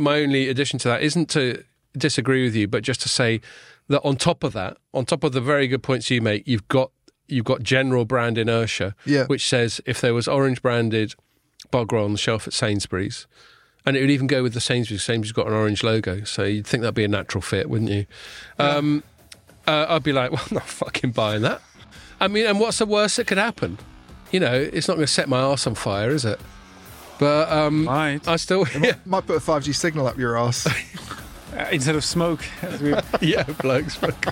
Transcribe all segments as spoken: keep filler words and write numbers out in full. my only addition to that isn't to disagree with you, but just to say that on top of that, on top of the very good points you make, you've got you've got general brand inertia, yeah. which says if there was Orange branded bog roll on the shelf at Sainsbury's, and it would even go with the Sainsbury's. Sainsbury's got an Orange logo, so you'd think that'd be a natural fit, wouldn't you? Yeah. Um, uh, I'd be like, well, I'm not fucking buying that. I mean, and what's the worst that could happen? You know, it's not going to set my arse on fire, is it? But um, might. I still yeah. might, might put a five G signal up your arse. Uh, instead of smoke. As we... yeah, bloke smoke.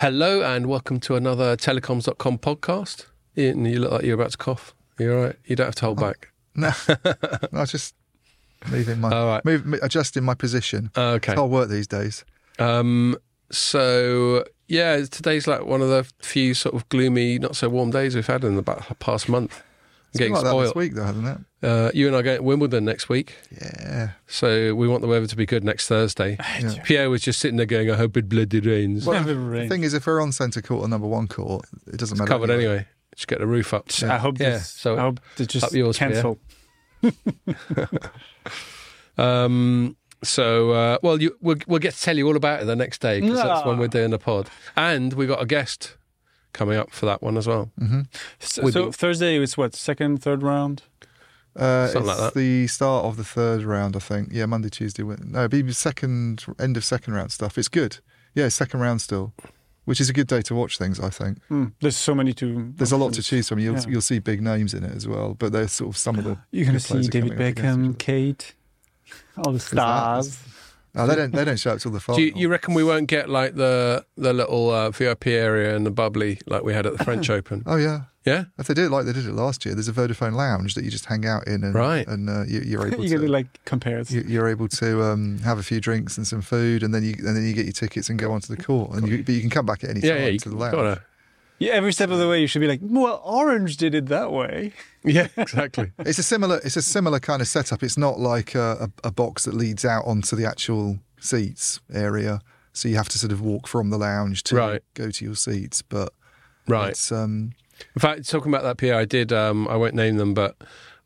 Hello and welcome to another telecoms dot com podcast. Ian, you look like you're about to cough. Are you all right? You don't have to hold oh, back. No, I was just moving my, all right. move, adjusting my position. Uh, okay. It's hard work these days. Um. So... yeah, today's like one of the few sort of gloomy, not so warm days we've had in about the past month. It's getting like spoiled. That this week, though, hasn't it? Uh, you and I go to Wimbledon next week. Yeah. So we want the weather to be good next Thursday. Yeah. Pierre was just sitting there going, "I hope it bloody rains." Well, it rains. The thing is, if we're on centre court or number one court, it doesn't it's matter. Covered anyway. anyway. Just get the roof up. Yeah. I hope. Yeah. This, so I hope they just up yours, cancel. um. So, uh, well, you, we'll, we'll get to tell you all about it the next day because no. that's when we're doing the pod. And we got a guest coming up for that one as well. Mm-hmm. So, so Thursday is what, second, third round? Uh, Something it's like that. The start of the third round, I think. Yeah, Monday, Tuesday. No, it'll be second, end of second round stuff. It's good. Yeah, second round still, which is a good day to watch things, I think. Mm. There's so many to... There's a lot to choose from. You'll, yeah. you'll see big names in it as well, but there's sort of some of the... You're going to see David Beckham, Kate... all the stars. No, they don't. They don't show up till the final. Do you, you reckon we won't get like the the little uh, V I P area and the bubbly like we had at the French Open? Oh yeah, yeah. If they do it like they did it last year, there's a Vodafone lounge that you just hang out in, and right. and uh, you, you're able you're to like compare. It. You, you're able to um, have a few drinks and some food, and then you and then you get your tickets and go onto the court, and you, but you can come back at any yeah, time yeah, to the lounge. Gotta. Yeah, every step of the way you should be like, well, Orange did it that way. Yeah, exactly. It's a similar, it's a similar kind of setup. It's not like a, a, a box that leads out onto the actual seats area, so you have to sort of walk from the lounge to right. go to your seats. But right, it's, um, in fact, talking about that, Pierre, I did. Um, I won't name them, but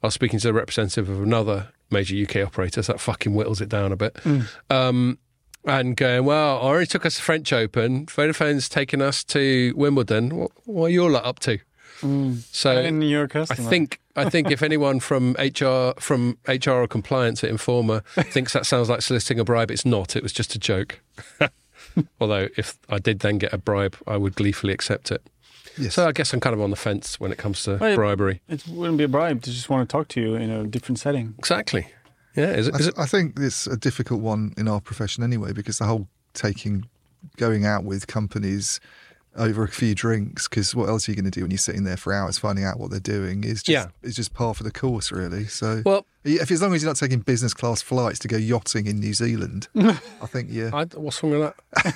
I was speaking to a representative of another major U K operator, so that fucking whittles it down a bit. Mm. Um, And going, well, Orange took us to French Open, Vodafone's taken us to Wimbledon. What, what are you all up to? Mm. So, and you're a customer. I think I think if anyone from H R from H R or compliance at Informa thinks that sounds like soliciting a bribe, it's not. It was just a joke. Although, if I did then get a bribe, I would gleefully accept it. Yes. So I guess I'm kind of on the fence when it comes to well, bribery. It, it wouldn't be a bribe. They just want to talk to you in a different setting. Exactly. Yeah, is it, is it? I think it's a difficult one in our profession anyway, because the whole taking, going out with companies over a few drinks, because what else are you going to do when you're sitting there for hours finding out what they're doing? Is just yeah. it's just par for the course, really. So, well, if as long as you're not taking business class flights to go yachting in New Zealand, I think yeah. I, what's wrong with that?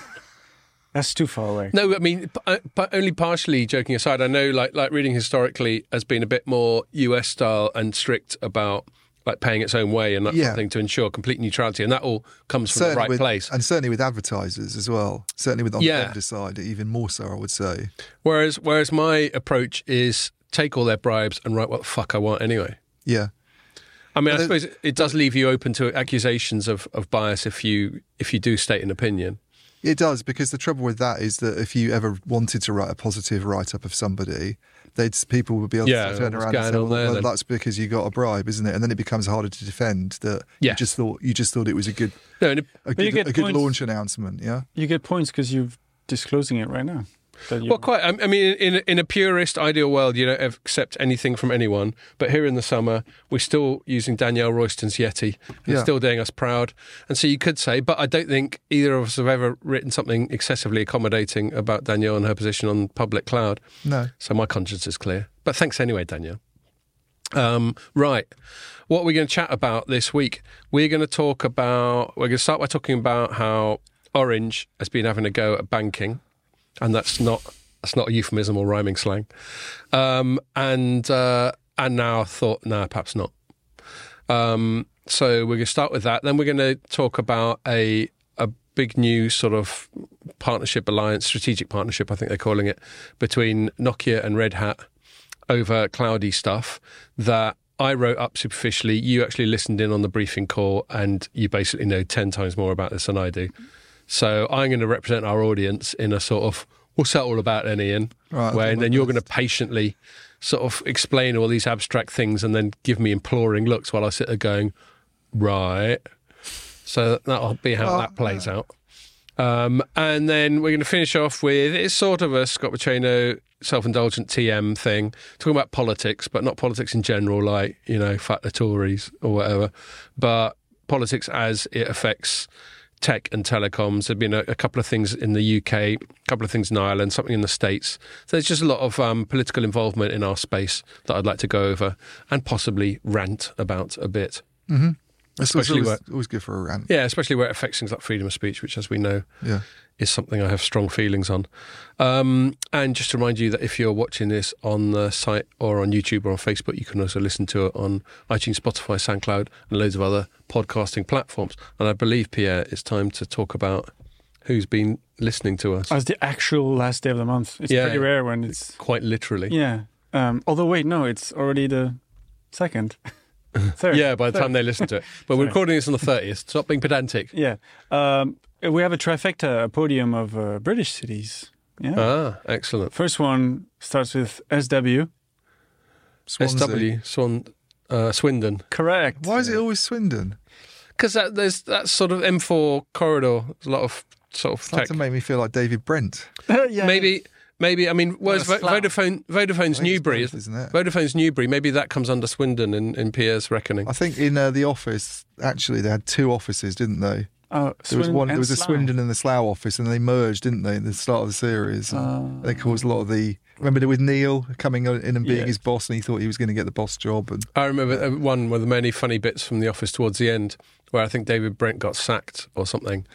That's too far away. No, I mean, but only partially. Joking aside, I know like like reading historically has been a bit more U S style and strict about. Like paying its own way and that yeah. sort of thing to ensure complete neutrality, and that all comes from certainly the right with, place. And certainly with advertisers as well. Certainly with on yeah. the vendor side, even more so, I would say. Whereas, whereas my approach is take all their bribes and write what the fuck I want anyway. Yeah, I mean, and I suppose it does leave you open to accusations of, of bias if you if you do state an opinion. It does, because the trouble with that is that if you ever wanted to write a positive write-up of somebody, they'd people would be able yeah, to turn around and say, well, there, well that's because you got a bribe, isn't it? And then it becomes harder to defend that yeah. you just thought you just thought it was a good no, it, a, good, a good launch announcement, yeah? You get points because you're disclosing it right now. Well, quite. I mean, in in a purist ideal world, you don't accept anything from anyone. But here in the summer, we're still using Danielle Royston's Yeti. It's yeah. still doing us proud. And so you could say, but I don't think either of us have ever written something excessively accommodating about Danielle and her position on public cloud. No. So my conscience is clear. But thanks anyway, Danielle. Um, right. What are we going to chat about this week? We're going to talk about, we're going to start by talking about how Orange has been having a go at banking. And that's not that's not a euphemism or rhyming slang. Um, and uh, and now I thought, no, nah, perhaps not. Um, so we're going to start with that. Then we're going to talk about a, a big new sort of partnership alliance, strategic partnership, I think they're calling it, between Nokia and Red Hat over cloudy stuff that I wrote up superficially. You actually listened in on the briefing call and you basically know ten times more about this than I do. So I'm going to represent our audience in a sort of, what's that all about then, Ian? Right, where, and then you're going to patiently sort of explain all these abstract things and then give me imploring looks while I sit there going, right. So that'll be how oh, that plays no. out. Um, and then we're going to finish off with, it's sort of a Scott Pacino self-indulgent T M thing, talking about politics, but not politics in general, like, you know, fuck the Tories or whatever, but politics as it affects tech and telecoms. There've been a, a couple of things in the U K, a couple of things in Ireland, something in the States. So there's just a lot of um, political involvement in our space that I'd like to go over and possibly rant about a bit. Mm-hmm. Especially it's always, where, always good for a rant. Yeah, especially where it affects things like freedom of speech, which, as we know, yeah. is something I have strong feelings on. Um, and just to remind you that if you're watching this on the site or on YouTube or on Facebook, you can also listen to it on iTunes, Spotify, SoundCloud, and loads of other podcasting platforms. And I believe, Pierre, it's time to talk about who's been listening to us. Oh, it's the actual last day of the month. It's yeah, pretty rare when it's... Quite literally. Yeah. Um, although, wait, no, it's already the second... Third, yeah, by the third. time they listen to it. But we're recording this on the thirtieth. Stop being pedantic. Yeah. Um, we have a trifecta, a podium of uh, British cities. Yeah. Ah, excellent. First one starts with S W. Swansea. S W, Swan, uh, Swindon. Correct. Why is it always Swindon? Because that, there's that sort of M four corridor. There's a lot of sort of tech. That made me feel like David Brent. yeah, Maybe... Maybe, I mean, where's Vo- Vodafone, Vodafone's Newbury, both, isn't it? Vodafone's Newbury, maybe that comes under Swindon in, in Pierre's reckoning. I think in uh, The Office, actually, they had two offices, didn't they? Oh, there was one. There was a Slough. Swindon and the Slough office, and they merged, didn't they, at the start of the series? Oh. They caused a lot of the... Remember there was Neil coming in and being yeah. his boss, and he thought he was going to get the boss job. And I remember one of the many funny bits from The Office towards the end, where I think David Brent got sacked or something,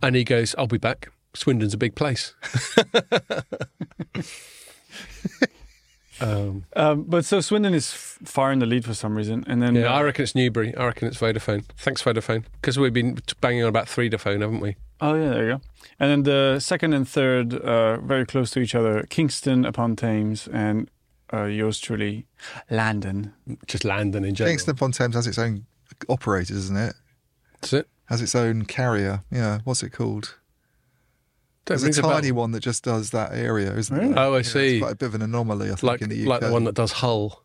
and he goes, I'll be back. Swindon's a big place. um, um, but so Swindon is f- far in the lead for some reason. And then yeah, uh, I reckon it's Newbury. I reckon it's Vodafone. Thanks, Vodafone. Because we've been banging on about Threedafone, haven't we? Oh, yeah, there you go. And then the second and third, uh, very close to each other, Kingston upon Thames and uh, yours truly, London. Just London in general. Kingston upon Thames has its own operator, doesn't it? That's it. Has its own carrier. Yeah, what's it called? There's a tiny one that just does that area, isn't really? it? Oh, I yeah, see. It's quite a bit of an anomaly, I think, like, in the U K. Like the one that does Hull.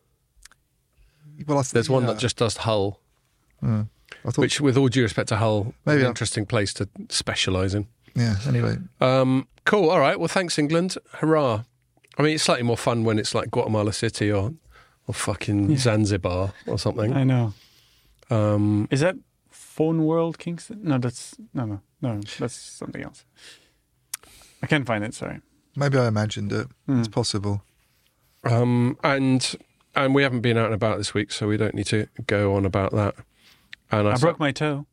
Well, I think, There's yeah. one that just does Hull, mm. I thought, which, with all due respect to Hull, maybe an I'm... interesting place to specialise in. Yeah, anyway. Um, cool, all right. Well, thanks, England. Hurrah. I mean, it's slightly more fun when it's like Guatemala City or, or fucking yeah. Zanzibar or something. I know. Um, Is that Phone World Kingston? No, that's... No, no, no. That's something else. I can't find it, sorry. Maybe I imagined it. Mm. It's possible. Um, and and we haven't been out and about this week, so we don't need to go on about that. And I, I broke my toe.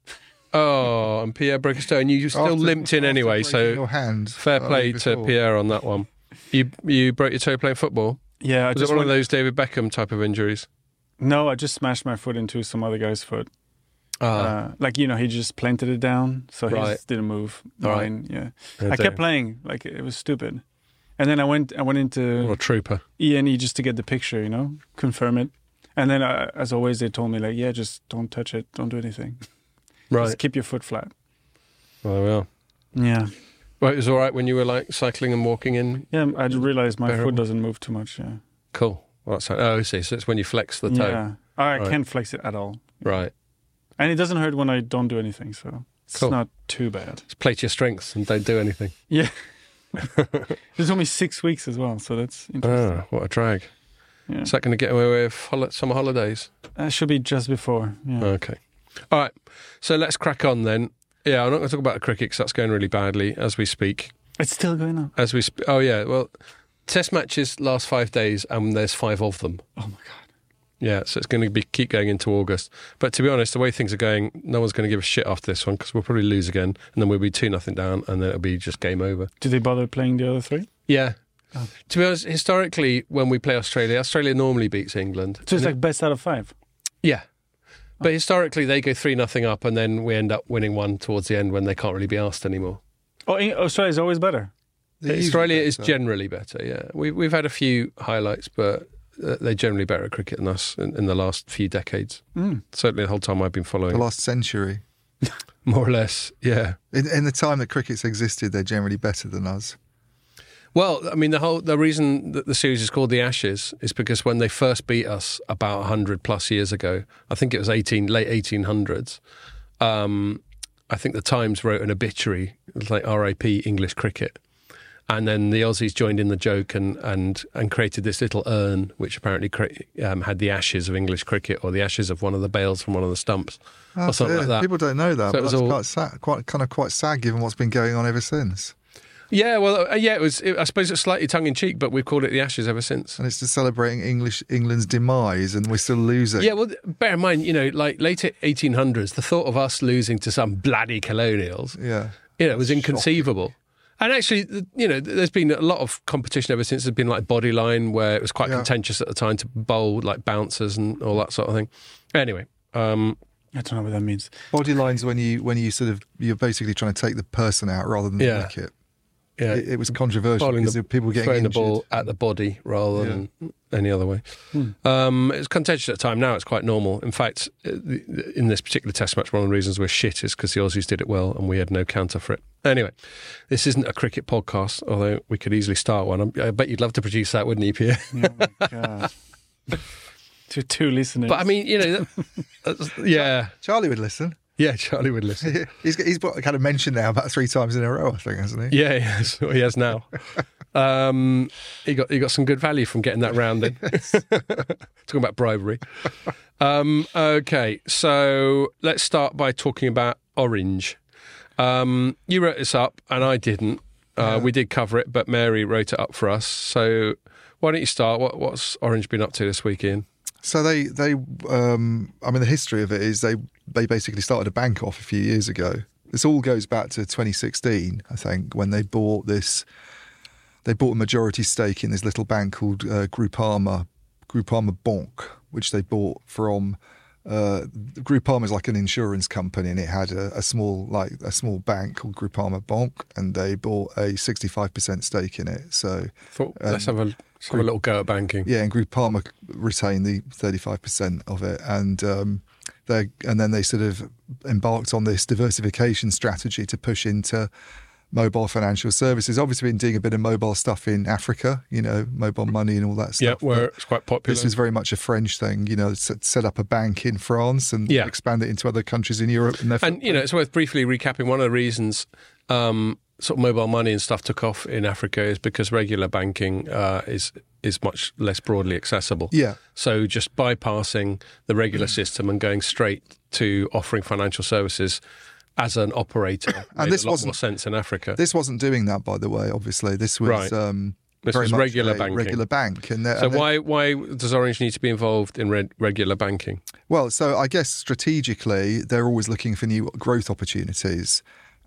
Oh, and Pierre broke his toe, and you still after, limped in anyway, so your hand, fair play to Pierre on that one. You you broke your toe playing football? Yeah. I Was just it one went... of those David Beckham type of injuries? No, I just smashed my foot into some other guy's foot. Ah. Uh, like, you know, he just planted it down, so he right. just didn't move. Mine, right. yeah. I, I kept playing, like it was stupid. And then I went, I went into what a trooper E and E just to get the picture, you know, confirm it. And then, uh, as always, they told me like, yeah, just don't touch it, don't do anything. Right. Just keep your foot flat. Well, well. Yeah. Well, it was all right when you were like cycling and walking in. Yeah, I realized my bearable. foot doesn't move too much. Yeah. Cool. Well, that's, oh, I see. So it's when you flex the toe. Yeah, I right. can't flex it at all. Right. And it doesn't hurt when I don't do anything, so it's cool. not too bad. Just play to your strengths and don't do anything. Yeah. There's only six weeks as well, so that's interesting. Oh, what a drag. Yeah. Is that going to get away with hol- summer holidays? That should be just before, yeah. Okay. All right, so let's crack on then. Yeah, I'm not going to talk about the cricket because that's going really badly as we speak. It's still going on. As we sp- Oh, yeah, well, test matches last five days and there's five of them. Oh, my God. Yeah, so it's going to be keep going into August. But to be honest, the way things are going, no one's going to give a shit after this one because we'll probably lose again, and then we'll be two nothing down, and then it'll be just game over. Do they bother playing the other three? Yeah. Oh. To be honest, historically, when we play Australia, Australia normally beats England. So it's like it, best out of five? Yeah. But historically, they go three nothing up, and then we end up winning one towards the end when they can't really be asked anymore. Oh, Australia's always better. They're Australia is better. Generally better. Yeah, we, we've had a few highlights, but they're generally better at cricket than us in, in the last few decades. Mm. Certainly, the whole time I've been following the last century, more or less. Yeah, in, in the time that cricket's existed, they're generally better than us. Well, I mean, the whole the reason that the series is called the Ashes is because when they first beat us about one hundred plus years ago, I think it was eighteen, late eighteen hundreds, um, I think the Times wrote an obituary, it was like R I P English cricket. And then the Aussies joined in the joke and and, and created this little urn, which apparently cre- um, had the ashes of English cricket or the ashes of one of the bales from one of the stumps oh, or something yeah. like that. People don't know that, so but it was that's all... quite, sad, quite kind of quite sad given what's been going on ever since. Yeah, well, yeah, it was. It, I suppose it's slightly tongue in cheek, but we've called it the Ashes ever since. And it's to celebrating English England's demise, and we're still losing. Yeah, well, bear in mind, you know, like late eighteen hundreds, the thought of us losing to some bloody colonials, yeah, you know, was inconceivable. Shocking. And actually, you know, there's been a lot of competition ever since. There's been like Bodyline, where it was quite yeah. contentious at the time to bowl like bouncers and all that sort of thing. Anyway. Um, I don't know what that means. Bodyline's when you when you sort of, you're basically trying to take the person out rather than yeah. the wicket. Yeah, it, it was controversial because the, people were getting throwing injured. The ball at the body rather than yeah. any other way. Hmm. Um, it was contentious at the time. Now it's quite normal. In fact, in this particular test match, one of the reasons we're shit is because the Aussies did it well and we had no counter for it. Anyway, this isn't a cricket podcast, although we could easily start one. I bet you'd love to produce that, wouldn't you, Pierre? Oh my God. To two listeners. But I mean, you know, that, yeah. Charlie would listen. Yeah, Charlie would listen. He's he's kind of mentioned now about three times in a row, I think, hasn't he? Yeah, he has. Well, he has now. Um, he got he got some good value from getting that round in. Yes. Talking about bribery. Um, okay, so let's start by talking about Orange. Um, you wrote this up, and I didn't. Uh, yeah. We did cover it, but Mary wrote it up for us. So why don't you start? What, what's Orange been up to this week, Ian? So they, they um, I mean, the history of it is they, they basically started a bank off a few years ago. This all goes back to twenty sixteen, I think, when they bought this, they bought a majority stake in this little bank called uh, Groupama, Groupama Bank, which they bought from, uh, Groupama is like an insurance company and it had a, a small, like a small bank called Groupama Bank and they bought a sixty-five percent stake in it. So um, let's have a... So a little go at banking. Yeah, and Groupama retained the thirty-five percent of it. And um, they and then they sort of embarked on this diversification strategy to push into mobile financial services. Obviously, been doing a bit of mobile stuff in Africa, you know, mobile money and all that stuff. Yeah, where but it's quite popular. This is very much a French thing, you know, set up a bank in France and yeah. expand it into other countries in Europe. And, and you know, it's worth briefly recapping one of the reasons um, sort of mobile money and stuff took off in Africa is because regular banking uh, is is much less broadly accessible. Yeah. So just bypassing the regular mm. system and going straight to offering financial services as an operator and made this a lot wasn't, more sense in Africa. This wasn't doing that, by the way, obviously. This was right. um, this very was much regular banking. Regular bank. And so and why why does Orange need to be involved in red, regular banking? Well, so I guess strategically, they're always looking for new growth opportunities.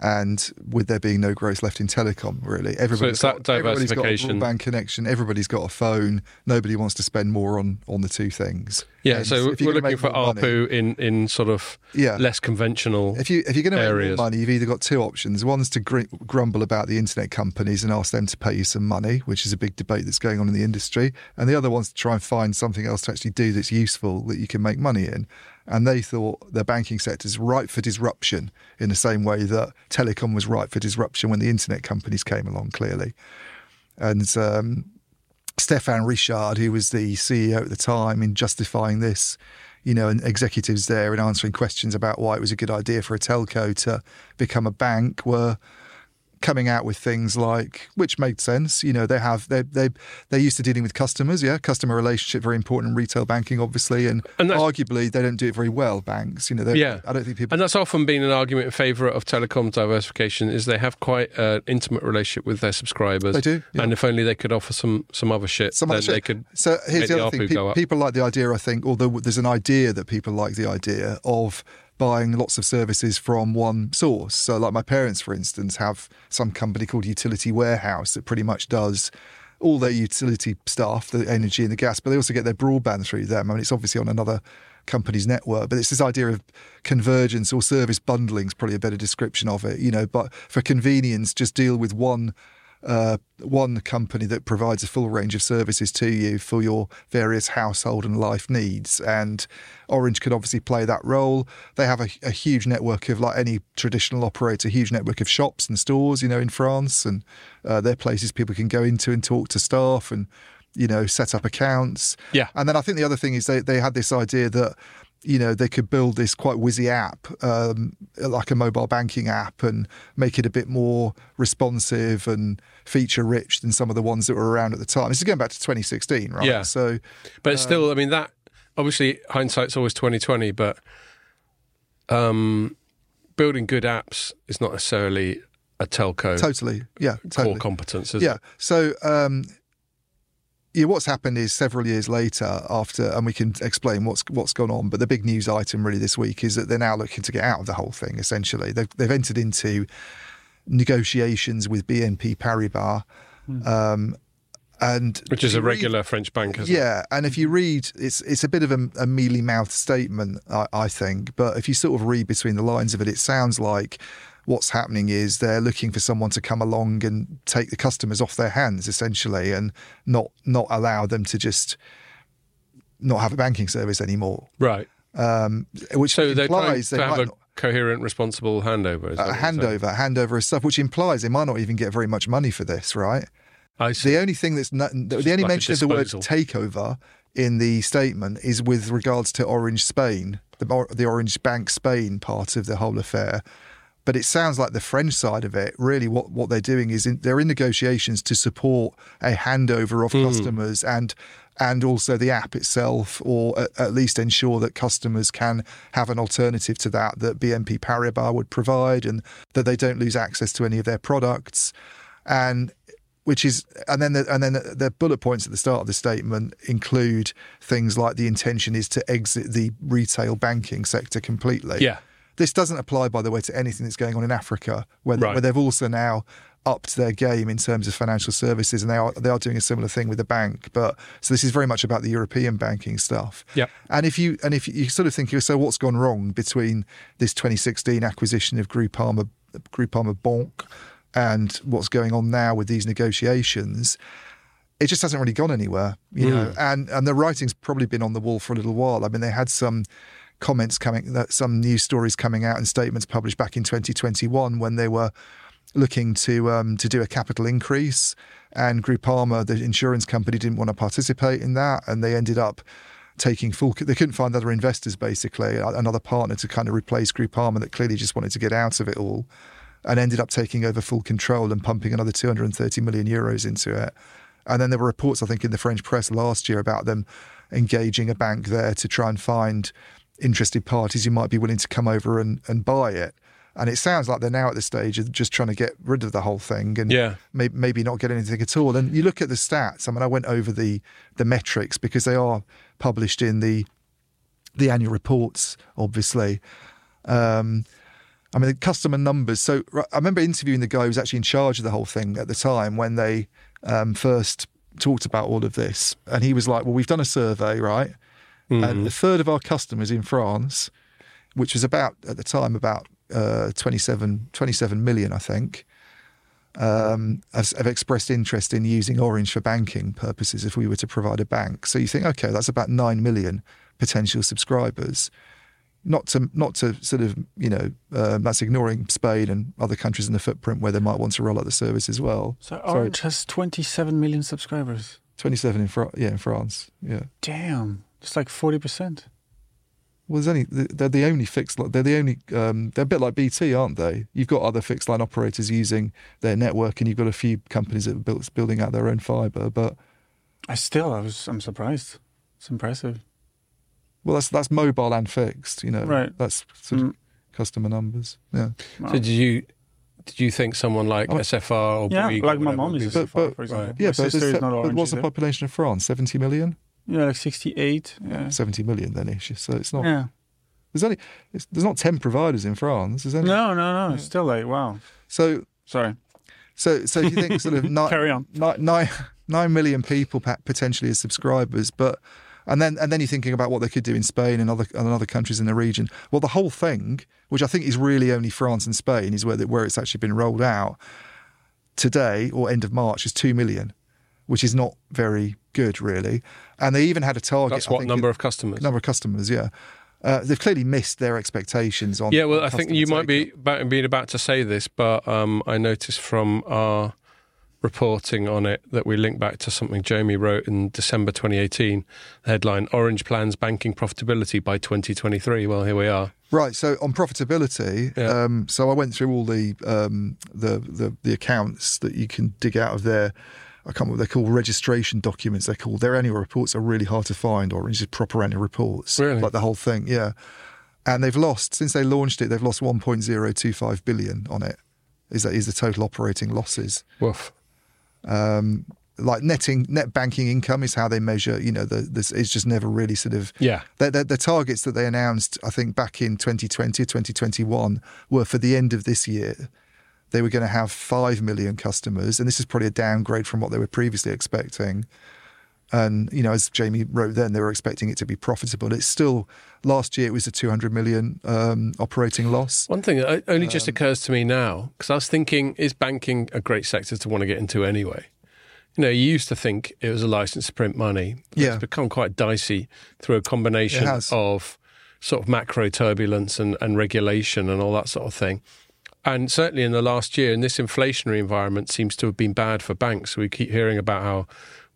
And with there being no growth left in telecom, really, everybody's, so it's that everybody's got a broadband connection. Everybody's got a phone. Nobody wants to spend more on, on the two things. Yeah, and so we're looking for A R P U in, in sort of yeah. less conventional. If you if you're going to make more money, you've either got two options. One's to gr- grumble about the internet companies and ask them to pay you some money, which is a big debate that's going on in the industry. And the other one's to try and find something else to actually do that's useful that you can make money in. And they thought their banking sector is ripe for disruption in the same way that telecom was ripe for disruption when the internet companies came along, clearly. And um, Stéphane Richard, who was the C E O at the time, in justifying this, you know, and executives there and answering questions about why it was a good idea for a telco to become a bank were coming out with things like, which made sense, you know, they have, they, they, they're used to dealing with customers, yeah, customer relationship, very important in retail banking, obviously, and, and arguably they don't do it very well, banks, you know, yeah. I don't think people... And that's often been an argument in favour of telecom diversification, is they have quite an intimate relationship with their subscribers. They do, yeah. And if only they could offer some, some other shit, some other then shit. They could so here's the other thing, people, people like the idea, I think, although there's an idea that people like the idea of buying lots of services from one source. So like my parents, for instance, have some company called Utility Warehouse that pretty much does all their utility stuff, the energy and the gas, but they also get their broadband through them. I mean, it's obviously on another company's network. But it's this idea of convergence, or service bundling is probably a better description of it, you know, but for convenience, just deal with one Uh, one company that provides a full range of services to you for your various household and life needs. And Orange can obviously play that role. They have a, a huge network of, like any traditional operator, a huge network of shops and stores, you know, in France, and uh, they're places people can go into and talk to staff and, you know, set up accounts. Yeah. And then I think the other thing is they, they had this idea that, you know, they could build this quite whizzy app, um, like a mobile banking app, and make it a bit more responsive and feature-rich than some of the ones that were around at the time. This is going back to twenty sixteen, right? Yeah. So, but um, still, I mean, that obviously hindsight's always twenty twenty, but um, building good apps is not necessarily a telco totally, yeah, totally. core competence, is yeah. it? Yeah. So. Um, Yeah, what's happened is several years later after, and we can explain what's what's gone on, but the big news item really this week is that they're now looking to get out of the whole thing, essentially. They've, they've entered into negotiations with B N P Paribas. Mm. Um, and Which is a regular read, French bank, isn't yeah, it? Yeah, and if you read, it's it's a bit of a, a mealy-mouthed statement, I, I think, but if you sort of read between the lines of it, it sounds like what's happening is they're looking for someone to come along and take the customers off their hands, essentially, and not not allow them to just not have a banking service anymore. Right. Um, which so implies they, they have might a not, coherent, responsible handover. Is that a handover, a handover of stuff, which implies they might not even get very much money for this, right? I see. The only thing that's not, the only like mention of the word takeover in the statement is with regards to Orange Spain, the, the Orange Bank Spain part of the whole affair. But it sounds like the French side of it, really what, what they're doing is in, they're in negotiations to support a handover of mm. customers and and also the app itself, or at, at least ensure that customers can have an alternative to that that B N P Paribas would provide, and that they don't lose access to any of their products. And which is and then the, and then the, the bullet points at the start of the statement include things like the intention is to exit the retail banking sector completely. Yeah. This doesn't apply, by the way, to anything that's going on in Africa, where, right. where they've also now upped their game in terms of financial services, and they are they are doing a similar thing with the bank. But so this is very much about the European banking stuff. Yeah. And if you and if you sort of think, so what's gone wrong between this twenty sixteen acquisition of Groupama Groupama Bank and what's going on now with these negotiations? It just hasn't really gone anywhere, you mm. know. And and the writing's probably been on the wall for a little while. I mean, they had some comments coming, that some news stories coming out and statements published back in twenty twenty-one when they were looking to um, to do a capital increase, and Groupama, the insurance company, didn't want to participate in that, and they ended up taking full, they couldn't find other investors, basically, another partner to kind of replace Groupama that clearly just wanted to get out of it all, and ended up taking over full control and pumping another two hundred thirty million euros into it. And then there were reports, I think, in the French press last year about them engaging a bank there to try and find interested parties who might be willing to come over and, and buy it. And it sounds like they're now at the stage of just trying to get rid of the whole thing and yeah. may, maybe not get anything at all. And you look at the stats. I mean, I went over the the metrics because they are published in the the annual reports, obviously. Um, I mean, the customer numbers. So I remember interviewing the guy who was actually in charge of the whole thing at the time when they um, first talked about all of this. And he was like, well, we've done a survey, right? Mm. And a third of our customers in France, which was about, at the time, about uh, twenty-seven million, I think, um, have, have expressed interest in using Orange for banking purposes if we were to provide a bank. So you think, okay, that's about nine million potential subscribers. Not to, not to sort of, you know, um, that's ignoring Spain and other countries in the footprint where they might want to roll out the service as well. So Orange Sorry. has twenty-seven million subscribers. twenty-seven in France, yeah, in France, yeah. Damn. It's like forty percent. Well, there's only they're the only fixed. They're the only. Um, they're a bit like B T, aren't they? You've got other fixed line operators using their network, and you've got a few companies that are built, building out their own fibre. But I still, I was, I'm surprised. It's impressive. Well, that's that's mobile and fixed. You know, right? That's sort of mm. customer numbers. Yeah. Wow. So did you did you think someone like I mean, S F R or yeah, Bouygues like my mum is S F R, but, for example. Right. Yeah, my but, sister is not Orange, but what's the population of France? Seventy million. Yeah, like sixty-eight. Yeah. seventy million then ish. So it's not. Yeah. There's only it's, there's not ten providers in France. Is there? No, no, no. It's still like wow. So sorry. So so you think sort of nine, carry on. Nine, nine, nine million people potentially as subscribers, but And then and then you're thinking about what they could do in Spain and other and other countries in the region. Well, the whole thing, which I think is really only France and Spain, is where the, where it's actually been rolled out today or end of March is two million, which is not very good, really. And they even had a target. That's what I think, number of customers? Number of customers, yeah. Uh, they've clearly missed their expectations on. Yeah, well, I think you might be about, being about to say this, but um, I noticed from our reporting on it that we link back to something Jamie wrote in December twenty eighteen, headline, Orange plans banking profitability by twenty twenty-three. Well, here we are. Right, so on profitability, yeah. um, so I went through all the, um, the the the accounts that you can dig out of there. I can't remember what they're called, registration documents, they're called. Their annual reports are really hard to find, or just proper annual reports. Really? Like the whole thing, yeah. And they've lost, since they launched it, they've lost one point zero two five billion on it, is that is the total operating losses. Woof. Um, like netting, net banking income is how they measure, you know, the, this it's just never really sort of... Yeah. The, the, the targets that they announced, I think, back in twenty twenty, twenty twenty-one, were for the end of this year. They were going to have five million customers, and this is probably a downgrade from what they were previously expecting. And, you know, as Jamie wrote then, they were expecting it to be profitable. It's still, last year it was a two hundred million um, operating loss. One thing that only just um, occurs to me now, because I was thinking, is banking a great sector to want to get into anyway? You know, you used to think it was a license to print money. Yeah. It's become quite dicey through a combination of sort of macro turbulence and, and regulation and all that sort of thing. And certainly in the last year, in this inflationary environment, seems to have been bad for banks. We keep hearing about how,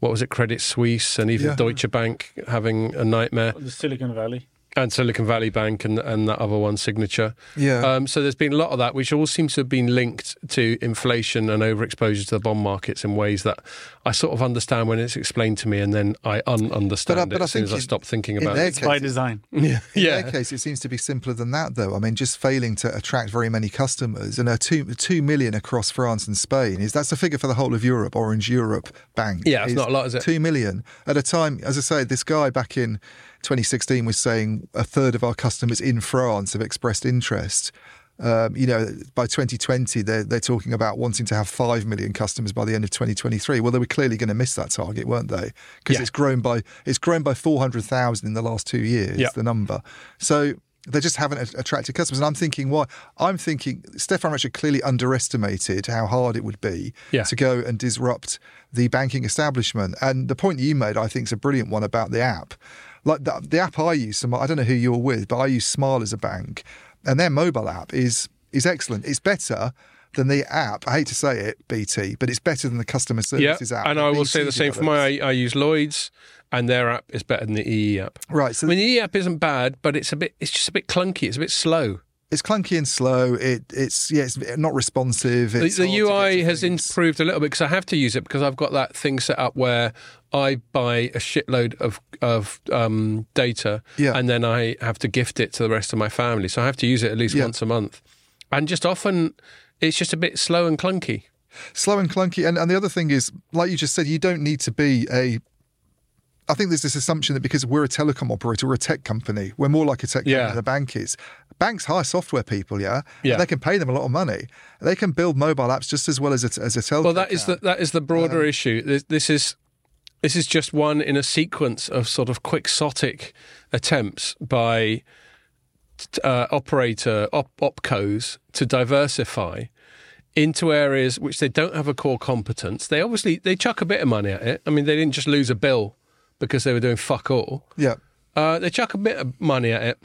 what was it, Credit Suisse and even yeah. Deutsche Bank having a nightmare. The Silicon Valley. And Silicon Valley Bank and, and that other one, Signature. Yeah. Um, so there's been a lot of that, which all seems to have been linked to inflation and overexposure to the bond markets in ways that I sort of understand when it's explained to me, and then I un-understand but I, but it I as soon as I stop thinking about it. Case, by design. Yeah. In yeah. their case, it seems to be simpler than that, though. I mean, just failing to attract very many customers. And a two, two million across France and Spain, is that's a figure for the whole of Europe, Orange Europe Bank. Yeah, it's not a lot, is it? Two million. At a time, as I say, this guy back in twenty sixteen was saying a third of our customers in France have expressed interest. Um, you know, by twenty twenty, they're, they're talking about wanting to have five million customers by the end of twenty twenty-three. Well, they were clearly going to miss that target, weren't they? Because yeah. it's grown by it's grown by four hundred thousand in the last two years, yeah. the number. So they just haven't attracted customers. And I'm thinking, why? I'm thinking Stefan Richard clearly underestimated how hard it would be yeah. to go and disrupt the banking establishment. And the point you made, I think, is a brilliant one about the app. Like the, the app I use, I don't know who you're with, but I use Smile as a bank, and their mobile app is is excellent. It's better than the app. I hate to say it, B T, but it's better than the customer services yeah, app. And I will say the same for mine. I, I use Lloyd's, and their app is better than the E E app. Right. So I mean, the E E app isn't bad, but it's a bit. It's just a bit clunky. It's a bit slow. It's clunky and slow. It it's yeah, it's not responsive. It's the the U I has improved a little bit, because I have to use it because I've got that thing set up where I buy a shitload of of um, data, yeah. and then I have to gift it to the rest of my family. So I have to use it at least yeah. once a month, and just often it's just a bit slow and clunky. Slow and clunky, and and the other thing is, like you just said, you don't need to be a. I think there's this assumption that because we're a telecom operator, we're a tech company, we're more like a tech yeah. company than a bank is. Banks hire software people, yeah? yeah. And they can pay them a lot of money. They can build mobile apps just as well as a, as a telecom. Well, that is the, that is the broader um, issue. This, this is this is just one in a sequence of sort of quixotic attempts by uh, operator, op, opcos to diversify into areas which they don't have a core competence. They obviously, they chuck a bit of money at it. I mean, they didn't just lose a bill because they were doing fuck all. Yeah. Uh, they chuck a bit of money at it.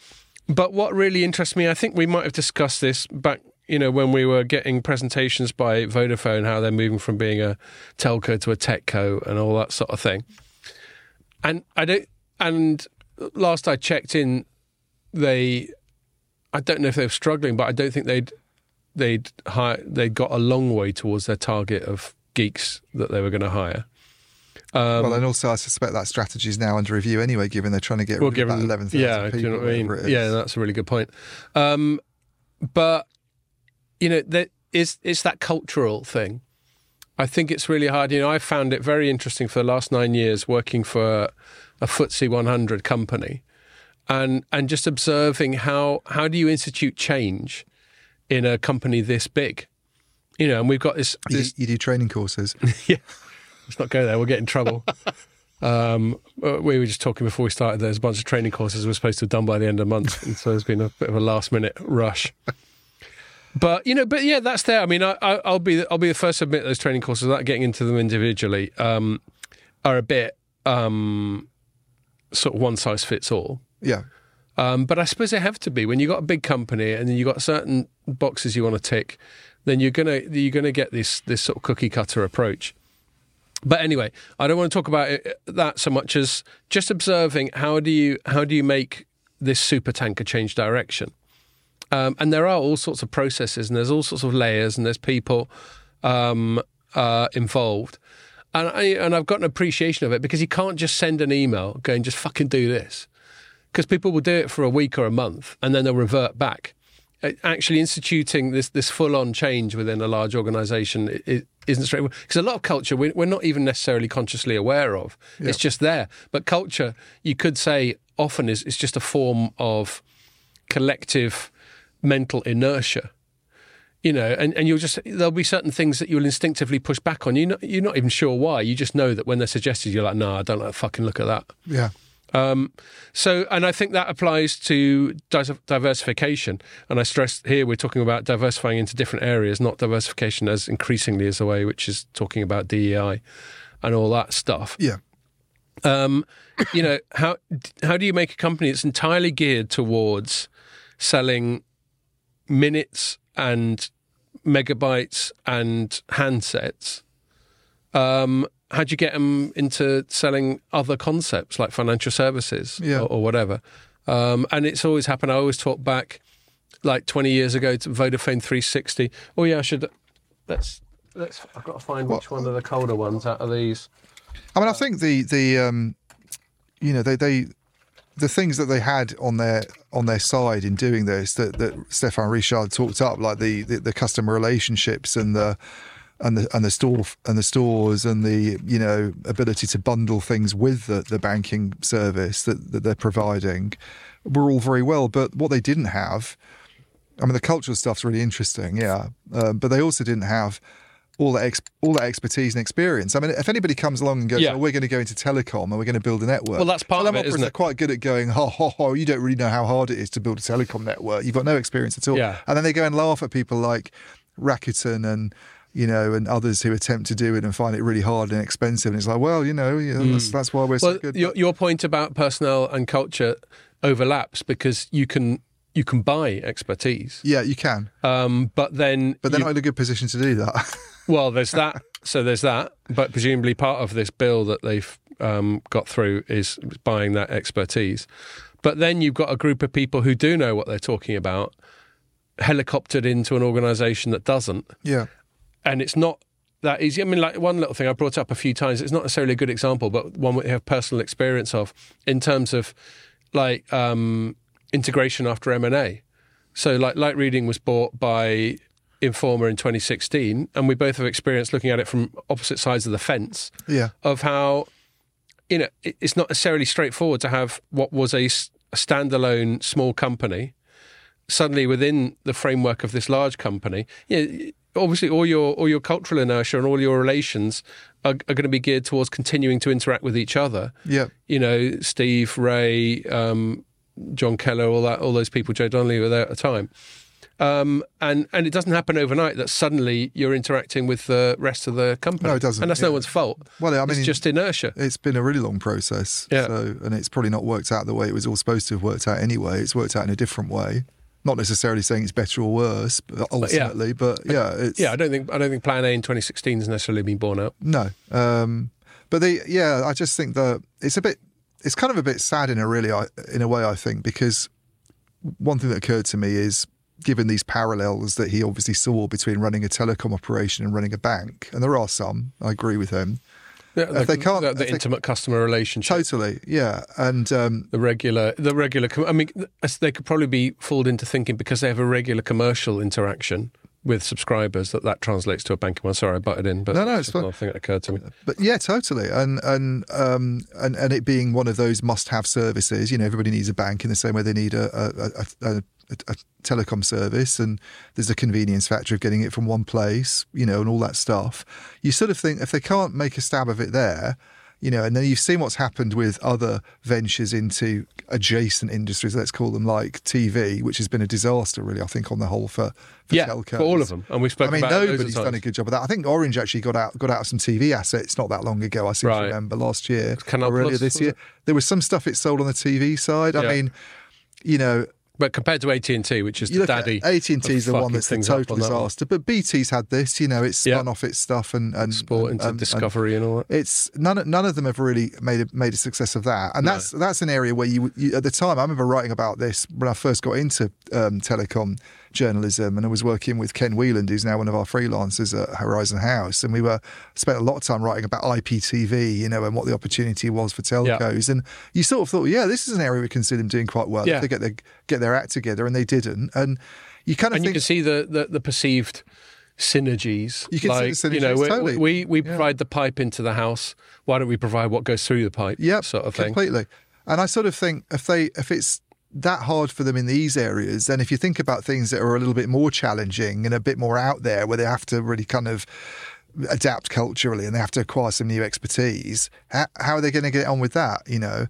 But what really interests me, I think we might have discussed this back, you know, when we were getting presentations by Vodafone, how they're moving from being a telco to a techco and all that sort of thing. And I don't, and last I checked in, they, I don't know if they were struggling, but I don't think they'd, they'd hire, they got a long way towards their target of geeks that they were going to hire. Um, well, and also I suspect that strategy is now under review anyway, given they're trying to get rid well, of that eleven thousand yeah, people. Do you know what I mean? Yeah, that's a really good point. Um, but, you know, there is, it's that cultural thing. I think it's really hard. You know, I found it very interesting for the last nine years working for a F T S E one hundred company and, and just observing how, how do you institute change in a company this big? You know, and we've got this... this you, you do training courses. yeah. Let's not go there, we'll get in trouble. Um, we were just talking before we started, there's a bunch of training courses we're supposed to have done by the end of the month. And so there's been a bit of a last minute rush. But, you know, but yeah, that's there. I mean, I, I, I'll be I'll be the first to admit those training courses, without getting into them individually, um, are a bit um, sort of one size fits all. Yeah. Um, but I suppose they have to be. When you've got a big company and you've got certain boxes you want to tick, then you're gonna you're gonna get this this sort of cookie cutter approach. But anyway, I don't want to talk about it, that so much as just observing how do you how do you make this super tanker change direction? Um, and there are all sorts of processes, and there's all sorts of layers, and there's people um, uh, involved. And I, and I've got an appreciation of it, because you can't just send an email going, just fucking do this, because people will do it for a week or a month, and then they'll revert back. Actually instituting this this full-on change within a large organisation it, it isn't straightforward. Because a lot of culture, we, we're not even necessarily consciously aware of. Yeah. It's just there. But culture, you could say, often is it's just a form of collective mental inertia. You know, and, and you'll just, there'll be certain things that you'll instinctively push back on. You're not, you're not even sure why. You just know that when they're suggested, you're like, no, I don't like to fucking look at that. Yeah. Um, so, and I think that applies to diversification. And I stress here, we're talking about diversifying into different areas, not diversification as increasingly as the way, which is talking about D E I and all that stuff. Yeah. Um, you know, how, how do you make a company that's entirely geared towards selling minutes and megabytes and handsets? Um, How do you get them into selling other concepts like financial services yeah. or, or whatever? Um, and it's always happened. I always talk back like twenty years ago to Vodafone three sixty. Oh yeah, I should. Let's let's. I've got to find what, which one of the colder ones out of these. I mean, I think the the um, you know they they the things that they had on their on their side in doing this that that Stefan Richard talked up, like the the, the customer relationships and the. And the and the store and the stores and the you know ability to bundle things with the, the banking service that, that they're providing were all very well, but what they didn't have, I mean the cultural stuff's really interesting, yeah, um, but they also didn't have all that ex, all that expertise and experience. I mean, if anybody comes along and goes, yeah. oh, we're going to go into telecom and we're going to build a network, well that's part of it, isn't it? Quite good at going, ho ho ho, you don't really know how hard it is to build a telecom network. You've got no experience at all, yeah. And then they go and laugh at people like Rakuten and. You know, and others who attempt to do it and find it really hard and expensive. And it's like, well, you know, yeah, that's, mm. that's why we're well, so good. Your, your point about personnel and culture overlaps, because you can you can buy expertise. Yeah, you can. Um, but then... But they're you, not in a good position to do that. Well, there's that. So there's that. But presumably part of this bill that they've um, got through is buying that expertise. But then you've got a group of people who do know what they're talking about, helicoptered into an organisation that doesn't. Yeah. And it's not that easy. I mean, like one little thing I brought up a few times, it's not necessarily a good example, but one we have personal experience of in terms of like um, integration after M and A. So like Light Reading was bought by Informa in twenty sixteen, and we both have experience looking at it from opposite sides of the fence yeah. of how, you know, it's not necessarily straightforward to have what was a, a standalone small company suddenly within the framework of this large company. You know, obviously, all your all your cultural inertia and all your relations are, are going to be geared towards continuing to interact with each other. Yeah, you know, Steve, Ray, um, John Keller, all that, all those people. Joe Donnelly were there at the time, um, and and it doesn't happen overnight that suddenly you're interacting with the rest of the company. No, it doesn't, and that's yeah. no one's fault. Well, I mean, it's just inertia. It's been a really long process. Yeah, so, and it's probably not worked out the way it was all supposed to have worked out anyway. It's worked out in a different way. Not necessarily saying it's better or worse, but ultimately, but yeah, but yeah, it's, yeah. I don't think I don't think Plan A in twenty sixteen has necessarily been borne out. No, um, but the yeah, I just think that it's a bit, it's kind of a bit sad in a really in a way I think, because one thing that occurred to me is given these parallels that he obviously saw between running a telecom operation and running a bank, and there are some, I agree with him. Yeah, the, they can't, the, the they, intimate customer relationship. Totally, yeah, and um, the regular, the regular. I mean, they could probably be fooled into thinking because they have a regular commercial interaction with subscribers that that translates to a banking one. Sorry, I butted in, but no, no, it's fine. Another thing that occurred to me. But yeah, totally, and and um, and and it being one of those must-have services. You know, everybody needs a bank in the same way they need a a, a, a, a telecom service, and there's a convenience factor of getting it from one place, you know, and all that stuff. You sort of think if they can't make a stab of it there, you know, and then you've seen what's happened with other ventures into adjacent industries, let's call them, like T V, which has been a disaster, really, I think, on the whole for, for yeah, telcos. Yeah, for all of them. And we've spoken about it. I mean, about nobody's done a good job of that. I think Orange actually got out got out some T V assets not that long ago, I seem right. to remember, last year Canal or earlier this year. It? There was some stuff it sold on the T V side. I yeah. mean, you know... But compared to A T and T, which is the daddy, A T and T is the one that's a total disaster. But B T's had this, you know, it's spun yeah. off its stuff and, and sport into and, Discovery and, and all that. It's none. None of them have really made a, made a success of that. And no. that's that's an area where you, you at the time I remember writing about this when I first got into um, telecom journalism, and I was working with Ken Wheeland, who's now one of our freelancers at Horizon House, and we were spent a lot of time writing about I P T V, you know, and what the opportunity was for telcos. Yeah. And you sort of thought, yeah, this is an area we can see them doing quite well yeah. if they get their get their act together, and they didn't. And you kind of and think, you can see the, the the perceived synergies. You can like, see the synergies. You know, totally. we we, we yeah. provide the pipe into the house. Why don't we provide what goes through the pipe? Yeah, sort of thing. Completely. And I sort of think if they if it's that hard for them in these areas, and if you think about things that are a little bit more challenging and a bit more out there where they have to really kind of adapt culturally and they have to acquire some new expertise, how, how are they going to get on with that, you know?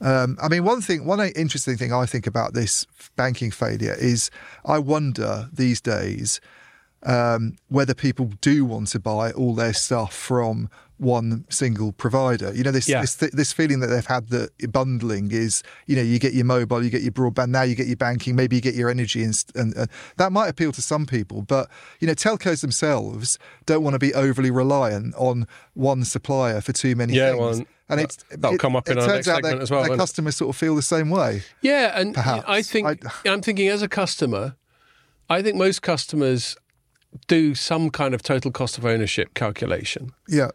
Um, I mean, one thing, one interesting thing I think about this banking failure is I wonder these days um, whether people do want to buy all their stuff from one single provider. You know, this yeah. this, th- this feeling that they've had that bundling is, you know, you get your mobile, you get your broadband, now you get your banking, maybe you get your energy, and, and, and that might appeal to some people. But, you know, telcos themselves don't want to be overly reliant on one supplier for too many yeah, things. Well, and that, it's, that'll it, come up in our next segment as well. Their customers sort of feel the same way. Yeah, and perhaps. I think, I, I'm thinking as a customer, I think most customers do some kind of total cost of ownership calculation. Yeah.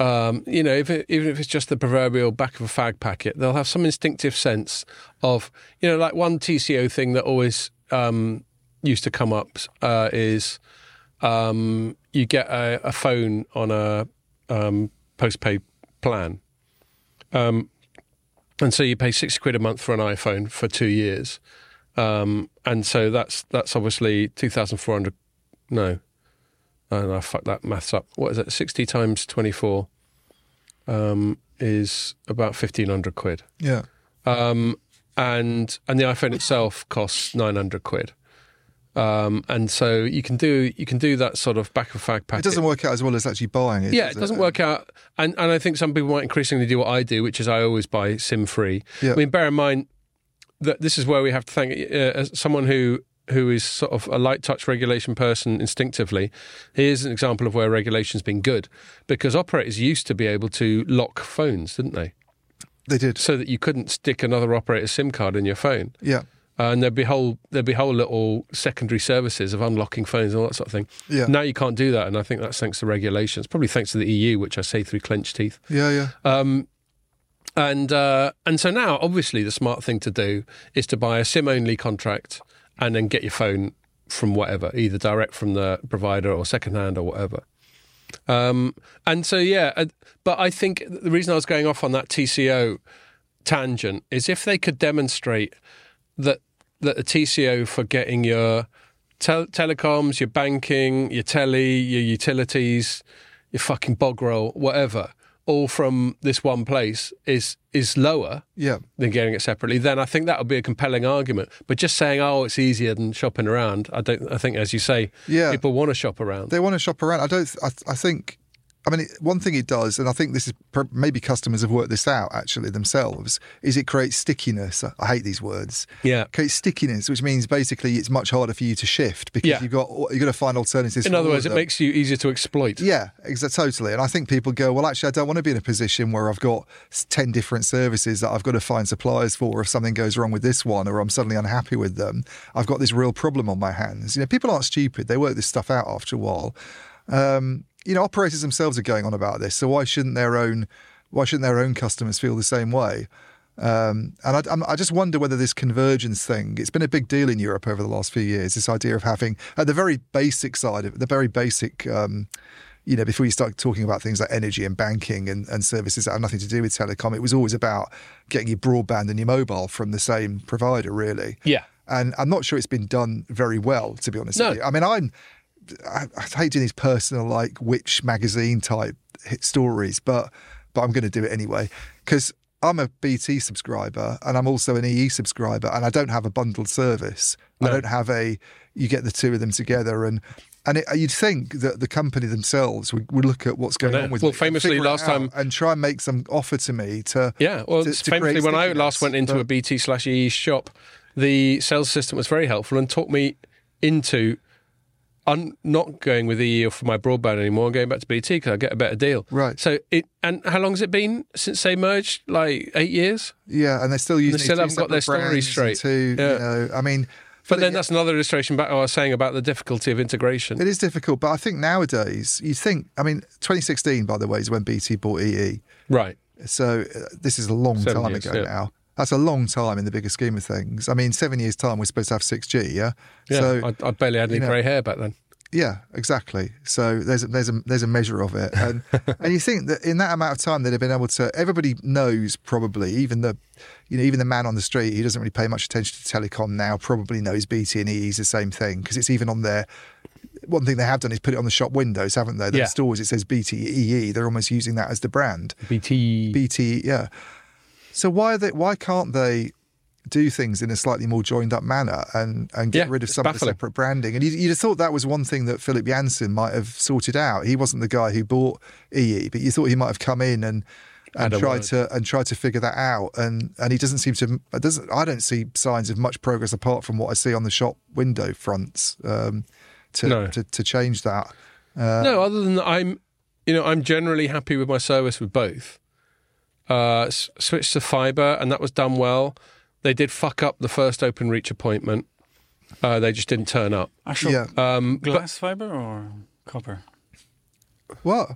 Um, you know, if it, even if it's just the proverbial back of a fag packet, they'll have some instinctive sense of, you know, like one T C O thing that always um, used to come up uh, is um, you get a, a phone on a um, postpaid plan. Um, and so you pay six quid a month for an iPhone for two years. Um, and so that's that's obviously two thousand four hundred, no. And I fucked that maths up. What is it? sixty times twenty-four um, is about fifteen hundred quid. Yeah. Um, and and the iPhone itself costs nine hundred quid. Um, and so you can do you can do that sort of back of fag packet. It doesn't work out as well as actually buying it. Yeah, does it doesn't it? work out. And, and I think some people might increasingly do what I do, which is I always buy SIM-free. Yeah. I mean, bear in mind that this is where we have to thank uh, someone who... who is sort of a light-touch regulation person instinctively. Here's an example of where regulation's been good, because operators used to be able to lock phones, didn't they? They did. So that you couldn't stick another operator's SIM card in your phone. Yeah. Uh, and there'd be whole there'd be whole little secondary services of unlocking phones and all that sort of thing. Yeah. Now you can't do that, and I think that's thanks to regulations, probably thanks to the E U, which I say through clenched teeth. Yeah, yeah. Um, and uh, and so now, obviously, the smart thing to do is to buy a SIM-only contract and then get your phone from whatever, either direct from the provider or secondhand or whatever. Um, and so, yeah, but I think the reason I was going off on that T C O tangent is if they could demonstrate that that a T C O for getting your tel- telecoms, your banking, your telly, your utilities, your fucking bog roll, whatever, all from this one place is is lower yeah. than getting it separately, then I think that would be a compelling argument. But just saying, oh, it's easier than shopping around, I don't. I think, as you say, yeah. people want to shop around. They want to shop around. I don't. I, I think. I mean, it, one thing it does, and I think this is maybe customers have worked this out actually themselves, is it creates stickiness. I hate these words. Yeah, it creates stickiness, which means basically it's much harder for you to shift because yeah. you've got you've got to find alternatives. In other words, it makes you easier to exploit. Yeah, exactly, totally. And I think people go, well, actually, I don't want to be in a position where I've got ten different services that I've got to find suppliers for. If something goes wrong with this one, or I'm suddenly unhappy with them, I've got this real problem on my hands. You know, people aren't stupid; they work this stuff out after a while. Um, You know, operators themselves are going on about this, so why shouldn't their own, why shouldn't their own customers feel the same way? Um, and I, I just wonder whether this convergence thing, it's been a big deal in Europe over the last few years, this idea of having, at the very basic side of it, the very basic, um, you know, before you start talking about things like energy and banking and, and services that have nothing to do with telecom, it was always about getting your broadband and your mobile from the same provider, really. Yeah. And I'm not sure it's been done very well, to be honest no. with you. I mean, I'm... I, I hate doing these personal, like, Which magazine type hit stories, but but I'm going to do it anyway because I'm a B T subscriber and I'm also an E E subscriber, and I don't have a bundled service. No. I don't have a, you get the two of them together, and and it, you'd think that the company themselves would, would look at what's going well, on with well, it. Well, famously last time... And try and make some offer to me to... Yeah, well, to, to famously when I last went into but, a B T slash E E shop, the sales assistant was very helpful and taught me into... I'm not going with E E for my broadband anymore. I'm going back to B T because I get a better deal. Right. So it and how long has it been since they merged? Like eight years. Yeah, and they still using. They still haven't got their story straight. Two, yeah. You know, I mean, but then the, that's another illustration back to what I was saying about the difficulty of integration. It is difficult, but I think nowadays you think. I mean, twenty sixteen, by the way, is when B T bought E E. Right. So uh, this is a long seven time years, ago yeah. now. That's a long time in the bigger scheme of things. I mean, seven years' time, we're supposed to have six G, yeah? Yeah, so, I, I barely had any you know, grey hair back then. Yeah, exactly. So there's a, there's a, there's a measure of it. And, and you think that in that amount of time that they've been able to... Everybody knows probably, even the you know even the man on the street who doesn't really pay much attention to telecom now probably knows B T and E E is the same thing because it's even on their... One thing they have done is put it on the shop windows, haven't they? The yeah. stores, it says B T E E. They're almost using that as the brand. B T... B T, yeah. So why are they, why can't they do things in a slightly more joined-up manner and, and get yeah, rid of some baffling. of the separate branding? And you'd, you'd have thought that was one thing that Philip Jansen might have sorted out. He wasn't the guy who bought E E, but you thought he might have come in and and tried to and tried to figure that out. And and he doesn't seem to. Doesn't I don't see signs of much progress apart from what I see on the shop window fronts um, to, no. to to change that. Uh, no, other than that, I'm you know I'm generally happy with my service with both. Uh, switched to fibre, and that was done well. They did fuck up the first Openreach appointment. Uh, they just didn't turn up. Actual yeah. um, glass fibre or copper? What?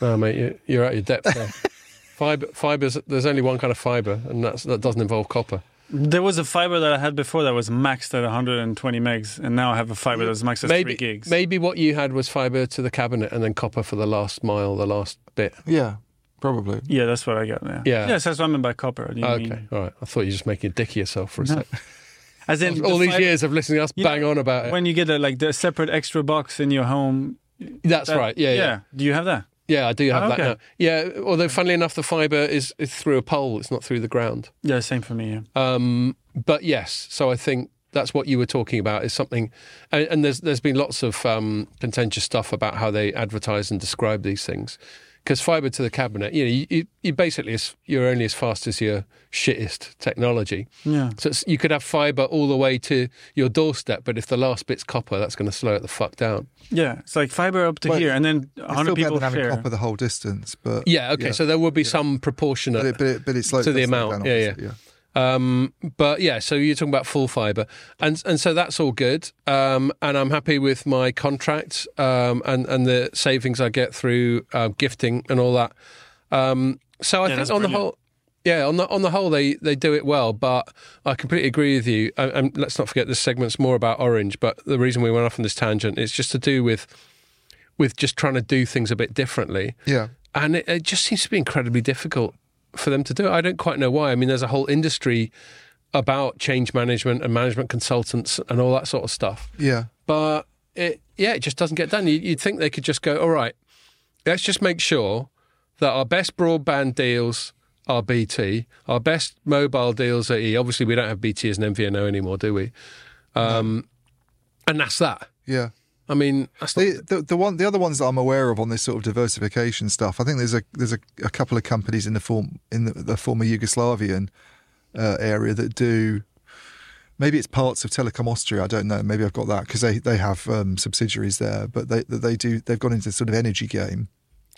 No, mate, you, you're out of your depth there. Fibre, fibre's, there's only one kind of fibre, and that's, that doesn't involve copper. There was a fibre that I had before that was maxed at one hundred twenty megs, and now I have a fibre that's maxed at maybe, three gigs. Maybe what you had was fibre to the cabinet and then copper for the last mile, the last bit. Yeah. Probably. Yeah, that's what I got now. Yeah. Yes, that's what I meant by copper. Do you okay, mean... all right. I thought you were just making a dick of yourself for a no. sec. As in, all the these fiber, years of listening to us bang know, on about it. When you get a, like the separate extra box in your home. That's that, right. Yeah, yeah, yeah. Do you have that? Yeah, I do have oh, that okay. now. Yeah, although funnily enough, the fibre is, is through a pole. It's not through the ground. Yeah, same for me. Yeah. Um, but yes, so I think that's what you were talking about is something, and, and there's there's been lots of um, contentious stuff about how they advertise and describe these things. Because fibre to the cabinet, you know, you, you, you basically is, you're only as fast as your shittest technology. Yeah. So it's, you could have fibre all the way to your doorstep, but if the last bit's copper, that's going to slow it the fuck down. Yeah, it's like fibre up to well, here, and then one hundred people here. It's still better than having copper the whole distance, but yeah, okay. Yeah. So there will be yeah. some proportionate but it, but it, but it's like, to the amount. Yeah, yeah. yeah. Um, but yeah, so you're talking about full fibre, and and so that's all good. Um, and I'm happy with my contract um, and and the savings I get through uh, gifting and all that. Um, so I yeah, think on brilliant. the whole, yeah, on the on the whole, they, they do it well. But I completely agree with you. And, and let's not forget this segment's more about Orange. But the reason we went off on this tangent is just to do with with just trying to do things a bit differently. Yeah, and it, it just seems to be incredibly difficult for them to do it. I don't quite know why. I mean, there's a whole industry about change management and management consultants and all that sort of stuff. Yeah. But, it, yeah, it just doesn't get done. You'd think they could just go, all right, let's just make sure that our best broadband deals are B T, our best mobile deals are E. Obviously, we don't have B T as an M V N O anymore, do we? Um, no. And that's that. Yeah. I mean, that's not... the, the the one the other ones that I'm aware of on this sort of diversification stuff. I think there's a there's a, a couple of companies in the form in the, the former Yugoslavian uh, area that do. Maybe it's parts of Telekom Austria. I don't know. Maybe I've got that because they they have um, subsidiaries there, but they they do they've gone into sort of energy game.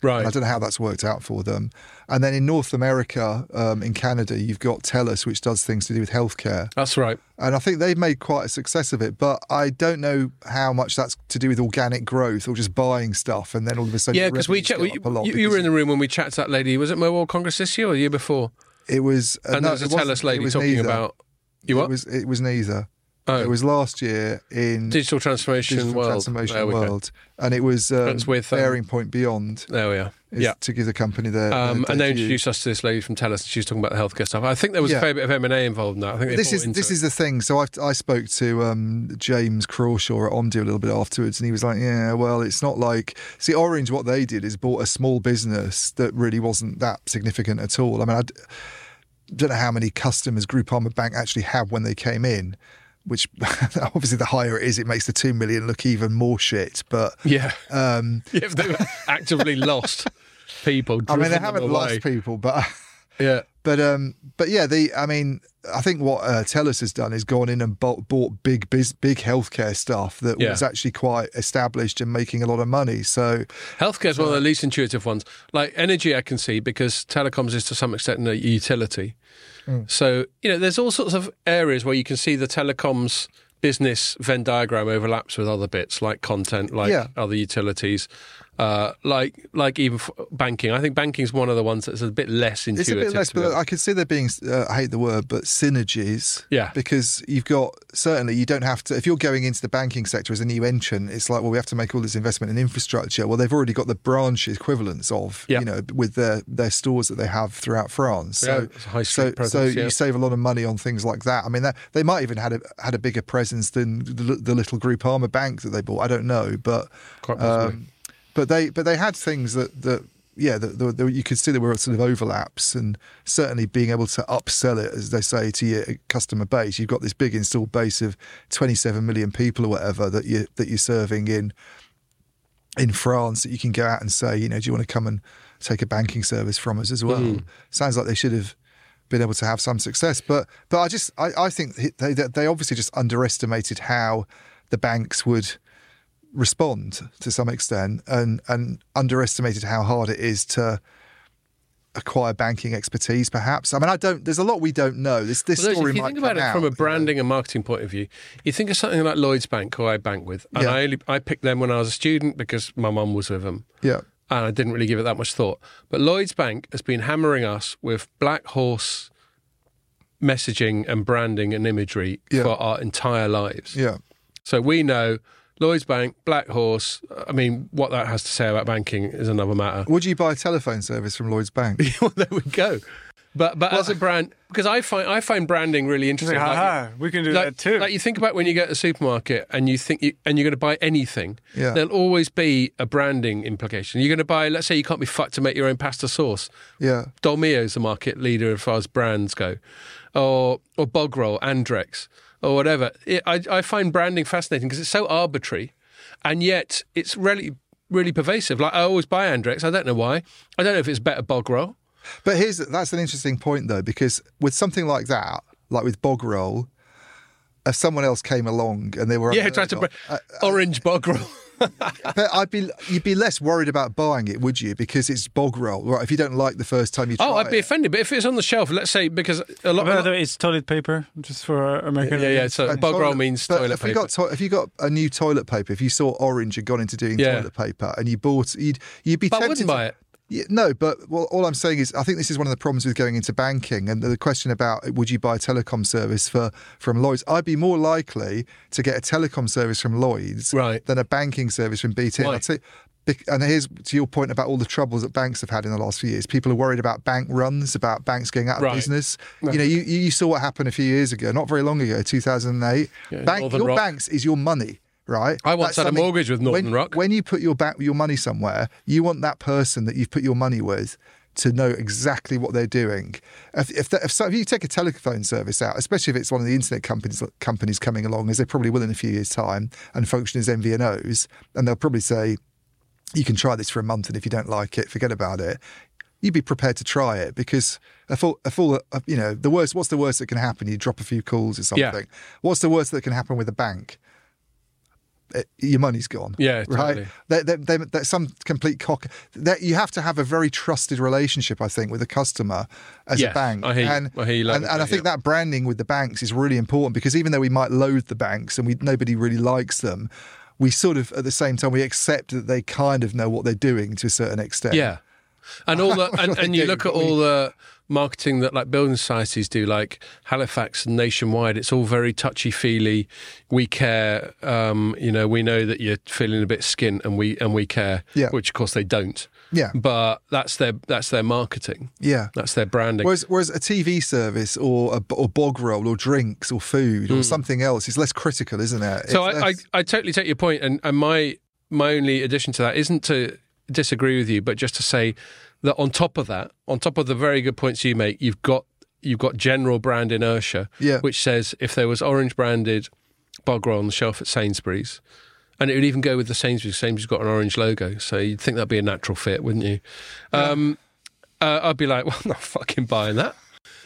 Right. I don't know how that's worked out for them. And then in North America, um, in Canada, you've got TELUS, which does things to do with healthcare. That's right. And I think they've made quite a success of it, but I don't know how much that's to do with organic growth or just buying stuff. And then all of a sudden, yeah, we ch- we, you, because you were in the room when we chatted to that lady. Was it Mobile Congress this year or the year before? It was. Uh, and no, there was a TELUS lady talking neither. about you. What? It was, it was neither. Oh. It was last year in Digital Transformation Digital World. Transformation World. And it was um, with, um, Bearing Point Beyond. There we are. Yeah. To give the company their... Um, their and they introduced us to this lady from TELUS. She was talking about the healthcare stuff. I think there was yeah. a fair bit of M and A involved in that. I think This, is, this is the thing. So I, I spoke to um, James Crawshaw at Omdia a little bit afterwards, and he was like, yeah, well, it's not like... See, Orange, what they did is bought a small business that really wasn't that significant at all. I mean, I don't know how many customers Groupama Bank actually had when they came in, which obviously the higher it is, it makes the two million look even more shit. But yeah, um, yeah they were actively lost people. I mean, they haven't lost people, but yeah, but um, but yeah, the I mean, I think what uh, TELUS has done is gone in and bought, bought big, big, big healthcare stuff that yeah. was actually quite established and making a lot of money. So healthcare is uh, one of the least intuitive ones. Like energy, I can see because telecoms is to some extent a utility. Mm. So, you know, there's all sorts of areas where you can see the telecoms business Venn diagram overlaps with other bits like content, like yeah. other utilities, uh, like like even f- banking. I think banking is one of the ones that's a bit less intuitive. It's a bit less, but I can see there being, uh, I hate the word, but synergies. Yeah. Because you've got, certainly you don't have to, if you're going into the banking sector as a new entrant, it's like, well, we have to make all this investment in infrastructure. Well, they've already got the branch equivalents of, yeah. you know, with their, their stores that they have throughout France. So, yeah, high street so, presence, so yeah. you save a lot of money on things like that. I mean, that, they might even had a, had a bigger presence than the, the little Groupama Bank that they bought. I don't know, but Quite um, but they but they had things that that yeah that, that, that you could see there were sort of overlaps, and certainly being able to upsell it, as they say, to your customer base. You've got this big installed base of twenty-seven million people or whatever that you that you're serving in in France that you can go out and say, you know, do you want to come and take a banking service from us as well? Mm. Sounds like they should have been able to have some success, but but I just I, I think they they obviously just underestimated how the banks would respond to some extent, and and underestimated how hard it is to acquire banking expertise. Perhaps I mean I don't. There's a lot we don't know. This this well, story might come out. If you think about it out, from a branding you know? and marketing point of view, you think of something like Lloyd's Bank, who I bank with, and yeah. I only, I picked them when I was a student because my mum was with them. Yeah. And I didn't really give it that much thought. But Lloyd's Bank has been hammering us with Black Horse messaging and branding and imagery yeah. for our entire lives. Yeah. So we know Lloyd's Bank, Black Horse. I mean, what that has to say about banking is another matter. Would you buy a telephone service from Lloyd's Bank? Well, there we go. But but well, as a brand, because I find I find branding really interesting. Like, Haha, we can do like, that too. Like you think about when you go to the supermarket and you think you, and you're going to buy anything, yeah. there'll always be a branding implication. You're going to buy, let's say, you can't be fucked to make your own pasta sauce. Yeah, Dolmio's the market leader as far as brands go, or or Bogrol, Andrex, or whatever. It, I I find branding fascinating because it's so arbitrary, and yet it's really really pervasive. Like I always buy Andrex. I don't know why. I don't know if it's better Bogrol. But here's that's an interesting point, though, because with something like that, like with Bogrol, if someone else came along and they were... Yeah, trying to... Br- uh, orange Bogrol. But I'd be, you'd be less worried about buying it, would you? Because it's Bogrol, right? If you don't like the first time you try it... Oh, I'd be it. offended. But if it's on the shelf, let's say, because a lot of... It's toilet paper, just for American... Yeah, yeah, yeah so Bogrol toilet, means toilet if paper. You got to, if you got a new toilet paper, if you saw Orange and gone into doing yeah. toilet paper and you bought... You'd, you'd be but tempted... I wouldn't buy it. Yeah, no, but well, all I'm saying is I think this is one of the problems with going into banking and the question about would you buy a telecom service for, from Lloyd's. I'd be more likely to get a telecom service from Lloyd's right. than a banking service from B T. Right. And, I'd say, and here's to your point about all the troubles that banks have had in the last few years. People are worried about bank runs, about banks going out of right. business. Right. You know, you, you saw what happened a few years ago, not very long ago, two thousand eight. Yeah, Bank, your Rock. Banks is your money. Right. I once had a mortgage with Northern when, Rock. When you put your back your money somewhere, you want that person that you've put your money with to know exactly what they're doing. If if, that, if, so, if you take a telephone service out, especially if it's one of the internet companies companies coming along, as they probably will in a few years' time, and function as M V N Os, and they'll probably say, "You can try this for a month, and if you don't like it, forget about it." You'd be prepared to try it because a full, a full, a, you know, the worst. What's the worst that can happen? You drop a few calls or something. Yeah. What's the worst that can happen with a bank? Your money's gone. Yeah, totally. Right? They, they, they, they're some complete cock. You have to have a very trusted relationship, I think, with a customer as yes, a bank. I hear, and I, hear you like and, that, and I yeah. think that branding with the banks is really important because even though we might loathe the banks and we nobody really likes them, we sort of, at the same time, we accept that they kind of know what they're doing to a certain extent. Yeah. And all the, and, and you look at all the marketing that like building societies do, like Halifax and Nationwide. It's all very touchy-feely. We care. Um, you know, we know that you're feeling a bit skint, and we and we care. Yeah. Which of course they don't. Yeah. But that's their that's their marketing. Yeah. That's their branding. Whereas, whereas a T V service or a, or bog roll or drinks or food or mm. something else is less critical, isn't it? So I, I I totally take your point, and and my my only addition to that isn't to disagree with you, but just to say that on top of that, on top of the very good points you make, you've got you've got general brand inertia, yeah. which says if there was Orange branded bog roll on the shelf at Sainsbury's, and it would even go with the Sainsbury's. Sainsbury's got an Orange logo, so you'd think that'd be a natural fit, wouldn't you? Yeah. Um, uh, I'd be like, well, I'm not fucking buying that.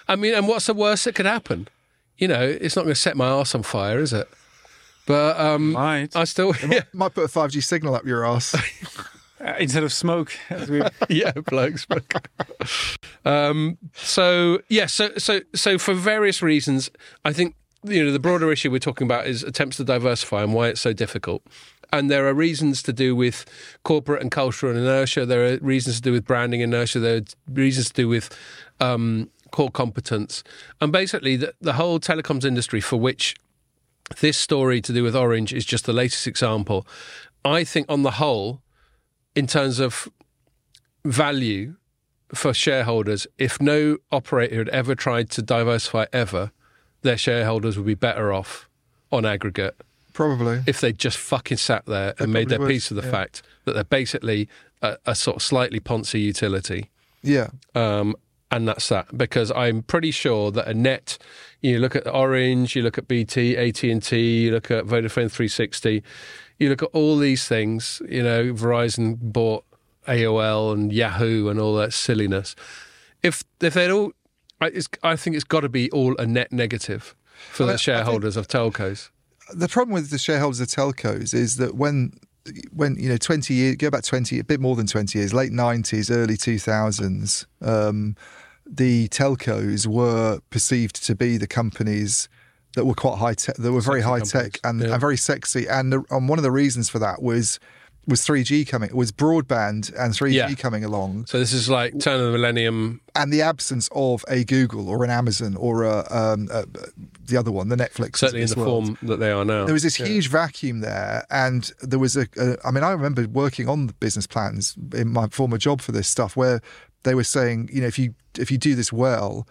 I mean, and what's the worst that could happen? You know, it's not going to set my arse on fire, is it? But um, might. I still yeah. might, might put a five G signal up your arse. Uh, instead of smoke. As we... yeah, bloke smoke. um, so, yeah, so, so so for various reasons, I think, you know, the broader issue we're talking about is attempts to diversify and why it's so difficult. And there are reasons to do with corporate and cultural inertia. There are reasons to do with branding inertia. There are reasons to do with um, core competence. And basically, the, the whole telecoms industry, for which this story to do with Orange is just the latest example, I think on the whole... in terms of value for shareholders, if no operator had ever tried to diversify ever, their shareholders would be better off on aggregate. Probably. If they just fucking sat there and made their piece of the fact that they're basically a, a sort of slightly poncy utility. Yeah. Um, and that's that. Because I'm pretty sure that a net, you look at Orange, you look at B T, A T and T, you look at Vodafone three sixty... you look at all these things, you know, Verizon bought A O L and Yahoo and all that silliness. If if they'd all, it's, I think it's got to be all a net negative for the I, shareholders I of telcos. The problem with the shareholders of telcos is that when, when you know, twenty years, go back twenty, a bit more than twenty years, late nineties, early two thousands, um, the telcos were perceived to be the companies that were quite high tech, that were very high tech and, yeah. and very sexy. And, the, and one of the reasons for that was was three G coming, was broadband and three G yeah. coming along. So this is like turn of the millennium. And the absence of a Google or an Amazon or a, um, a, the other one, the Netflix. Certainly in the world. Form that they are now. There was this yeah. huge vacuum there. And there was a, a, I mean, I remember working on the business plans in my former job for this stuff where they were saying, you know, if you if you do this well,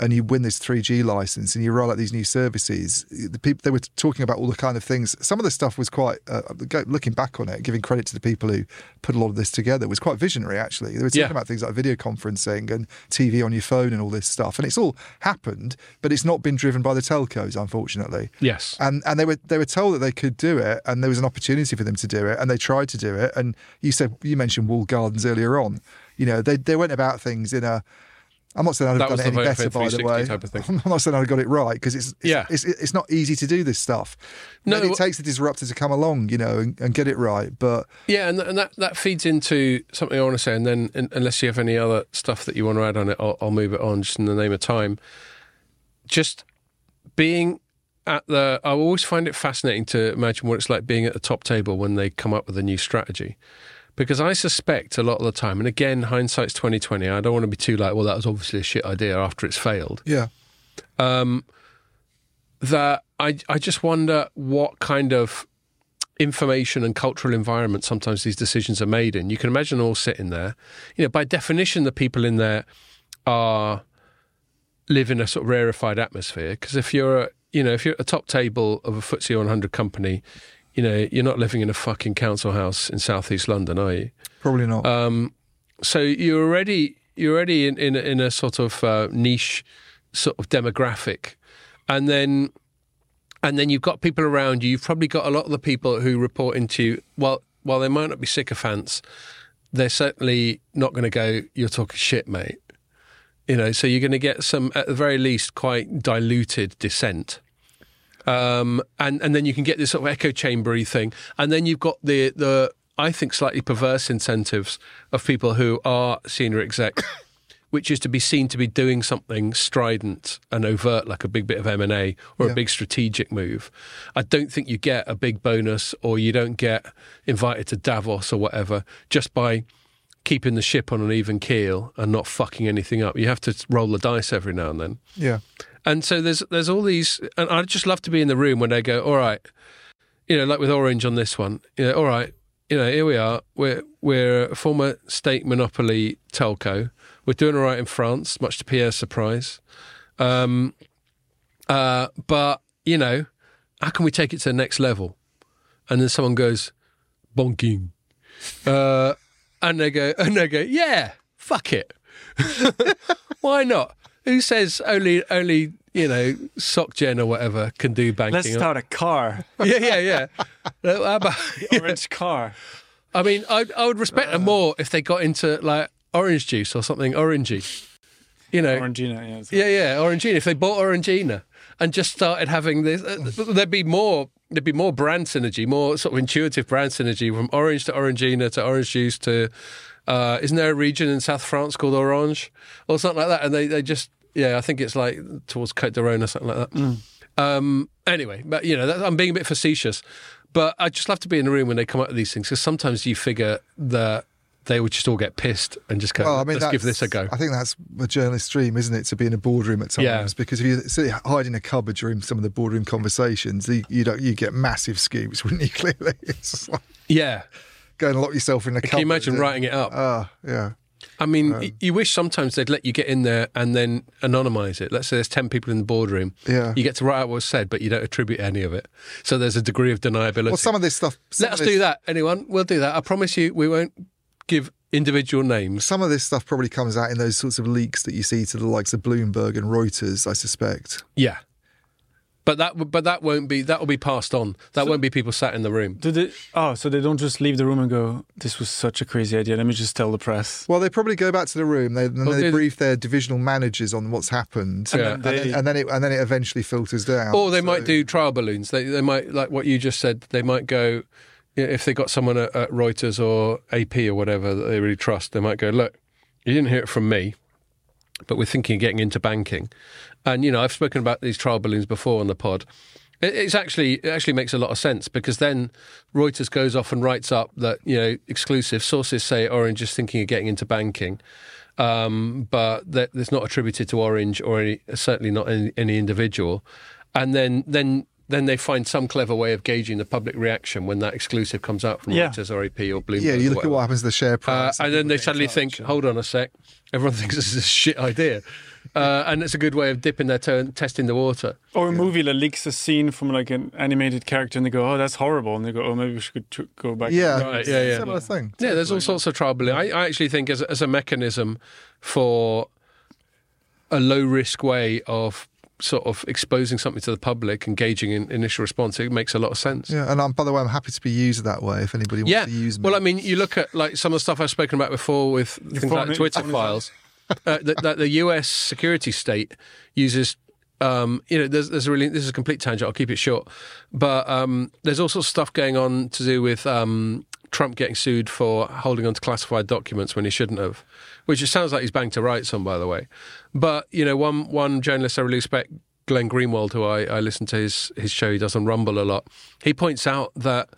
and you win this three G license, and you roll out these new services. The people they were talking about all the kind of things. Some of the stuff was quite. Uh, looking back on it, giving credit to the people who put a lot of this together was quite visionary. Actually, they were talking yeah. about things like video conferencing and T V on your phone and all this stuff. And it's all happened, but it's not been driven by the telcos, unfortunately. Yes. And and they were they were told that they could do it, and there was an opportunity for them to do it, and they tried to do it. And you said you mentioned walled gardens earlier on. You know, they they went about things in a. I'm not saying I'd have done it any better, by the way. I'm not saying I'd got it right, because it's it's, yeah. it's it's not easy to do this stuff. No, it takes a disruptor to come along, you know, and, and get it right. But yeah, and, and that, that feeds into something I want to say, and then and, unless you have any other stuff that you want to add on it, I'll, I'll move it on just in the name of time. Just being at the... I always find it fascinating to imagine what it's like being at the top table when they come up with a new strategy. Because I suspect a lot of the time, and again, hindsight's twenty twenty. I don't want to be too like, well, that was obviously a shit idea after it's failed. Yeah. Um, that I I just wonder what kind of information and cultural environment sometimes these decisions are made in. You can imagine all sitting there. You know, by definition, the people in there are live in a sort of rarefied atmosphere. Because if you're a, you know if you're at the top table of a F T S E one hundred company. You know, you're not living in a fucking council house in southeast London, are you? Probably not. Um, so you're already you're already in in, in a sort of uh, niche sort of demographic, and then and then you've got people around you. You've probably got a lot of the people who report into you. Well, while they might not be sycophants, they're certainly not going to go, "You're talking shit, mate." You know, so you're going to get some, at the very least, quite diluted dissent. Um, and, and then you can get this sort of echo chambery thing. And then you've got the, the I think, slightly perverse incentives of people who are senior exec, which is to be seen to be doing something strident and overt, like a big bit of M and A or yeah. a big strategic move. I don't think you get a big bonus or you don't get invited to Davos or whatever just by keeping the ship on an even keel and not fucking anything up. You have to roll the dice every now and then. Yeah. And so there's there's all these, and I'd just love to be in the room when they go, all right, you know, like with Orange on this one, you know, all right, you know, here we are, we're, we're a former state monopoly telco, we're doing all right in France, much to Pierre's surprise, um, uh, but, you know, how can we take it to the next level? And then someone goes, bonking. Uh, and they go, and they go, yeah, fuck it. Why not? Who says only, only you know, SocGen or whatever can do banking? Let's start a car. Yeah, yeah, yeah. How about, the Orange yeah. car. I mean, I, I would respect uh, them more if they got into, like, orange juice or something orangey. You know, Orangina, yeah. Yeah, yeah, Orangina. If they bought Orangina and just started having this, uh, there'd be more... There'd be more brand synergy, more sort of intuitive brand synergy from Orange to Orangina to Orange Juice to, uh, isn't there a region in South France called Orange or something like that? And they, they just, yeah, I think it's like towards Côte d'Aron or something like that. Mm. Um, anyway, but you know, that, I'm being a bit facetious, but I just love to be in the room when they come up with these things because sometimes you figure that they would just all get pissed and just go, well, I mean, let's give this a go. I think that's a journalist's dream, isn't it, to be in a boardroom at times? Yeah. Because if you sit, hide in a cupboard during some of the boardroom conversations, you you, don't, you get massive scoops, wouldn't you, clearly? It's just like, yeah. Go and lock yourself in a cupboard. Can you imagine writing it up? Ah, uh, yeah. I mean, um, you wish sometimes they'd let you get in there and then anonymise it. Let's say there's ten people in the boardroom. Yeah. You get to write out what was said, but you don't attribute any of it. So there's a degree of deniability. Well, some of this stuff... Let us this... do that, anyone. We'll do that. I promise you we won't... give individual names. Some of this stuff probably comes out in those sorts of leaks that you see to the likes of Bloomberg and Reuters, I suspect. Yeah, but that but that won't be that will be passed on. That so, won't be people sat in the room. Do they, oh, so they don't just leave the room and go, "This was such a crazy idea. Let me just tell the press." Well, they probably go back to the room. They, and then well, they brief their divisional managers on what's happened, and, yeah. then, they, and, then, and then it and then it eventually filters down. Or they so. might do trial balloons. They they might like what you just said. They might go. If they got someone at Reuters or A P or whatever that they really trust, they might go, look, you didn't hear it from me, but we're thinking of getting into banking. And, you know, I've spoken about these trial balloons before on the pod. It's actually, it actually makes a lot of sense because then Reuters goes off and writes up that, you know, exclusive sources say Orange is thinking of getting into banking, um, but that it's not attributed to Orange or any, certainly not any, any individual. And then... then then they find some clever way of gauging the public reaction when that exclusive comes out from yeah. Reuters or A P or Bloomberg. Yeah, you look at what happens to the share price. Uh, and then they suddenly think, or... hold on a sec, everyone thinks this is a shit idea. Uh, and it's a good way of dipping their toe and testing the water. Or a yeah. movie that leaks a scene from like an animated character and they go, oh, that's horrible. And they go, oh, maybe we should go back. Yeah, right, yeah, yeah. Similar yeah. thing. Yeah, there's all sorts of trouble. I, I actually think as, as a mechanism for a low-risk way of sort of exposing something to the public, engaging in initial response, it makes a lot of sense. Yeah, and I'm, by the way, I'm happy to be used that way if anybody wants yeah. to use me. Well, I mean, you look at like some of the stuff I've spoken about before with things Informa, like Twitter Informa. files, uh, that, that the U S security state uses, um, you know, there's, there's a really, this is a complete tangent, I'll keep it short, but um, there's all sorts of stuff going on to do with um, Trump getting sued for holding on to classified documents when he shouldn't have, which it sounds like he's banged to rights on, by the way. But, you know, one one journalist I really respect, Glenn Greenwald, who I, I listen to his, his show, he does on Rumble a lot, he points out that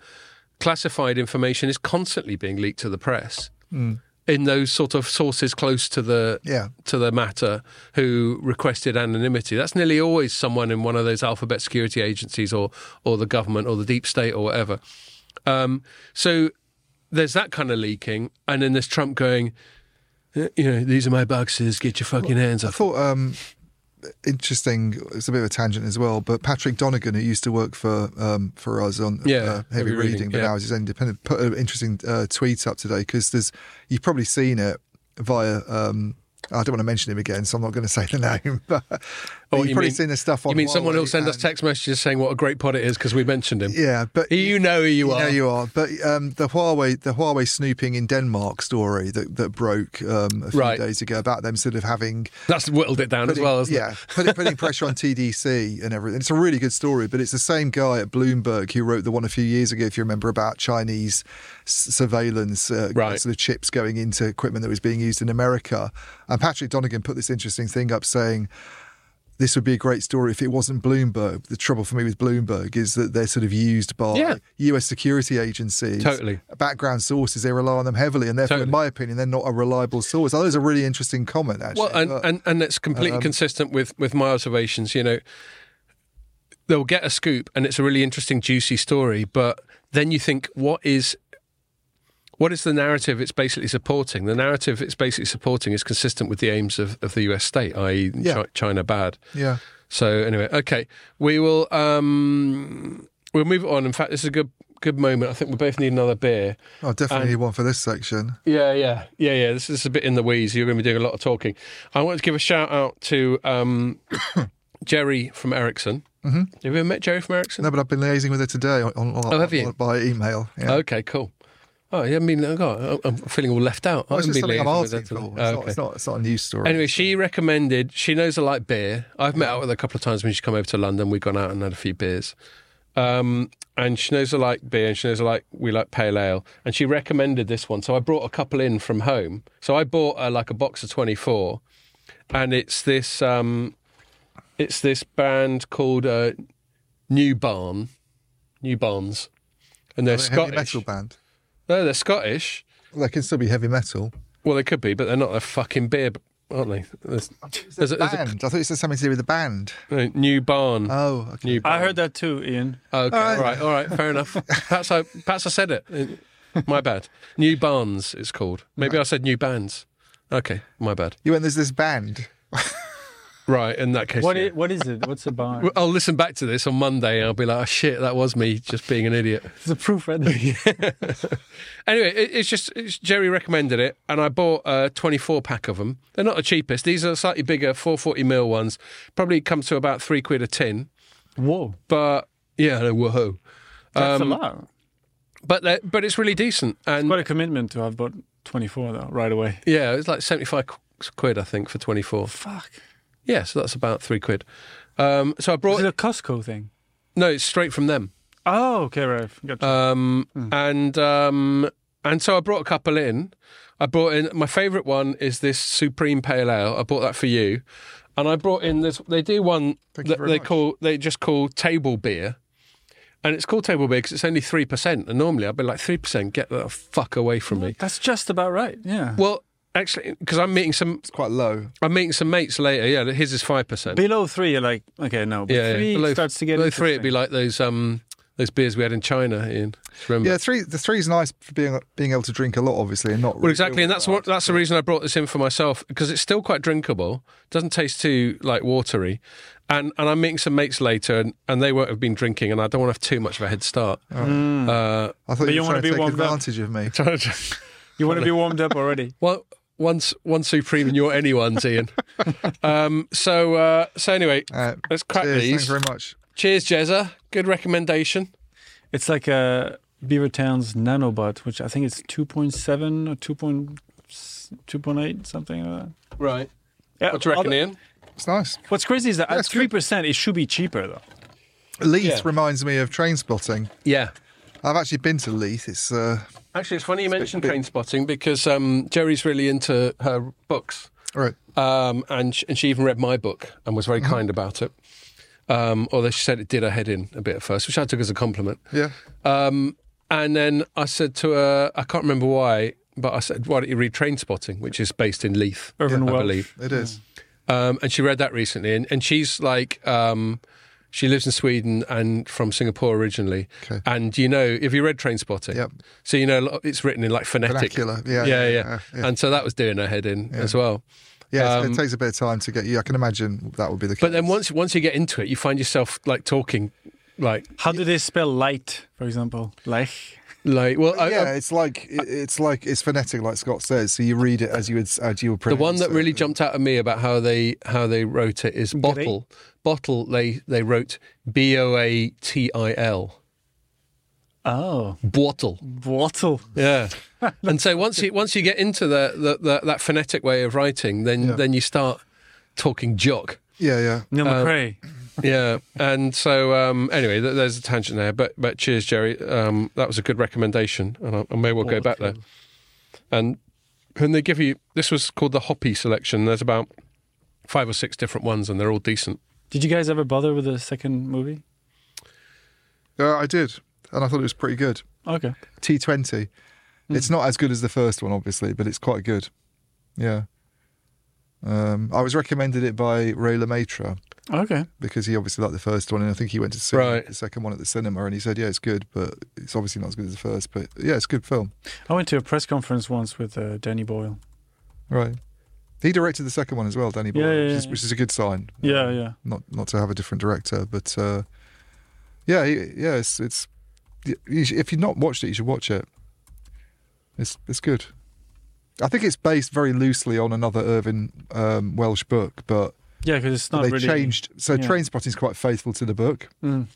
classified information is constantly being leaked to the press mm. in those sort of sources close to the yeah. to the matter who requested anonymity. That's nearly always someone in one of those alphabet security agencies or, or the government or the deep state or whatever. Um, so... There's that kind of leaking, and then there's Trump going, you know, these are my boxes, get your fucking hands off. I thought, um, interesting, it's a bit of a tangent as well, but Patrick Donegan, who used to work for um, for us on yeah, uh, Heavy, Heavy Reading, Reading but yeah. now is independent, put an interesting uh, tweet up today, because there's you've probably seen it via... Um, I don't want to mention him again, so I'm not going to say the name. But oh, you've you probably mean, seen this stuff on. You mean Huawei someone will send and, us text messages saying what a great pod it is because we mentioned him? Yeah, but you, you know who you, you are. Know you are. But um, the Huawei, the Huawei snooping in Denmark story that that broke um, a few right. days ago about them sort of having that's whittled it down putting, as well, isn't yeah, it? Yeah, putting, putting pressure on T D C and everything. It's a really good story, but it's the same guy at Bloomberg who wrote the one a few years ago, if you remember, about Chinese s- surveillance uh, right. sort of chips going into equipment that was being used in America. And Patrick Donegan put this interesting thing up saying, this would be a great story if it wasn't Bloomberg. The trouble for me with Bloomberg is that they're sort of used by yeah. U S security agencies. Totally. Background sources, they rely on them heavily, and therefore, totally. in my opinion, they're not a reliable source. I thought it was a really interesting comment, actually. Well, and, but, and, and it's completely um, consistent with, with my observations. You know, they'll get a scoop, and it's a really interesting, juicy story, but then you think, what is... What is the narrative it's basically supporting? The narrative it's basically supporting is consistent with the aims of, of the U S state, that is. Yeah. Ch- China bad. Yeah. So anyway, okay, we will um, we'll move on. In fact, this is a good good moment. I think we both need another beer. I oh, definitely and, need one for this section. Yeah, yeah, yeah, yeah. This is a bit in the weeds. You're going to be doing a lot of talking. I want to give a shout out to um, Jerry from Ericsson. Mm-hmm. Have you ever met Jerry from Ericsson? No, but I've been liaising with her today on, on, on, oh, have you? on by email. Yeah. Okay, cool. Oh, yeah, I mean, God, I'm feeling all left out. I haven't been liaising with her today. It's, oh, okay. it's, not, it's not a news story. Anyway, she recommended, she knows I like beer. I've met out with her a couple of times when she's come over to London. We've gone out and had a few beers. Um, and she knows I like beer, and she knows I like, we like pale ale. And she recommended this one. So I brought a couple in from home. So I bought uh, like a box of twenty-four. And it's this, um, it's this brand called uh, New Barn. New Barns. And they're Scottish. Heavy metal band. No, they're Scottish. Well, they can still be heavy metal. Well, they could be, but they're not. They're fucking beer, aren't they? There's, it's there's a band. A, there's a, I thought it had something to do with the band. No, New Barn. Oh, okay. New Barn. I heard that too, Ian. Okay, all right, all right, fair enough. Perhaps I, perhaps I said it. My bad. New Barns, it's called. Maybe right. I said New Bands. Okay, my bad. You went, there's this band. Right, in that case. What, yeah. is, what is it? What's a barn? I'll listen back to this on Monday and I'll be like, oh shit, that was me just being an idiot. It's a proof, right? Yeah. Anyway, it, it's just, it's, Jerry recommended it and I bought a twenty-four pack of them. They're not the cheapest. These are slightly bigger four forty mil ones. Probably come to about three quid a tin. Whoa. But, yeah, no, whoa. That's um, a lot. But, but it's really decent. And it's quite a commitment to have bought twenty-four though, right away. Yeah, it was like seventy-five quid, I think, for twenty-four. Fuck. Yeah, so that's about three quid. Um, so I brought. Is it a Costco thing? No, it's straight from them. Oh, okay, right. Gotcha. Um, mm. And um, and so I brought a couple in. I brought in my favourite one is this Supreme Pale Ale. I bought that for you, and I brought in this. They do one Thank that they much. call they just call table beer, and it's called table beer because it's only three percent. And normally I'd be like three percent. Get the fuck away from me. That's just about right. Yeah. Well. Actually, because I'm meeting some... It's quite low. I'm meeting some mates later. Yeah, his is five percent. Below three, you're like, okay, no. But yeah, three below, starts to get Below three, it'd be like those um, those beers we had in China, Ian. Remember? Yeah, three, the three's nice for being being able to drink a lot, obviously, and not... Well, really exactly, and that's what, that's the reason I brought this in for myself, because it's still quite drinkable. Doesn't taste too, like, watery. And and I'm meeting some mates later, and, and they won't have been drinking, and I don't want to have too much of a head start. Oh. Mm. Uh, I thought you were trying to take advantage of me. You want to be warmed up already. Well... One's one supreme, and you're anyone's, Ian. um, so, uh, so anyway, right. let's crack Cheers. these. Thanks very much. Cheers, Jezza. Good recommendation. It's like a Beaver Town's Nanobot, which I think it's two point seven or two point eight, something like that. Right. Yeah, what do you reckon, the, Ian? It's nice. What's crazy is that yeah, at three percent, it should be cheaper, though. Leith yeah. reminds me of Trainspotting. Yeah. I've actually been to Leith. It's uh, actually it's funny you it's mentioned bit, Trainspotting because um, Jerry's really into her books, right? Um, and she, and she even read my book and was very mm-hmm. kind about it. Um, although she said it did her head in a bit at first, which I took as a compliment. Yeah. Um, and then I said to her, I can't remember why, but I said, "Why don't you read Trainspotting, which is based in Leith, yeah, I believe it is." Um, and she read that recently, and, and she's like. Um, She lives in Sweden and from Singapore originally. Okay. And, you know, if you read Trainspotting, yep. so, you know, it's written in, like, phonetic. Vernacular, yeah yeah, yeah, yeah, yeah. And so that was doing her head in yeah. as well. Yeah, um, it takes a bit of time to get you. I can imagine that would be the case. But then once once you get into it, you find yourself, like, talking, like... How do they spell light, for example? Leich? Like, well, well yeah, I, I, it's like it, it's like it's phonetic, like Scott says. So you read it as you would as you would pronounce. The one that it. really jumped out at me about how they how they wrote it is bottle. Bottle. They they wrote B O A T I L. Oh, bottle. Bottle. Yeah. And so once you once you get into the, the, the that phonetic way of writing, then yeah. then you start talking jock. Yeah, yeah. Neil um, McRae. Yeah, and so um, anyway, th- there's a tangent there. But but cheers, Jerry. Um, that was a good recommendation, and I, I may well go back there. And and they give you this was called the Hoppy selection. There's about five or six different ones, and they're all decent. Did you guys ever bother with the second movie? Yeah, uh, I did, and I thought it was pretty good. Okay. T twenty. Mm. It's not as good as the first one, obviously, but it's quite good. Yeah. Um, I was recommended it by Ray LaMaitre. Okay. Because he obviously liked the first one, and I think he went to see right. the second one at the cinema, and he said, yeah, it's good, but it's obviously not as good as the first, but yeah, it's a good film. I went to a press conference once with uh, Danny Boyle. Right. He directed the second one as well, Danny Boyle, yeah, yeah, which, is, yeah. which is a good sign. Yeah, yeah. Not not to have a different director, but uh, yeah, yeah, it's... it's you should, if you've not watched it, you should watch it. It's it's good. I think it's based very loosely on another Irving um, Welsh book, but yeah, because it's not they really changed. So yeah. Trainspotting is quite faithful to the book, mm.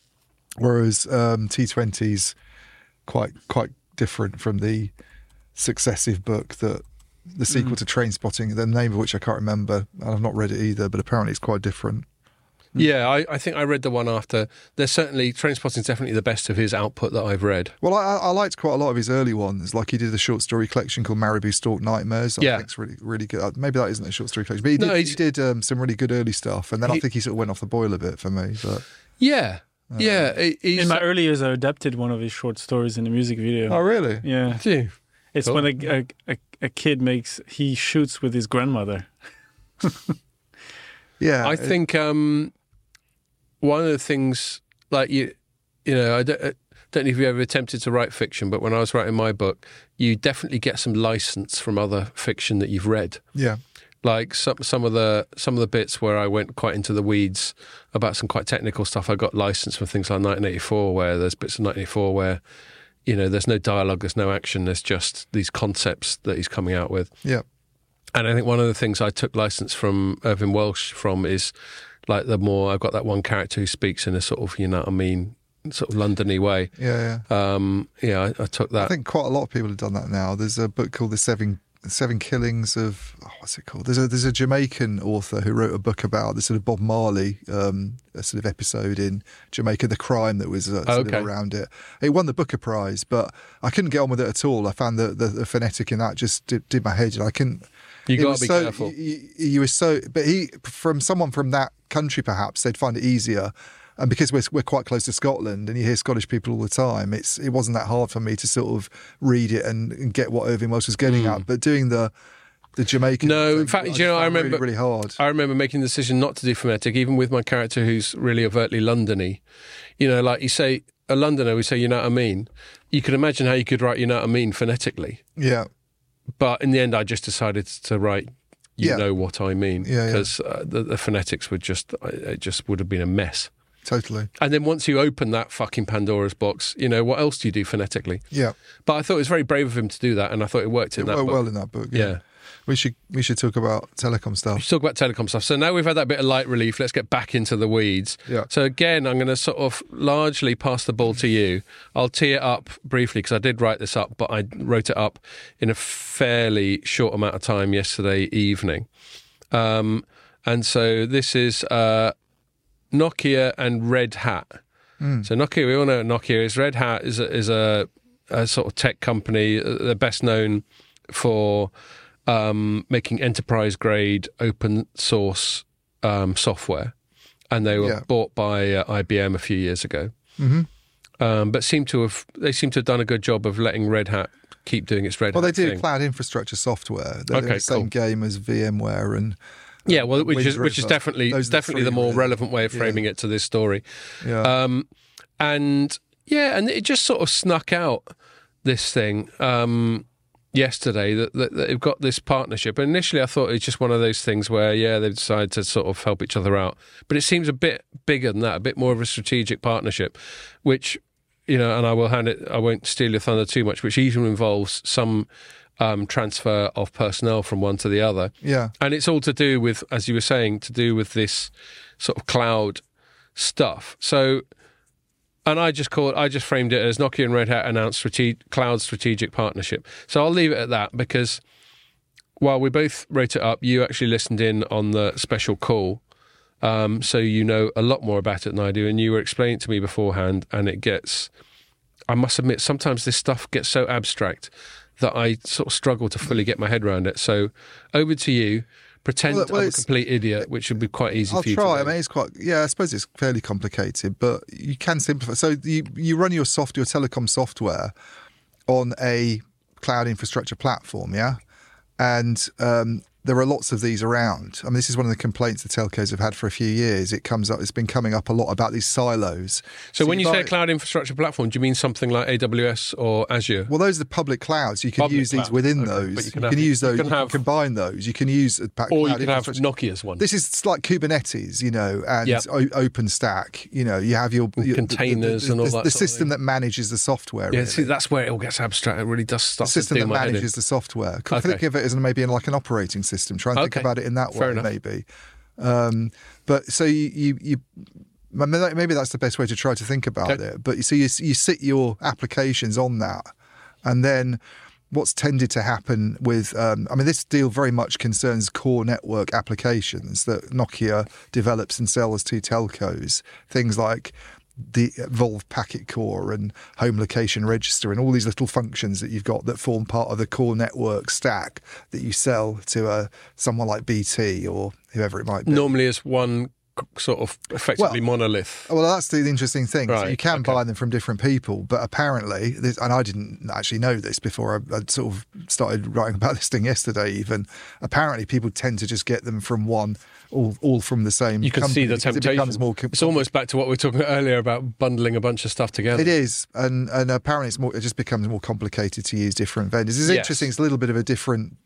whereas um, T twenty's quite quite different from the successive book that the sequel mm. to Trainspotting, the name of which I can't remember, and I've not read it either. But apparently, it's quite different. Yeah, I, I think I read the one after. There's certainly Trainspotting is definitely the best of his output that I've read. Well, I, I liked quite a lot of his early ones. Like he did a short story collection called Marabou Stork Nightmares. I yeah, think it's really really good. Maybe that isn't a short story collection, but he did, no, he did um, some really good early stuff. And then he, I think he sort of went off the boil a bit for me. But yeah, uh, yeah. In my early years, I adapted one of his short stories in a music video. Oh, really? Yeah, gee, it's cool. When a, a a kid makes he shoots with his grandmother. Yeah, I it, think. Um, One of the things, like, you you know, I don't, I don't know if you ever attempted to write fiction, but when I was writing my book, you definitely get some license from other fiction that you've read. Yeah. Like some some of the some of the bits where I went quite into the weeds about some quite technical stuff, I got license from things like nineteen eighty-four, where there's bits of nineteen eighty-four where, you know, there's no dialogue, there's no action, there's just these concepts that he's coming out with. Yeah. And I think one of the things I took license from Irving Welsh from is... Like the more I've got that one character who speaks in a sort of, you know what I mean, sort of London-y way. Yeah, yeah. Um, yeah, I, I took that. I think quite a lot of people have done that now. There's a book called The Seven Seven Killings of, oh, what's it called? There's a there's a Jamaican author who wrote a book about the sort of Bob Marley um, a sort of episode in Jamaica, the crime that was uh, sort okay. of around it. It won the Booker Prize, but I couldn't get on with it at all. I found the, the, the phonetic in that just did, did my head in. I couldn't... You got to be so, careful. He, he was so, but he, from someone from that country, perhaps they'd find it easier. And because we're we're quite close to Scotland, and you hear Scottish people all the time, it's it wasn't that hard for me to sort of read it and, and get what Irving Welsh was getting mm. at. But doing the the Jamaican, no, thing, in fact, I you know, I remember really, really hard. I remember making the decision not to do phonetic, even with my character who's really overtly Londony. You know, like you say, a Londoner, we say, you know what I mean. You can imagine how you could write, you know what I mean, phonetically. Yeah. But in the end, I just decided to write, you yeah. know what I mean, because yeah, yeah. uh, the, the phonetics would just, it just would have been a mess. Totally. And then once you open that fucking Pandora's box, you know, what else do you do phonetically? Yeah. But I thought it was very brave of him to do that, and I thought it worked in it that worked book. well in that book, yeah. yeah. We should we should talk about telecom stuff. We should talk about telecom stuff. So now we've had that bit of light relief, let's get back into the weeds. Yeah. So again, I'm going to sort of largely pass the ball to you. I'll tee it up briefly because I did write this up, but I wrote it up in a fairly short amount of time yesterday evening. Um, and so this is uh, Nokia and Red Hat. Mm. So Nokia, we all know what Nokia is. Red Hat is a, is a, a sort of tech company. They're best known for... Um, making enterprise-grade open-source um, software, and they were yeah. bought by uh, I B M a few years ago. Mm-hmm. Um, but seem to have they seem to have done a good job of letting Red Hat keep doing its Red well, Hat. Well, they do thing. cloud infrastructure software. They're okay, the same cool. game as VMware and yeah, well, which Wind is River. which is definitely Those definitely the, the more relevant way of framing yeah. it to this story. Yeah. Um, and yeah, and it just sort of snuck out this thing. Um, yesterday that, that, that they've got this partnership. And initially I thought it's just one of those things where, yeah, they've decided to sort of help each other out. But it seems a bit bigger than that, a bit more of a strategic partnership, which, you know, and I will hand it, I won't steal your thunder too much, which even involves some um, transfer of personnel from one to the other. Yeah. And it's all to do with, as you were saying, to do with this sort of cloud stuff. So... And I just called, I just framed it as Nokia and Red Hat announced strate- cloud strategic partnership. So I'll leave it at that because while we both wrote it up, you actually listened in on the special call. Um, so you know a lot more about it than I do. And you were explaining it to me beforehand, and it gets, I must admit, sometimes this stuff gets so abstract that I sort of struggle to fully get my head around it. So over to you. pretend well, well, I'm a complete idiot, which would be quite easy I'll for you try. to do. I mean, it's quite, yeah, I suppose it's fairly complicated, but you can simplify. So you, you run your soft, your telecom software on a cloud infrastructure platform, yeah? And um, there are lots of these around. I mean, this is one of the complaints the telcos have had for a few years. It comes up, it's been coming up a lot about these silos. So, so when you, you buy, say a cloud infrastructure platform, do you mean something like A W S or Azure? Well, those are the public clouds. You can public use cloud. these within okay. those. But you can, you have, can use those. You can, have, you can combine those. You can use a cloud or you can have Nokia's one. This is like Kubernetes, you know, and yep. o- OpenStack. You know, you have your, your containers the, the, and all the, that. The system that manages the software. Yeah, really. See, that's where it all gets abstract. It really does stuff. The system that manages the software. Okay. Think of it as maybe in like an operating system. system. Try and okay. think about it in that Fair way, enough. maybe. Um, but so you, you, you, maybe that's the best way to try to think about okay. it. But you so you, you sit your applications on that, and then what's tended to happen with, um, I mean, this deal very much concerns core network applications that Nokia develops and sells to telcos, things like the Evolve Packet Core and Home Location Register and all these little functions that you've got that form part of the core network stack that you sell to uh, someone like B T or whoever it might be. Normally it's one sort of effectively well, monolith. Well, that's the interesting thing. Right. So you can okay. buy them from different people, but apparently, this, and I didn't actually know this before I, I sort of started writing about this thing yesterday even, apparently people tend to just get them from one All, all from the same. You can company. see the temptation. It becomes more comp- it's almost back to what we were talking about earlier about bundling a bunch of stuff together. It is, and and apparently it's more. It just becomes more complicated to use different vendors. It's yes. interesting. It's a little bit of a different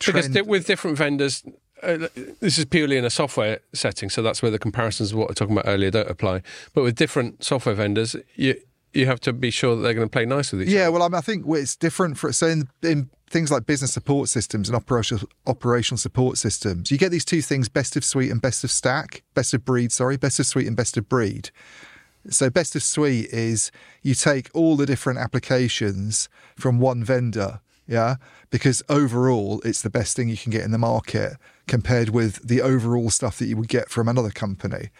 trend. Because with different vendors, uh, this is purely in a software setting, so that's where the comparisons of what we were talking about earlier don't apply. But with different software vendors, you you have to be sure that they're going to play nice with each yeah, other. Yeah, well, I, mean, I think it's different for so in. in things like business support systems and operational operational support systems. You get these two things, best of suite and best of stack, best of breed, sorry, best of suite and best of breed. So best of suite is you take all the different applications from one vendor, yeah, because overall it's the best thing you can get in the market compared with the overall stuff that you would get from another company.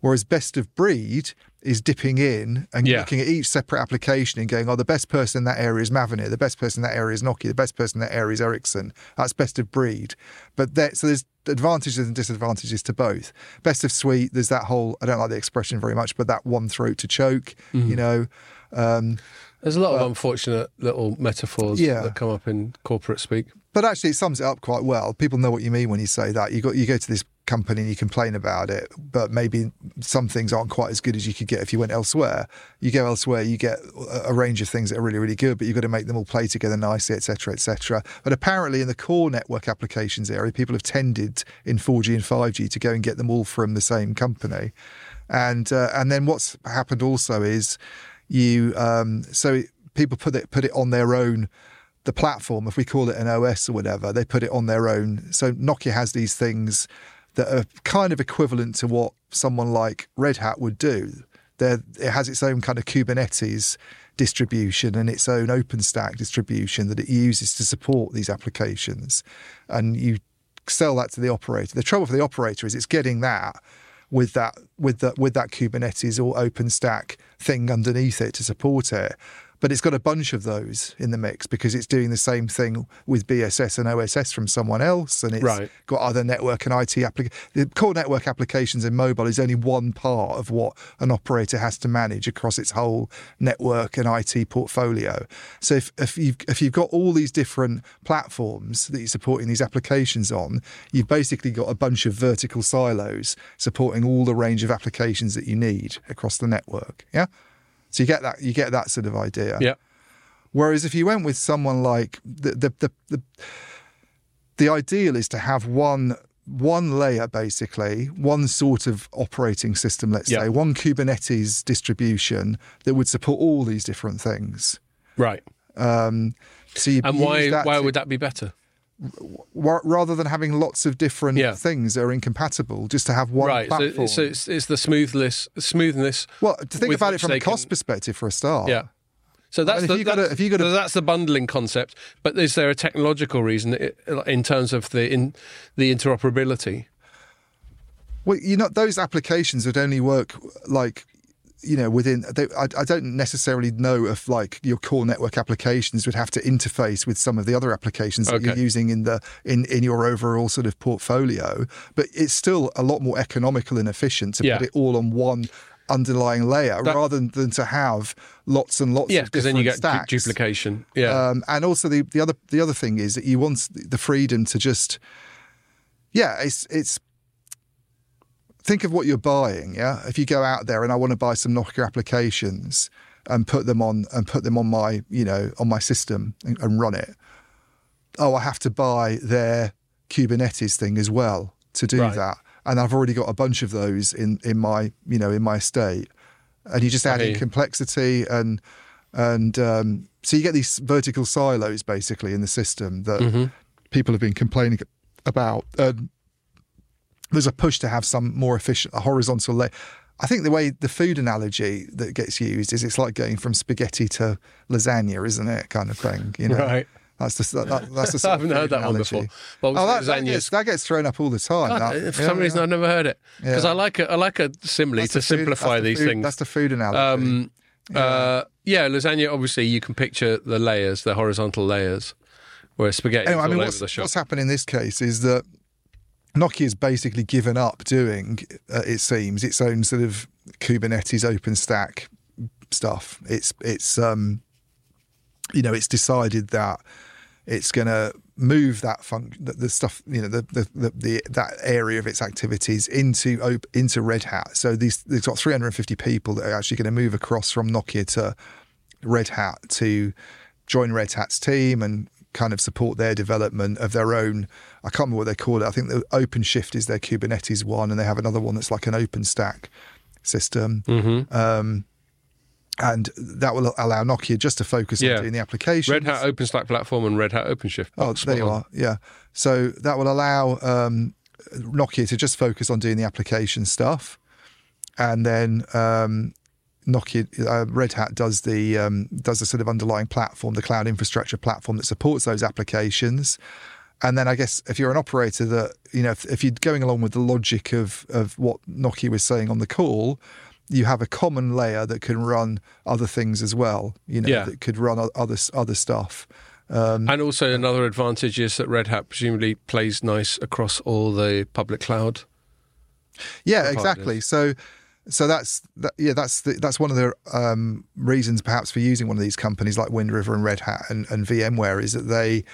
Whereas best of breed is dipping in and yeah. looking at each separate application and going, oh, the best person in that area is Mavenir, the best person in that area is Nokia, the best person in that area is Ericsson. That's best of breed. But there, so there's advantages and disadvantages to both. Best of suite, there's that whole, I don't like the expression very much, but that one throat to choke, mm. you know. Um, there's a lot but, of unfortunate little metaphors yeah. that come up in corporate speak. But actually it sums it up quite well. People know what you mean when you say that. You got you go to this company and you complain about it, but maybe some things aren't quite as good as you could get if you went elsewhere. You go elsewhere, you get a range of things that are really, really good, but you've got to make them all play together nicely, et cetera, et cetera. But apparently in the core network applications area, people have tended in four G and five G to go and get them all from the same company. And uh, and then what's happened also is you um, so people put it put it on their own. The platform, if we call it an O S or whatever, they put it on their own. So Nokia has these things that are kind of equivalent to what someone like Red Hat would do. They're, it has its own kind of Kubernetes distribution and its own OpenStack distribution that it uses to support these applications. And you sell that to the operator. The trouble for the operator is it's getting that with that with that with that Kubernetes or OpenStack thing underneath it to support it. But it's got a bunch of those in the mix because it's doing the same thing with B S S and O S S from someone else, and it's right. got other network and I T applications. The core network applications in mobile is only one part of what an operator has to manage across its whole network and I T portfolio. So if, if, you've, if you've got all these different platforms that you're supporting these applications on, you've basically got a bunch of vertical silos supporting all the range of applications that you need across the network, yeah? So you get that you get that sort of idea. Yeah. Whereas if you went with someone like the the the the, the ideal is to have one one layer basically, one sort of operating system, let's yeah. say, one Kubernetes distribution that would support all these different things. Right. Um, so you and why why to, would that be better? Rather than having lots of different yeah. things that are incompatible, just to have one right. platform. So, so it's, it's the smoothness. smoothness well, to think about it from a cost can... perspective for a start. Yeah. So that's I mean, the, that's, gotta, gotta... so that's the bundling concept. But is there a technological reason in terms of the in, the interoperability? Well, you know, those applications would only work like you know, within, they, I, I don't necessarily know if like your core network applications would have to interface with some of the other applications that okay. you're using in the in, in your overall sort of portfolio, but it's still a lot more economical and efficient to yeah. put it all on one underlying layer that, rather than to have lots and lots yeah, of different stacks. Yeah, because then you get du- duplication. Yeah, um, and also the the other the other thing is that you want the freedom to just, yeah, it's it's. Think of what you're buying, yeah? If you go out there and I want to buy some Nokia applications and put them on and put them on my, you know, on my system and, and run it. Oh, I have to buy their Kubernetes thing as well to do right. that. And I've already got a bunch of those in, in my, you know, in my estate. And you just add in complexity and and um, so you get these vertical silos basically in the system that mm-hmm. people have been complaining about. Um, There's a push to have some more efficient, a horizontal layer. I think the way the food analogy that gets used is it's like going from spaghetti to lasagna, isn't it? Kind of thing, you know. Right. That's the that, that's the. Sort I haven't of heard that analogy. One before. Well, oh, that, that, gets, that gets thrown up all the time. God, that, for yeah, some yeah. reason, I've never heard it because yeah. I like a, I like a simile that's to food, simplify the these food, things. That's the food analogy. Um, yeah. Uh, yeah, lasagna. Obviously, you can picture the layers, the horizontal layers, where spaghetti. Anyway, is all I mean, over what's, the shop. What's happened in this case is that Nokia's basically given up doing, uh, it seems, its own sort of Kubernetes OpenStack stuff. It's it's um, you know, it's decided that it's going to move that function, the, the stuff, you know, the the, the the that area of its activities into into Red Hat. So these they've got three hundred fifty people that are actually going to move across from Nokia to Red Hat to join Red Hat's team and kind of support their development of their own. I can't remember what they call it. I think the OpenShift is their Kubernetes one, and they have another one that's like an OpenStack system. Mm-hmm. Um, and that will allow Nokia just to focus yeah. on doing the applications. Red Hat OpenStack platform and Red Hat OpenShift. Oh, there you are. Yeah. So that will allow um, Nokia to just focus on doing the application stuff. And then um, Nokia, uh, Red Hat does the um, does the sort of underlying platform, the cloud infrastructure platform that supports those applications. And then I guess if you're an operator that, you know, if, if you're going along with the logic of of what Nokia was saying on the call, you have a common layer that can run other things as well, you know, yeah. that could run other other stuff. Um, and also another advantage is that Red Hat presumably plays nice across all the public cloud. Yeah, exactly. So. So that's that, yeah, that's the, that's one of the um, reasons perhaps for using one of these companies like Wind River and Red Hat and, and VMware is that they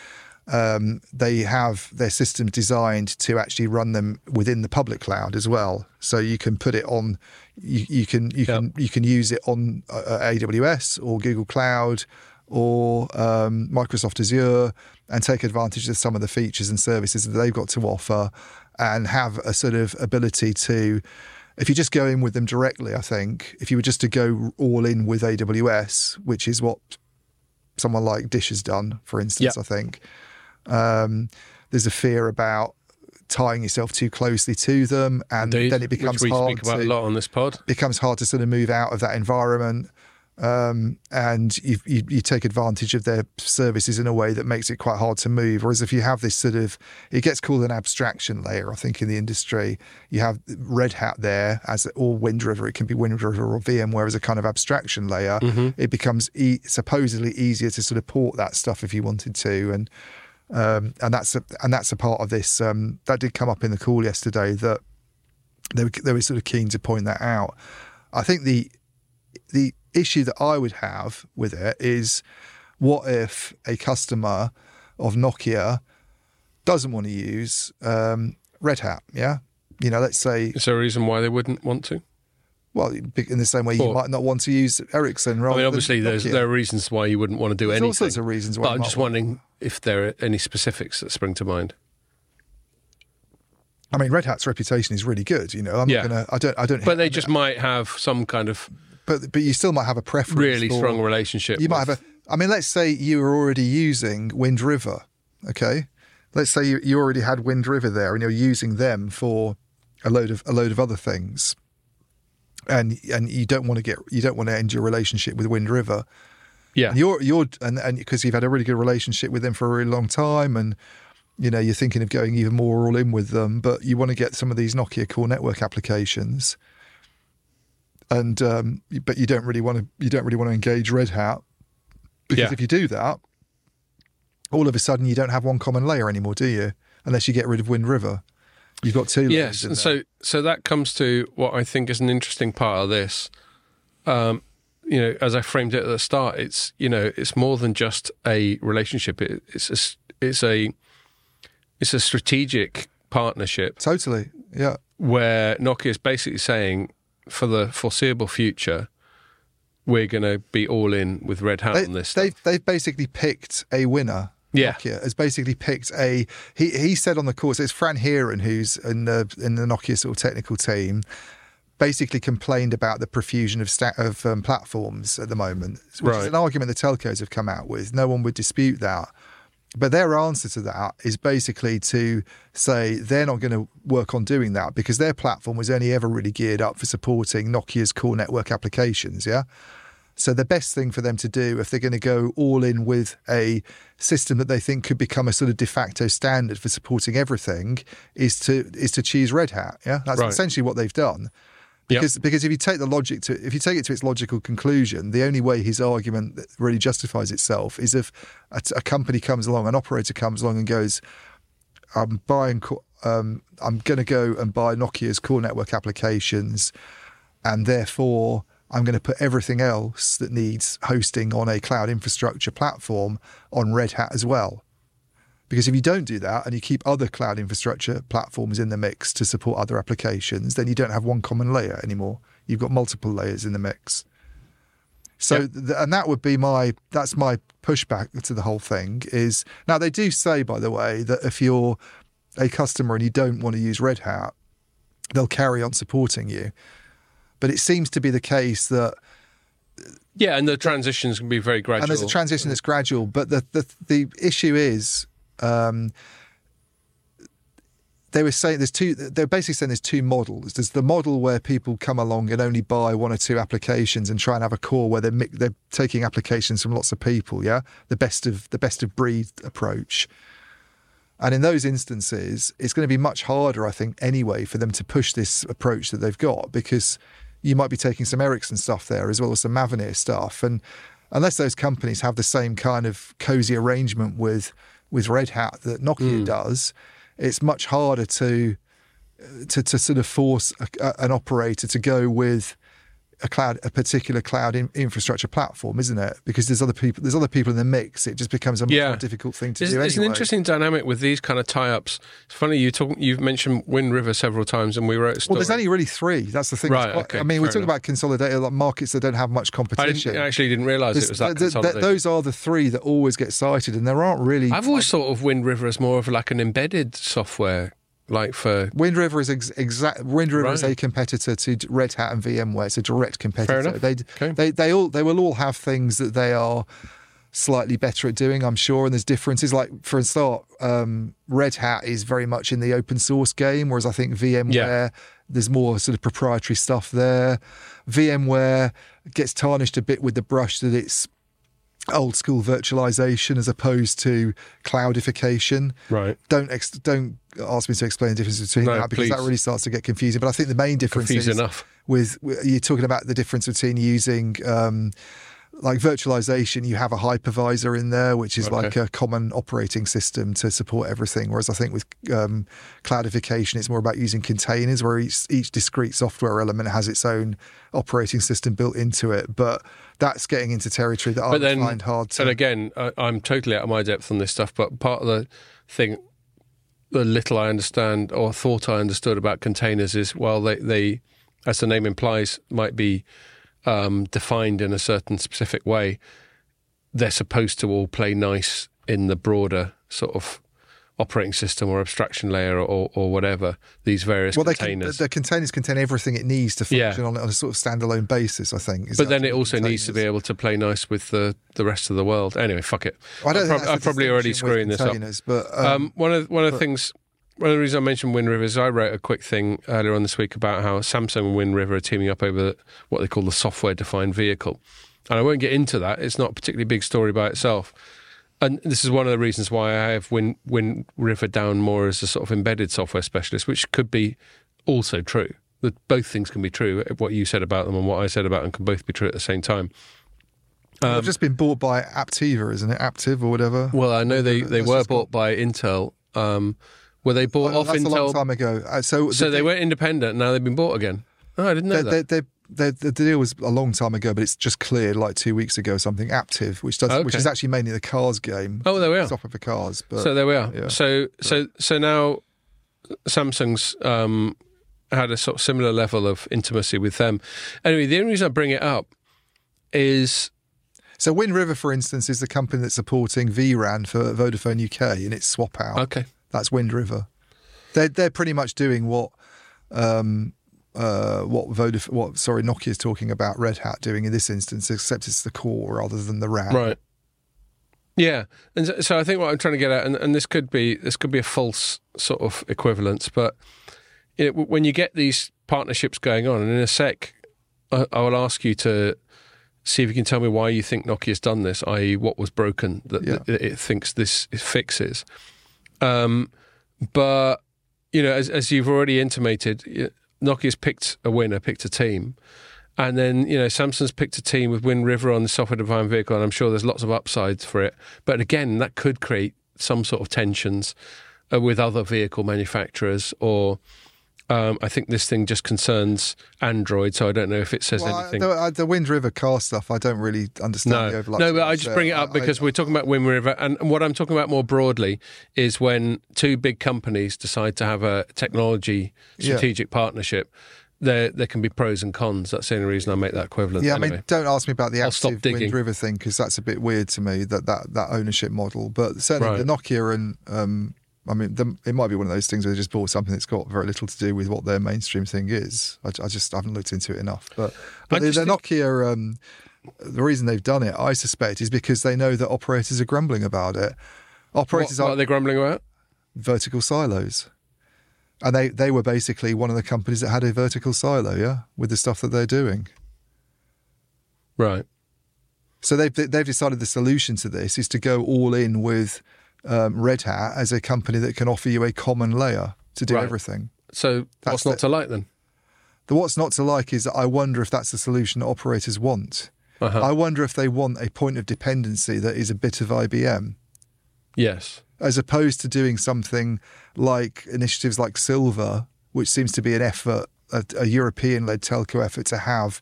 um, they have their systems designed to actually run them within the public cloud as well. So you can put it on, you, you can you yep. can you can use it on uh, A W S or Google Cloud or um, Microsoft Azure and take advantage of some of the features and services that they've got to offer and have a sort of ability to. If you just go in with them directly, I think, if you were just to go all in with A W S, which is what someone like Dish has done, for instance, yep. I think, um, there's a fear about tying yourself too closely to them. And Indeed, then it becomes which we hard speak about to, a lot on this pod. becomes hard to sort of move out of that environment. Um, and you, you, you take advantage of their services in a way that makes it quite hard to move. Whereas if you have this sort of, it gets called an abstraction layer, I think, in the industry. You have Red Hat there, as or Wind River. It can be Wind River or VMware as a kind of abstraction layer. Mm-hmm. It becomes e- supposedly easier to sort of port that stuff if you wanted to, and um, and that's a, and that's a part of this um, that did come up in the call yesterday that they were, they were sort of keen to point that out. I think the the issue that I would have with it is what if a customer of Nokia doesn't want to use um, Red Hat, yeah? You know, let's say... Is there a reason why they wouldn't want to? Well, in the same way or, you might not want to use Ericsson, right? I mean, obviously there's, there are reasons why you wouldn't want to do there's anything. There's all sorts of reasons why. But I'm just wondering if there are any specifics that spring to mind. I mean, Red Hat's reputation is really good, you know. I'm yeah. not going to... I don't... I don't. But they just that. might have some kind of... But but you still might have a preference. Really for, strong relationship. You might have a. I mean, let's say you were already using Wind River, okay? Let's say you, you already had Wind River there, and you're using them for a load of a load of other things, and and you don't want to get you don't want to end your relationship with Wind River. Yeah, and you're you're and and because you've had a really good relationship with them for a really long time, and you know you're thinking of going even more all in with them, but you want to get some of these Nokia core network applications. and um, but you don't really want to you don't really want to engage Red Hat, because yeah. if you do that, all of a sudden you don't have one common layer anymore, do you? Unless you get rid of Wind River, you've got two layers. Yes, and so so that comes to what I think is an interesting part of this. Um, you know, as I framed it at the start, it's you know it's more than just a relationship. It, it's a, it's a it's a strategic partnership. Totally, yeah. Where Nokia is basically saying, for the foreseeable future, we're going to be all in with Red Hat they, on this. They've, they've basically picked a winner. Yeah. Nokia has basically picked a... He he said on the course, it's Fran Heeren, who's in the in the Nokia sort of technical team, basically complained about the profusion of sta- of um, platforms at the moment, which right. is an argument the telcos have come out with. No one would dispute that. But their answer to that is basically to say they're not going to work on doing that, because their platform was only ever really geared up for supporting Nokia's core network applications, yeah? So the best thing for them to do, if they're going to go all in with a system that they think could become a sort of de facto standard for supporting everything, is to is to choose Red Hat, yeah? That's right. essentially what they've done. Because yep. because if you take the logic to if you take it to its logical conclusion, the only way his argument really justifies itself is if a, a company comes along, an operator comes along and goes, "I'm buying, um, I'm going to go and buy Nokia's core network applications, and therefore I'm going to put everything else that needs hosting on a cloud infrastructure platform on Red Hat as well." Because if you don't do that and you keep other cloud infrastructure platforms in the mix to support other applications, then you don't have one common layer anymore. You've got multiple layers in the mix. So, yep. th- and that would be my, that's my pushback to the whole thing is, now they do say, by the way, that if you're a customer and you don't want to use Red Hat, they'll carry on supporting you. But it seems to be the case that Yeah, and the transitions can be very gradual. And there's a transition that's gradual, but the the, the issue is, Um, they were saying there's two. They're basically saying there's two models. There's the model where people come along and only buy one or two applications and try and have a core where they're they're taking applications from lots of people. Yeah, the best of the best of breed approach. And in those instances, it's going to be much harder, I think, anyway, for them to push this approach that they've got, because you might be taking some Ericsson stuff there as well as some Mavenir stuff, and unless those companies have the same kind of cozy arrangement with. with Red Hat that Nokia mm. does, it's much harder to to, to sort of force a, a, an operator to go with a cloud, a particular cloud in, infrastructure platform, isn't it? Because there's other people, there's other people in the mix. It just becomes a much yeah. more difficult thing to it's, do. Anyway. It's an interesting dynamic with these kind of tie-ups. It's funny you talk, you've mentioned Wind River several times, and we wrote. A story. Well, there's only really three. That's the thing. Right. Quite, okay, I mean, we talk about consolidated like markets that don't have much competition. I, didn't, I actually didn't realise it was that. Th- th- those are the three that always get cited, and there aren't really. I've always like, thought of Wind River as more of like an embedded software. Like for Wind River is ex- exact. Wind River right. is a competitor to Red Hat and VMware. It's a direct competitor. Fair enough. They okay. they they all they will all have things that they are slightly better at doing, I'm sure. And there's differences. Like for a start, um, Red Hat is very much in the open source game, whereas I think VMware yeah. there's more sort of proprietary stuff there. VMware gets tarnished a bit with the brush that it's old school virtualization as opposed to cloudification. Right. Don't ex- don't ask me to explain the difference between no, that because please. that really starts to get confusing. But I think the main difference Confused is enough. with you're talking about the difference between using um, like virtualization. You have a hypervisor in there, which is okay. like a common operating system to support everything. Whereas I think with um, cloudification, it's more about using containers, where each each discrete software element has its own operating system built into it. But that's getting into territory that I then, find hard to... And again, I, I'm totally out of my depth on this stuff, but part of the thing, the little I understand or thought I understood about containers is, well, they, they as the name implies, might be um, defined in a certain specific way. They're supposed to all play nice in the broader sort of operating system or abstraction layer or, or whatever, these various well, containers. Well, the containers contain everything it needs to function yeah. on, on a sort of standalone basis, I think. Is but then it also containers? needs to be able to play nice with the, the rest of the world. Anyway, fuck it. Well, I don't I'm, prob- I'm probably already screwing this up. But, um, um, one of one of the things, one of the reasons I mentioned Wind River is I wrote a quick thing earlier on this week about how Samsung and Wind River are teaming up over what they call the software-defined vehicle. And I won't get into that. It's not a particularly big story by itself. And this is one of the reasons why I have Wind, Wind River down more as a sort of embedded software specialist, which could be also true. that both things can be true, what you said about them and what I said about them can both be true at the same time. Um, They've just been bought by Aptiva, isn't it? Aptiv or whatever. Well, I know they, they were bought by Intel. Um, were they bought oh, off that's Intel? That's a long time ago. Uh, so so the, they were independent, now they've been bought again. Oh, I didn't know they, that. They, they, The, the deal was a long time ago, but it's just cleared like two weeks ago or something. Aptiv, which does, okay. which is actually mainly the cars game. Oh, well, there we are. Software for cars. But, so there we are. Yeah. So so so now, Samsung's um, had a sort of similar level of intimacy with them. Anyway, the only reason I bring it up is so Wind River, for instance, is the company that's supporting V RAN for Vodafone U K in its swap out. Okay, that's Wind River. They're they're pretty much doing what. Um, Uh, what Vodafone, what sorry, Nokia is talking about Red Hat doing in this instance, except it's the core rather than the RAM. Right. Yeah, and so, so I think what I'm trying to get at, and, and this could be this could be a false sort of equivalence, but it, when you get these partnerships going on, and in a sec, I, I will ask you to see if you can tell me why you think Nokia's done this, that is, what was broken that, yeah. that it thinks this it fixes. Um, but you know, as, as you've already intimated. It, Nokia's picked a winner, picked a team. And then, you know, Samsung's picked a team with Wind River on the software-defined vehicle, and I'm sure there's lots of upsides for it. But again, that could create some sort of tensions uh, with other vehicle manufacturers or... Um, I think this thing just concerns Android, so I don't know if it says well, anything. I, the, the Wind River car stuff, I don't really understand no. the overlap. No, but I just so bring it up because I, we're talking about Wind River, and what I'm talking about more broadly is when two big companies decide to have a technology strategic yeah. partnership, there there can be pros and cons. That's the only reason I make that equivalent. Yeah, anyway. I mean, don't ask me about the active Wind River thing, because that's a bit weird to me, that, that, that ownership model. But certainly right. the Nokia and... Um, I mean, the, it might be one of those things where they just bought something that's got very little to do with what their mainstream thing is. I, I just haven't looked into it enough. But, but the, the think... Nokia, um, the reason they've done it, I suspect, is because they know that operators are grumbling about it. Operators what, what are they grumbling about? Vertical silos. And they, they were basically one of the companies that had a vertical silo, yeah, with the stuff that they're doing. Right. So they've, they've decided the solution to this is to go all in with... Um, Red Hat as a company that can offer you a common layer to do right. everything. So that's what's not the, to like then? The what's not to like is that I wonder if that's the solution that operators want. Uh-huh. I wonder if they want a point of dependency that is a bit of I B M. Yes. As opposed to doing something like initiatives like Silver, which seems to be an effort, a, a European-led telco effort to have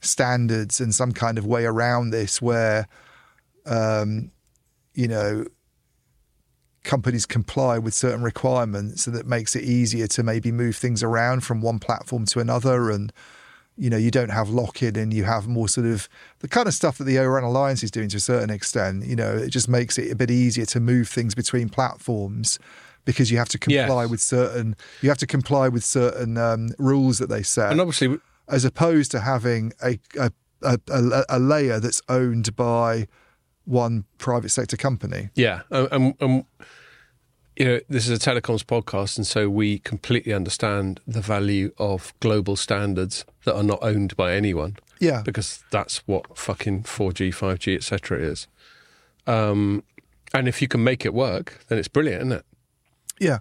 standards and some kind of way around this where, um, you know... companies comply with certain requirements, so that makes it easier to maybe move things around from one platform to another, and you know you don't have lock-in, and you have more sort of the kind of stuff that the O RAN Alliance is doing to a certain extent. You know, it just makes it a bit easier to move things between platforms because you have to comply yes. with certain you have to comply with certain um, rules that they set, and obviously as opposed to having a a, a, a, a layer that's owned by one private sector company. Yeah, and um, um, you know, this is a telecoms podcast, and so we completely understand the value of global standards that are not owned by anyone. Yeah, because that's what fucking four G, five G, et cetera is. Um, and if you can make it work, then it's brilliant, isn't it? Yeah,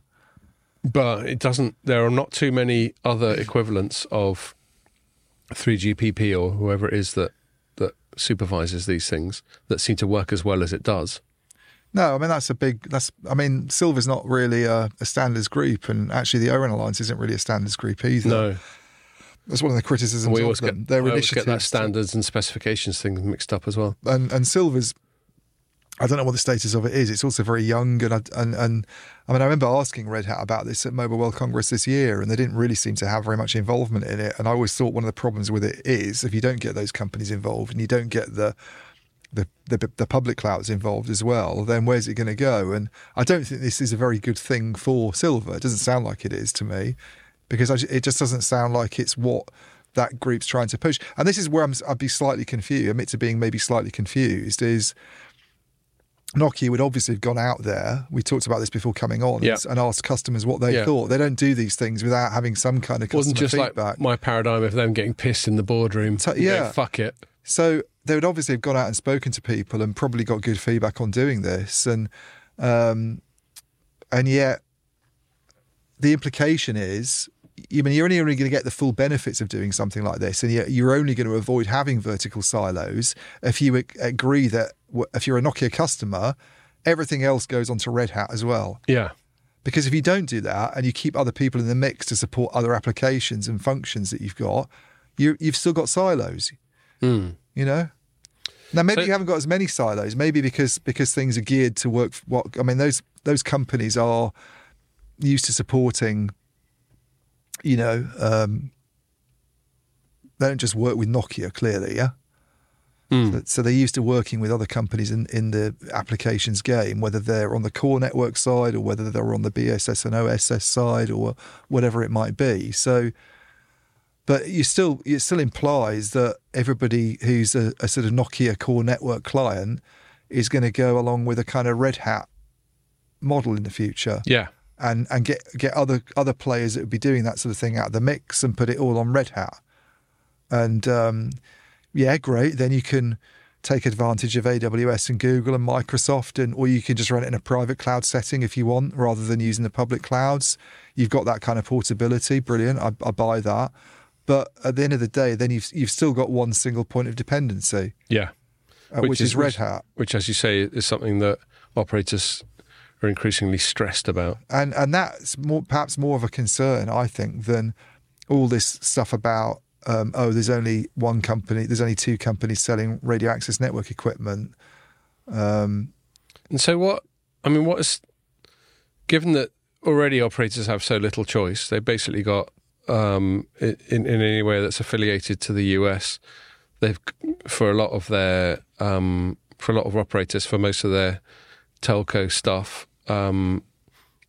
but it doesn't. There are not too many other equivalents of three G P P or whoever it is that. Supervises these things that seem to work as well as it does. No, I mean that's a big. That's I mean Silver's not really a, a standards group, and actually the O RAN Alliance isn't really a standards group either. No, that's one of the criticisms we always of them. Get. Their we always get that standards and specifications thing mixed up as well. And and Silver's, I don't know what the status of it is. It's also very young, and I, and and I mean I remember asking Red Hat about this at Mobile World Congress this year, and they didn't really seem to have very much involvement in it. And I always thought one of the problems with it is if you don't get those companies involved, and you don't get the the the, the public clouds involved as well, then where's it going to go? And I don't think this is a very good thing for Silver. It doesn't sound like it is to me, because I, it just doesn't sound like it's what that group's trying to push. And this is where I'm, I'd be slightly confused. Admit to being maybe slightly confused is. Nokia would obviously have gone out there. We talked about this before coming on yeah. and asked customers what they yeah. thought. They don't do these things without having some kind of customer Wasn't just feedback. Like my paradigm of them getting pissed in the boardroom. So, yeah. Go, fuck it. So they would obviously have gone out and spoken to people and probably got good feedback on doing this. And um, and yet the implication is you mean, you're only going to get the full benefits of doing something like this, and you're only going to avoid having vertical silos if you agree that if you're a Nokia customer, everything else goes onto Red Hat as well. Yeah. Because if you don't do that and you keep other people in the mix to support other applications and functions that you've got, you, you've still got silos, mm. you know? Now, maybe so, you haven't got as many silos, maybe because because things are geared to work. What I mean, those those companies are used to supporting, you know, um, they don't just work with Nokia, clearly, yeah? Mm. So, so they're used to working with other companies in, in the applications game, whether they're on the core network side or whether they're on the B S S and O S S side or whatever it might be. So, but you still, it still implies that everybody who's a, a sort of Nokia core network client is going to go along with a kind of Red Hat model in the future. Yeah. And and get get other other players that would be doing that sort of thing out of the mix and put it all on Red Hat. And um, yeah, great. Then you can take advantage of A W S and Google and Microsoft, and or you can just run it in a private cloud setting if you want, rather than using the public clouds. You've got that kind of portability. Brilliant. I, I buy that. But at the end of the day, then you've you've still got one single point of dependency. Yeah, uh, which, which is, is Red Hat. Which, which, as you say, is something that operators are increasingly stressed about. And and that's more perhaps more of a concern, I think, than all this stuff about, um, oh, there's only one company, there's only two companies selling radio access network equipment. Um, and so what, I mean, what is, given that already operators have so little choice, they've basically got, um, in, in any way that's affiliated to the U S, they've, for a lot of their, um, for a lot of operators, for most of their telco stuff, um,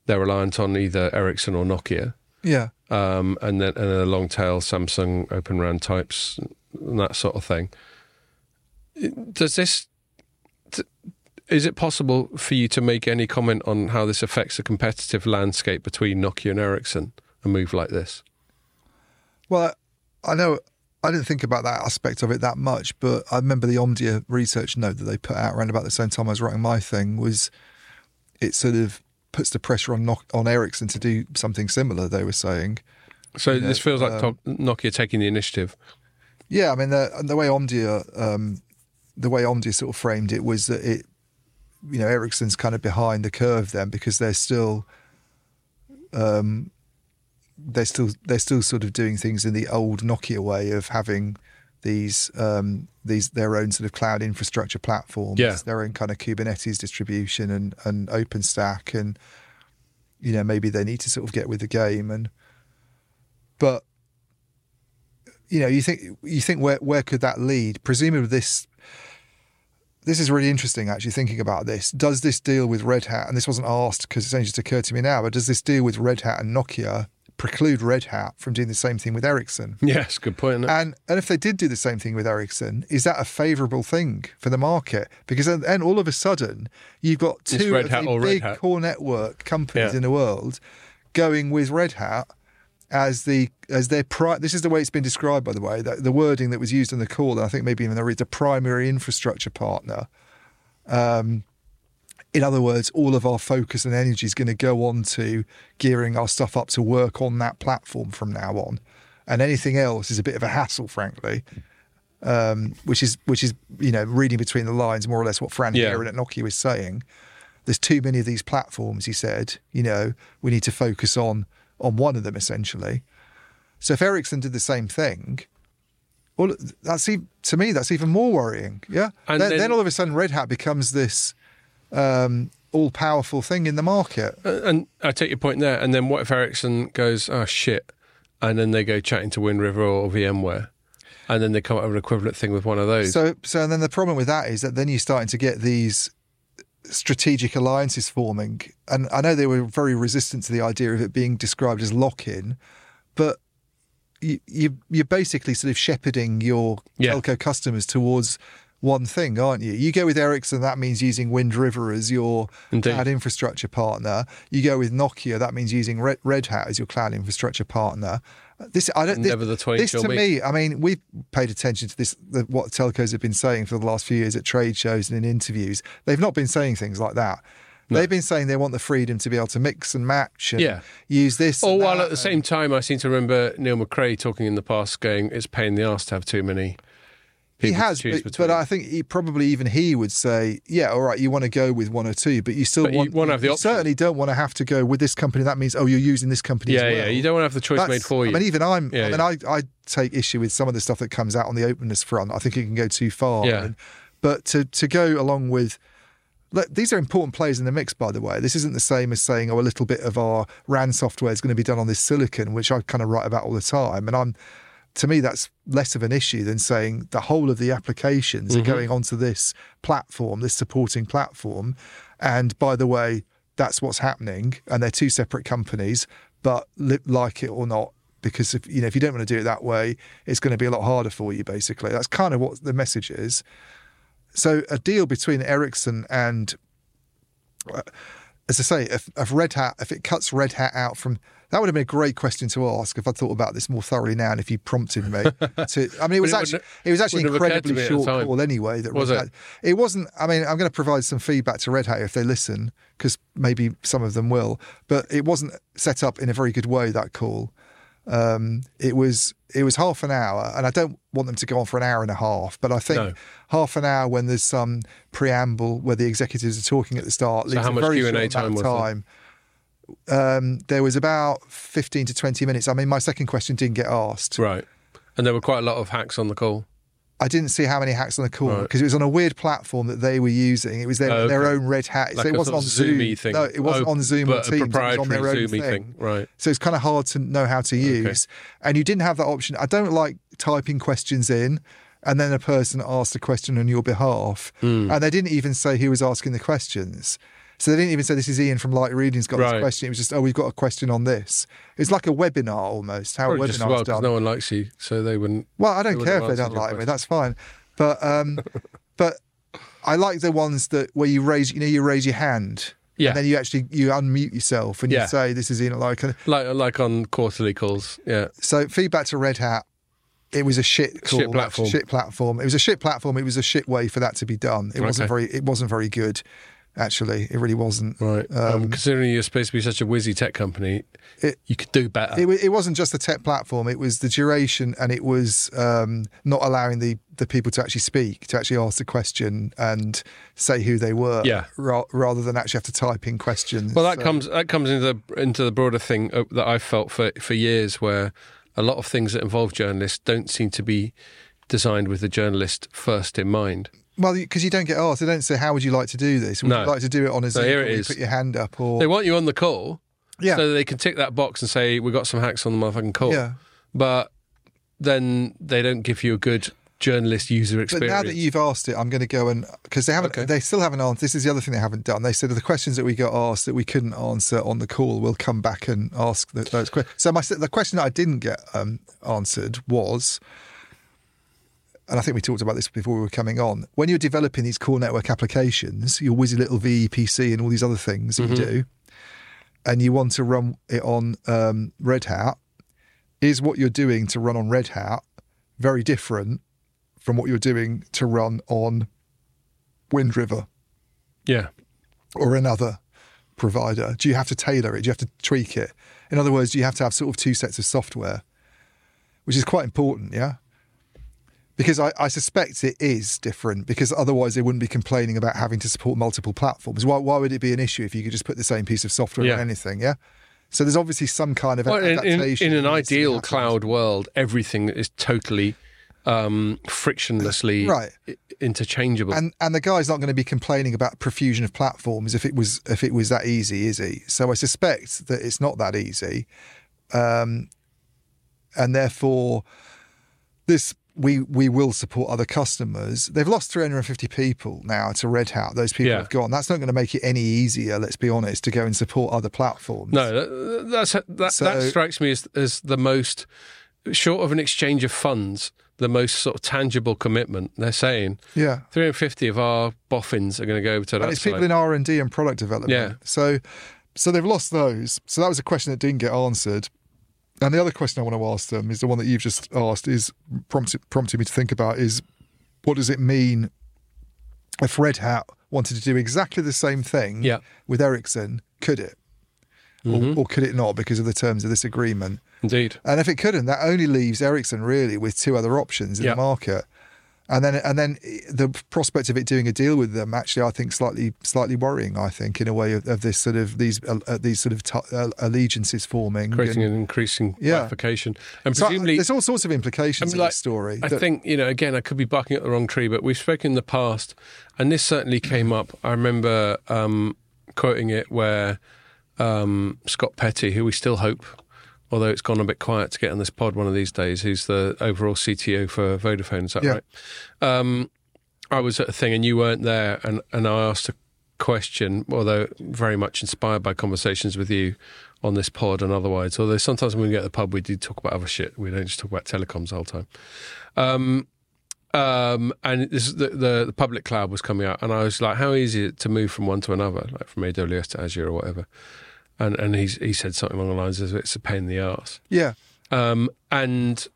they're reliant on either Ericsson or Nokia. Yeah. Um, and then and a long tail Samsung Open RAN types and that sort of thing. Does this, is it possible for you to make any comment on how this affects the competitive landscape between Nokia and Ericsson, a move like this? Well, I know I didn't think about that aspect of it that much, but I remember the Omdia research note that they put out around about the same time I was writing my thing was it sort of puts the pressure on on Ericsson to do something similar, they were saying. So you this know, feels like um, Nokia taking the initiative. Yeah, I mean, the, the way Omdia um, the way Omdia sort of framed it was that it, you know, Ericsson's kind of behind the curve then because they're still... Um, they're still they're still sort of doing things in the old Nokia way of having these um, these their own sort of cloud infrastructure platforms, yeah. their own kind of Kubernetes distribution and, and OpenStack, and you know maybe they need to sort of get with the game. And but you know you think you think where where could that lead? Presumably this this is really interesting actually thinking about this. Does this deal with Red Hat? And this wasn't asked because it's only just occurred to me now. But does this deal with Red Hat and Nokia preclude Red Hat from doing the same thing with Ericsson? Yes, good point. Isn't it? And and if they did do the same thing with Ericsson, is that a favourable thing for the market? Because then all of a sudden you've got two Red of Hat the big Hat. core network companies yeah. in the world going with Red Hat as the as their pri- This is the way it's been described, by the way. The, the wording that was used in the call, and I think maybe even the primary infrastructure partner. Um, In other words, all of our focus and energy is going to go on to gearing our stuff up to work on that platform from now on, and anything else is a bit of a hassle, frankly. Um, which is which is you know reading between the lines more or less what Fran yeah. Heron at Nokia was saying. There's too many of these platforms, he said. You know we need to focus on on one of them essentially. So if Ericsson did the same thing. Well, that's even, to me that's even more worrying. Yeah. And then, then, then all of a sudden, Red Hat becomes this. Um, all-powerful thing in the market. And I take your point there. And then what if Ericsson goes, oh, shit, and then they go chatting to Wind River or VMware, and then they come up with an equivalent thing with one of those? So, so and then the problem with that is that then you're starting to get these strategic alliances forming. And I know they were very resistant to the idea of it being described as lock-in, but you, you, you're basically sort of shepherding your yeah. telco customers towards... one thing, aren't you? You go with Ericsson, that means using Wind River as your Indeed. cloud infrastructure partner. You go with Nokia, that means using Red, Red Hat as your cloud infrastructure partner. This, I don't. This, Never the this to me, me, I mean, we've paid attention to this. The, what telcos have been saying for the last few years at trade shows and in interviews, they've not been saying things like that. No. They've been saying they want the freedom to be able to mix and match and yeah. use this. Or while at the same time, I seem to remember Neil McRae talking in the past going, it's a pain in the arse to have too many people he has, to choose but, between. But I think he probably even he would say, yeah, all right, you want to go with one or two, but you still but want, you want to have the you option. Certainly don't want to have to go with this company. That means, oh, you're using this company yeah, as well. Yeah, yeah, you don't want to have the choice That's, made for you. I mean, even I'm, yeah, I mean, yeah. I, I take issue with some of the stuff that comes out on the openness front. I think it can go too far. Yeah. And, but to to go along with... Look, these are important players in the mix, by the way. This isn't the same as saying, oh, a little bit of our R A N software is going to be done on this silicon, which I kind of write about all the time. And I'm, to me, that's less of an issue than saying the whole of the applications mm-hmm. are going onto this platform, this supporting platform. And by the way, that's what's happening. And they're two separate companies, but li- like it or not, because if you know if you don't want to do it that way, it's going to be a lot harder for you, basically. That's kind of what the message is. So a deal between Ericsson and, uh, as I say, if, if Red Hat, if it cuts Red Hat out from, that would have been a great question to ask if I thought about this more thoroughly now and if you prompted me. to. I mean, it was it actually it was actually incredibly short call anyway. That was Red Hat, it? It wasn't, I mean, I'm going to provide some feedback to Red Hat if they listen, because maybe some of them will, but it wasn't set up in a very good way, that call. Um, it was it was half an hour, and I don't want them to go on for an hour and a half, but I think no. half an hour when there's some preamble where the executives are talking at the start. So how much Q and A time was there? Um, there was about fifteen to twenty minutes. I mean, my second question didn't get asked. Right. And there were quite a lot of hacks on the call. I didn't see how many hacks on the call because right. it was on a weird platform that they were using. It was their, oh, okay. their own Red Hat. Like so it wasn't on Zoom. Thing. No, it wasn't oh, on Zoom or Teams. It was on their own thing. thing. Right. So it's kind of hard to know how to use. Okay. And you didn't have that option. I don't like typing questions in and then a person asked a question on your behalf. Mm. And they didn't even say who was asking the questions. So they didn't even say, this is Ian from Light Reading's got right. this question. It was just, oh, we've got a question on this. It's like a webinar almost, how Probably a webinar's well, done. No one likes you, so they wouldn't... Well, I don't care if they don't like question. me, that's fine. But um, but I like the ones that where you raise you know, you raise your hand, yeah. and then you actually you unmute yourself and yeah. you say, this is Ian. Like, like like on quarterly calls, yeah. So feedback to Red Hat, it was a shit call. Shit platform. Shit platform. It was a shit platform, it was a shit way for that to be done. It okay. wasn't very. It wasn't very good. Actually, it really wasn't. Right. Um, um, considering you're supposed to be such a whizzy tech company, it, you could do better. It, it wasn't just the tech platform. It was the duration and it was um, not allowing the, the people to actually speak, to actually ask the question and say who they were yeah. ra- rather than actually have to type in questions. Well, that so. comes that comes into the, into the broader thing that I've felt for, for years where a lot of things that involve journalists don't seem to be designed with the journalist first in mind. Well, because you don't get asked. They don't say, how would you like to do this? Would no. you like to do it on a Zoom? So here it is. You put your hand up or... They want you on the call yeah. so they can tick that box and say, we've got some hacks on the motherfucking call. Yeah. But then they don't give you a good journalist user experience. But now that you've asked it, I'm going to go and... Because they haven't. Okay. They still haven't answered. This is the other thing they haven't done. They said the questions that we got asked that we couldn't answer on the call, we'll come back and ask the, those questions. So my, the question that I didn't get um, answered was... and I think we talked about this before we were coming on, when you're developing these core network applications, your whizzy little V E P C and all these other things mm-hmm. that you do, and you want to run it on um, Red Hat, is what you're doing to run on Red Hat very different from what you're doing to run on Wind River? Yeah. Or another provider? Do you have to tailor it? Do you have to tweak it? In other words, do you have to have sort of two sets of software, which is quite important, yeah? Because I, I suspect it is different, because otherwise they wouldn't be complaining about having to support multiple platforms. Why Why would it be an issue if you could just put the same piece of software yeah. on anything, yeah? So there's obviously some kind of well, adaptation. In, in, in an ideal cloud world, everything is totally um, frictionlessly right. interchangeable. And and the guy's not going to be complaining about profusion of platforms if it was if it was that easy, is he? So I suspect that it's not that easy. Um, and therefore, this... we we will support other customers. They've lost three hundred fifty people now to Red Hat. Those people yeah. have gone. That's not going to make it any easier, let's be honest, to go and support other platforms. No, that, that's, that, so, that strikes me as, as the most, short of an exchange of funds, the most sort of tangible commitment. They're saying yeah. three hundred fifty of our boffins are going to go to that. And it's people in R and D and product development. Yeah. So, so they've lost those. So that was a question that didn't get answered. And the other question I want to ask them is the one that you've just asked, is prompted, prompted me to think about, is what does it mean if Red Hat wanted to do exactly the same thing yeah. with Ericsson, could it? Mm-hmm. Or, or could it not because of the terms of this agreement? Indeed. And if it couldn't, that only leaves Ericsson really with two other options in yeah. the market. And then and then the prospect of it doing a deal with them actually, I think, slightly slightly worrying, I think, in a way of, of this sort of these uh, these sort of t- uh, allegiances forming. Creating and, an increasing yeah. bifurcation. And so presumably... There's all sorts of implications in like, this story. I that, think, you know, again, I could be barking at the wrong tree, but we've spoken in the past, and this certainly came up. I remember um, quoting it where um, Scott Petty, who we still hope... although it's gone a bit quiet to get on this pod one of these days, who's the overall C T O for Vodafone, is that yeah. right? Um, I was at a thing and you weren't there, and, and I asked a question, although very much inspired by conversations with you on this pod and otherwise, although sometimes when we get to the pub we do talk about other shit, we don't just talk about telecoms the whole time. Um, um, and this, the, the, the public cloud was coming out, and I was like, how easy is it to move from one to another, like from A W S to Azure or whatever? And and he's, he said something along the lines of it's a pain in the arse. Yeah. Um, and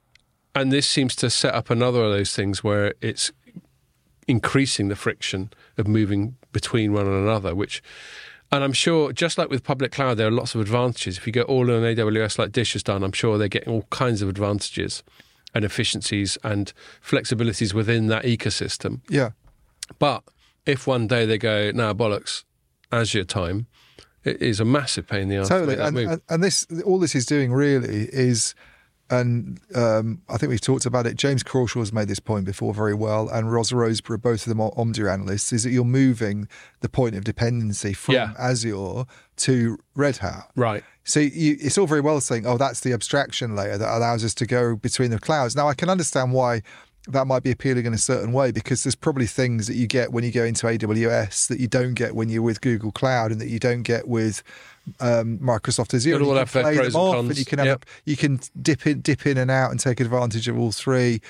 and this seems to set up another of those things where it's increasing the friction of moving between one and another, which, and I'm sure, just like with public cloud, there are lots of advantages. If you go all in A W S like Dish has done, I'm sure they're getting all kinds of advantages and efficiencies and flexibilities within that ecosystem. Yeah. But if one day they go, nah, bollocks, Azure time, it is a massive pain in the arse. Totally, to and, and, and this, all this is doing really is, and um, I think we've talked about it, James Crawshaw's made this point before very well, and Ros Roseborough, both of them are Omdia analysts, is that you're moving the point of dependency from yeah. Azure to Red Hat. Right. So you, it's all very well saying, oh, that's the abstraction layer that allows us to go between the clouds. Now, I can understand why that might be appealing in a certain way, because there's probably things that you get when you go into A W S that you don't get when you're with Google Cloud and that you don't get with um, Microsoft Azure. It'll all have their pros and cons. And you can have yep. a, you can dip in, dip in and out and take advantage of all three,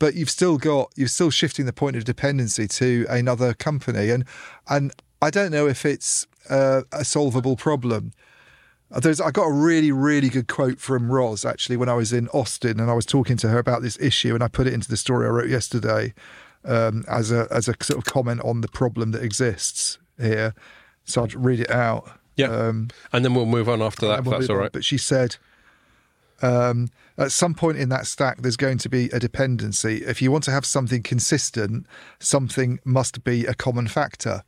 but you've still got you're still shifting the point of dependency to another company, and and I don't know if it's uh, a solvable problem. There's, I got a really, really good quote from Ros, actually, when I was in Austin and I was talking to her about this issue, and I put it into the story I wrote yesterday um, as a as a sort of comment on the problem that exists here. So I'd read it out. Yeah, um, and then we'll move on after that, if we'll that's all right. On. But she said, um, at some point in that stack, there's going to be a dependency. If you want to have something consistent, something must be a common factor.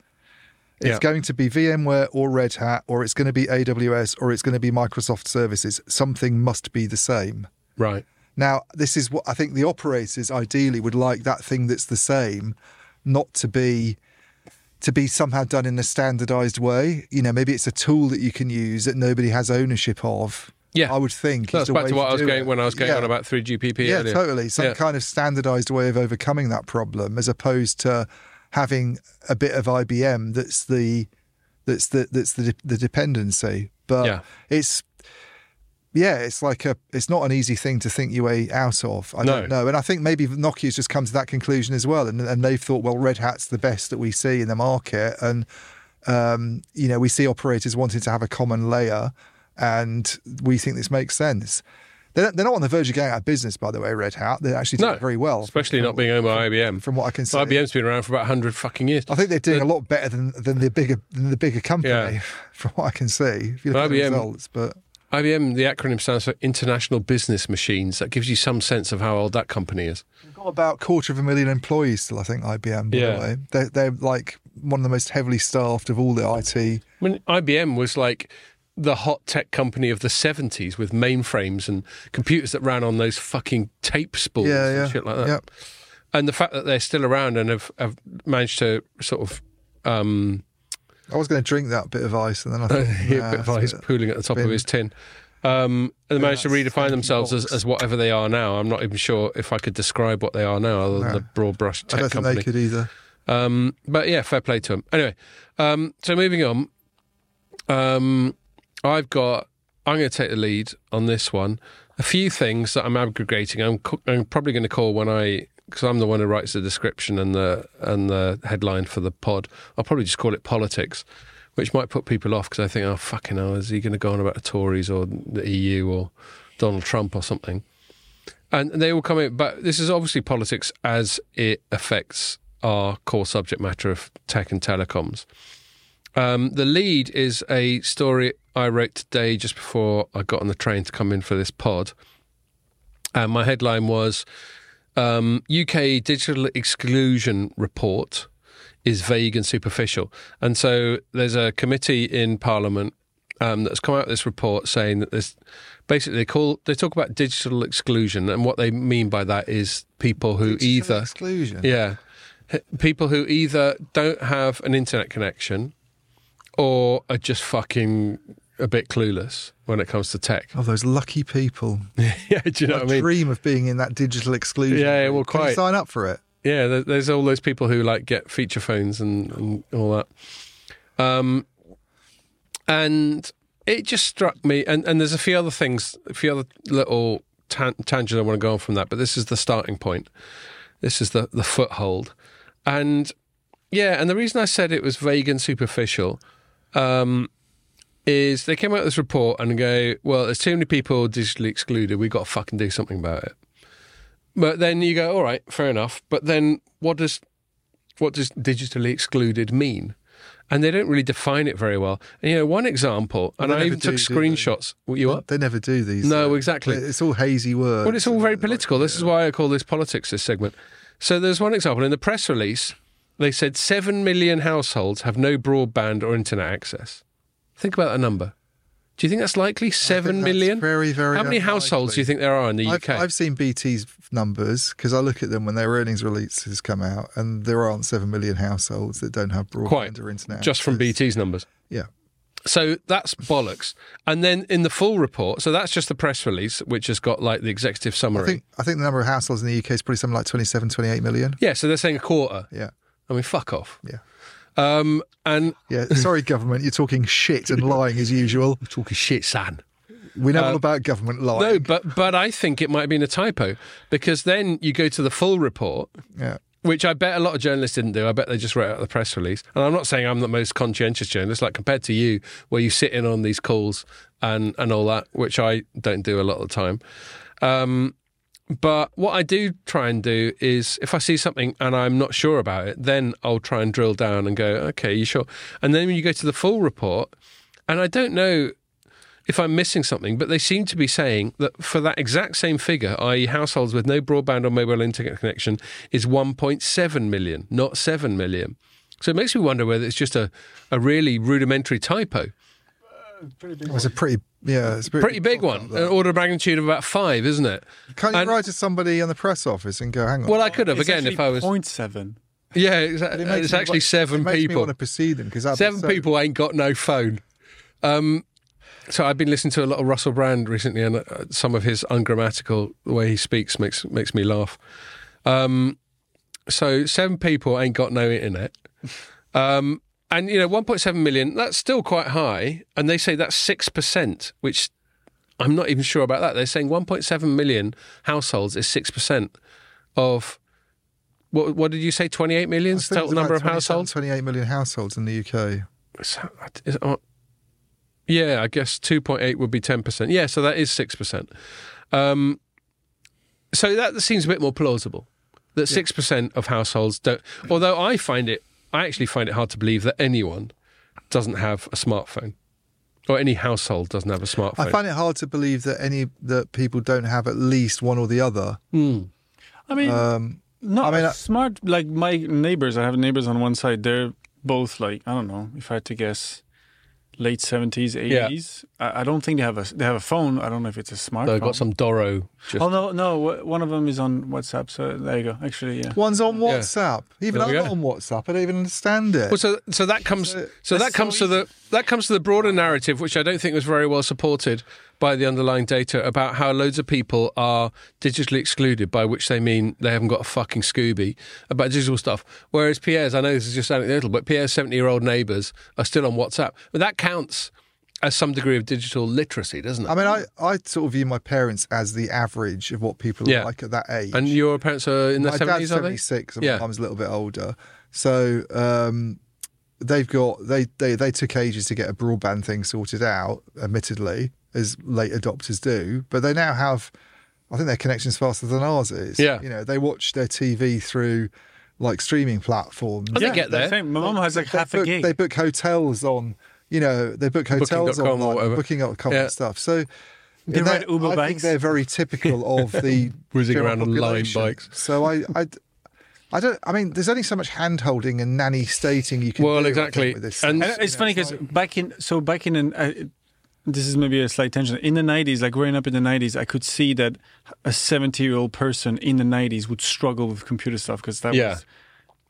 It's yeah. going to be VMware or Red Hat, or it's going to be A W S, or it's going to be Microsoft services. Something must be the same. Right. Now, this is what I think the operators ideally would like, that thing that's the same not to be to be somehow done in a standardized way. You know, maybe it's a tool that you can use that nobody has ownership of. Yeah. I would think. That's back to what I was going when I was going on about three G P P earlier. Yeah, totally. Some kind of standardized way of overcoming that problem, as opposed to having a bit of I B M that's the that's the that's the the dependency, but yeah. it's yeah it's like a it's not an easy thing to think your way out of. I no. don't know, and I think maybe Nokia's just come to that conclusion as well, and and they've thought, well, Red Hat's the best that we see in the market, and um, you know we see operators wanting to have a common layer, and we think this makes sense. They're not on the verge of going out of business, by the way, Red Hat. They're actually doing no, it very well. Especially not being owned by I B M. From what I can see. I B M's been around for about one hundred fucking years. I think they're doing they're, a lot better than, than, the, bigger, than the bigger company, yeah. from what I can see. If you look but at I B M, the results. But I B M, the acronym stands for International Business Machines. That gives you some sense of how old that company is. They've got about a quarter of a million employees still, I think, I B M, by yeah. the way. They're, they're like one of the most heavily staffed of all the I T. I mean, I B M was like the hot tech company of the seventies with mainframes and computers that ran on those fucking tape spools yeah, yeah. and shit like that. Yep. And the fact that they're still around and have, have managed to sort of... Um, I was going to drink that bit of ice and then I thought... Nah, a bit of ice pooling at the top been, of his tin. Um, and they managed to redefine themselves as, as whatever they are now. I'm not even sure if I could describe what they are now other than no. the broad brush tech company. I don't think company. they could either. Um, but yeah, fair play to them. Anyway, um, so moving on... Um, I've got, I'm going to take the lead on this one. A few things that I'm aggregating. I'm, I'm probably going to call when I, because I'm the one who writes the description and the and the headline for the pod. I'll probably just call it politics, which might put people off because I think, oh, fucking hell, is he going to go on about the Tories or the E U or Donald Trump or something? And they will come in, but this is obviously politics as it affects our core subject matter of tech and telecoms. Um, the lead is a story I wrote today just before I got on the train to come in for this pod. And my headline was, um, U K Digital Exclusion Report is vague and superficial. And so there's a committee in Parliament um, that's come out with this report saying that there's basically they call they talk about digital exclusion, and what they mean by that is people who digital either exclusion. Yeah, people who either don't have an internet connection or are just fucking a bit clueless when it comes to tech. Oh, those lucky people! yeah, do you know what, what I mean? Dream of being in that digital exclusion. Yeah, yeah well, quite. Can you sign up for it? Yeah, there's all those people who like get feature phones and, and all that. Um, and it just struck me, and, and there's a few other things, a few other little tan- tangent I want to go on from that, but this is the starting point. This is the, the foothold. And yeah, and the reason I said it was vague and superficial um, is they came out with this report and go, well, there's too many people digitally excluded, we've got to fucking do something about it. But then you go, all right, fair enough. But then what does what does digitally excluded mean? And they don't really define it very well. And, you know, one example, and I even do, took screenshotswhat you what? They never do these. No, things. Exactly. It's all hazy words. Well, it's all very political. Like, this yeah. is why I call this politics, this segment. So there's one example. In the press release, they said seven million households have no broadband or internet access. Think about that number. Do you think that's likely? Seven million? Very, very. How many unlikely. households do you think there are in the I've, U K? I've seen B T's numbers because I look at them when their earnings releases come out, and there aren't seven million households that don't have broadband Quite, or internet. Just access. From B T's numbers. Yeah. So that's bollocks. And then in the full report, so that's just the press release, which has got like the executive summary. I think, I think the number of households in the U K is probably something like twenty-seven, twenty-eight million. Yeah. So they're saying a quarter. Yeah. I mean, fuck off. Yeah. Um, and yeah, sorry, government, you're talking shit and lying as usual. You're talking shit, son. We know uh, all about government lying. No, but but I think it might have been a typo, because then you go to the full report, yeah. which I bet a lot of journalists didn't do. I bet they just wrote out the press release. And I'm not saying I'm the most conscientious journalist, like compared to you, where you sit in on these calls and, and all that, which I don't do a lot of the time. Um, but what I do try and do is, if I see something and I'm not sure about it, then I'll try and drill down and go, okay, you sure? And then when you go to the full report, and I don't know if I'm missing something, but they seem to be saying that for that exact same figure, that is households with no broadband or mobile internet connection, is one point seven million, not seven million. So it makes me wonder whether it's just a, a really rudimentary typo. Pretty big. It was a pretty, yeah, it's a pretty, pretty big one. An order of magnitude of about five, isn't it? Can't you and, write to somebody in the press office and go, hang on? Well, I could have, it's again, if I was... point seven. Yeah, it's, it it's me, actually seven it makes people. Me want to pursue them, 'cause that'd seven be so... people ain't got no phone. Um, so I've been listening to a lot of Russell Brand recently, and uh, some of his ungrammatical, the way he speaks makes makes me laugh. Um, so seven people ain't got no internet. Um And, you know, one point seven million, that's still quite high. And they say that's six percent, which I'm not even sure about that. They're saying one point seven million households is six percent of, what, what did you say, twenty-eight million? Total number of households? twenty-eight million households in the U K. So, is, uh, yeah, I guess two point eight would be ten percent. Yeah, so that is six percent. Um, so that seems a bit more plausible, that six percent of households don't, although I find it, I actually find it hard to believe that anyone doesn't have a smartphone, or any household doesn't have a smartphone. I find it hard to believe that any that people don't have at least one or the other. Mm. I mean, um, not I mean, smart. Like my neighbours, I have neighbours on one side. They're both like, I don't know, if I had to guess, late seventies, eighties. Yeah. I, I don't think they have a they have a phone. I don't know if it's a smartphone. They've got some Doro. Just... Oh no, no. One of them is on WhatsApp. So there you go. Actually, yeah. One's on WhatsApp. Yeah. Even I'm not on WhatsApp. I don't even understand it. Well, so so that comes so, so that comes so to the that comes to the broader narrative, which I don't think was very well supported by the underlying data, about how loads of people are digitally excluded, by which they mean they haven't got a fucking Scooby, about digital stuff. Whereas Pierre's, I know this is just anecdotal, but Pierre's seventy-year-old neighbours are still on WhatsApp. But that counts as some degree of digital literacy, doesn't it? I mean, I, I sort of view my parents as the average of what people are yeah. like at that age. And your parents are in their seventies, are they? My dad's seventy-six, and yeah. my mum's a little bit older. So... Um, They've got they, they they took ages to get a broadband thing sorted out, admittedly, as late adopters do. But they now have, I think, their connection's faster than ours is. Yeah, you know, they watch their T V through like streaming platforms. I yeah, get that. My mum has like half book, a gig. They book hotels on, you know, they book hotels booking dot com on like, booking dot com yeah. and stuff. So they ride that, Uber I bikes. think they're very typical of the whizzing around on Lime bikes. So I, I, I don't. I mean, there's only so much hand holding and nanny stating you can. Well, do, exactly. Think, with this and stuff. It's you funny because like, back in so back in an. Uh, This is maybe a slight tangent. In the nineties, like growing up in the nineties, I could see that a seventy-year-old person in the nineties would struggle with computer stuff because that yeah. was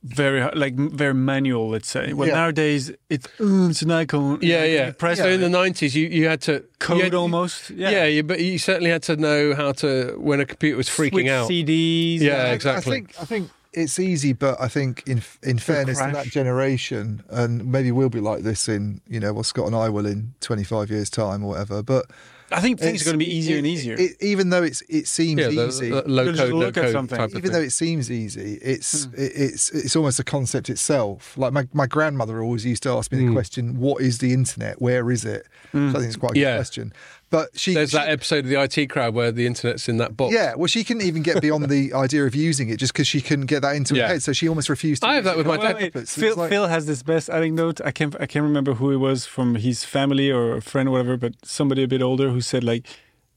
very like very manual, let's say. Well, yeah. nowadays, it's, mm, it's an icon. Yeah, like, yeah. Press so it. In the nineties, you, you had to... Code you had, almost. Yeah, yeah you, but you certainly had to know how to... When a computer was freaking Switch out. C Ds. Yeah, yeah, exactly. I think... I think it's easy, but I think in in fairness to that generation, and maybe we'll be like this in, you know, well, Scott and I will in twenty-five years' time or whatever, but... I think things are going to be easier it, and easier. It, it, even though it's it seems yeah, the, easy... low-code, no code something. Even thing. Though it seems easy, it's mm. it, it's it's almost a concept itself. Like, my, my grandmother always used to ask me mm. the question, what is the internet? Where is it? Mm. So I think it's quite a yeah. good question. But she, There's she, that episode of the I T Crowd where the internet's in that box. Yeah, well, she couldn't even get beyond the idea of using it just because she couldn't get that into yeah. her head, so she almost refused to. I have that with my well, dad. Wait, so Phil, like, Phil has this best anecdote. I can't, I can't remember who it was from his family or a friend or whatever, but somebody a bit older who said, like,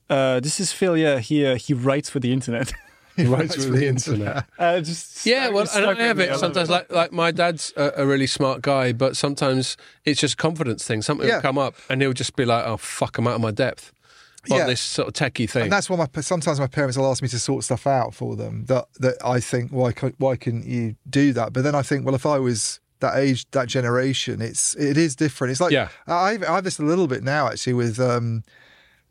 uh, this is Phil, yeah, he, uh, he writes for the internet. He writes for the internet. uh, just yeah, start, well, just and I have it. Sometimes, like, like my dad's a, a really smart guy, but sometimes it's just confidence thing. Something yeah. will come up and he'll just be like, oh, fuck, I'm out of my depth on yeah. this sort of techie thing. And that's why my, sometimes my parents will ask me to sort stuff out for them that, that I think, why, why couldn't you do that? But then I think, well, if I was that age, that generation, it's it is different. It's like, yeah. I, I have this a little bit now, actually, with... Um,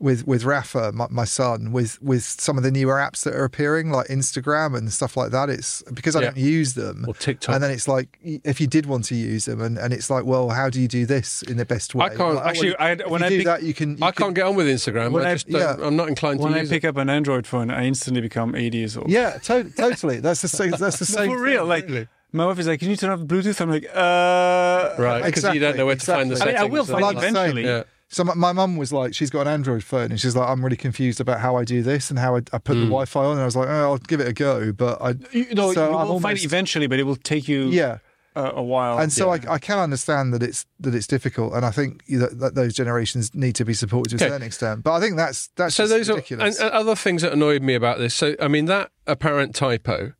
with with Rafa, my, my son, with with some of the newer apps that are appearing, like Instagram and stuff like that. It's because I yeah. don't use them. Or TikTok. And then it's like, if you did want to use them, and, and it's like, well, how do you do this in the best way? I can't, like, actually, I, when I do pick, that, you can... You I can't can, get on with Instagram. When I just I, yeah. I'm not inclined to when use When I pick it. up an Android phone, I instantly become eighty years old. Yeah, to- totally. That's the same, that's the same For real, thing. like... Really? My wife is like, can you turn off Bluetooth? I'm like, uh... Right, because exactly, you don't know where exactly. to find the settings. I, mean, I will find it eventually. Yeah. So my mum was like, she's got an Android phone, and she's like, I'm really confused about how I do this and how I, I put mm. the Wi-Fi on. And I was like, oh, I'll give it a go, but I you know so you will almost, find it eventually, but it will take you yeah a, a while. And so yeah. I, I can understand that it's that it's difficult, and I think that, that those generations need to be supported to okay. a certain extent. But I think that's that's so just those ridiculous. Are, and other things that annoyed me about this. So I mean, that apparent typo,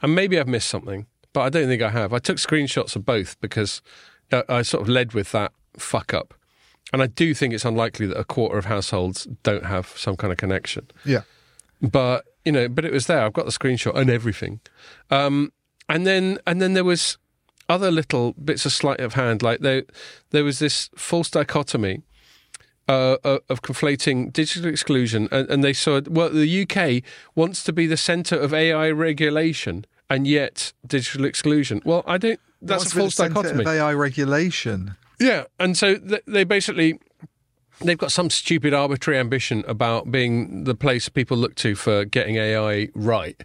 and maybe I've missed something, but I don't think I have. I took screenshots of both because I, I sort of led with that fuck up. And I do think it's unlikely that a quarter of households don't have some kind of connection. Yeah. But, you know, but it was there. I've got the screenshot and everything. Um, and then and then there was other little bits of sleight of hand. Like there, there was this false dichotomy uh, of conflating digital exclusion. And, and they saw, well, the U K wants to be the centre of A I regulation and yet digital exclusion. Well, I don't... That's a false dichotomy. What's the centre of A I regulation? Yeah, and so they basically, they've got some stupid arbitrary ambition about being the place people look to for getting A I right,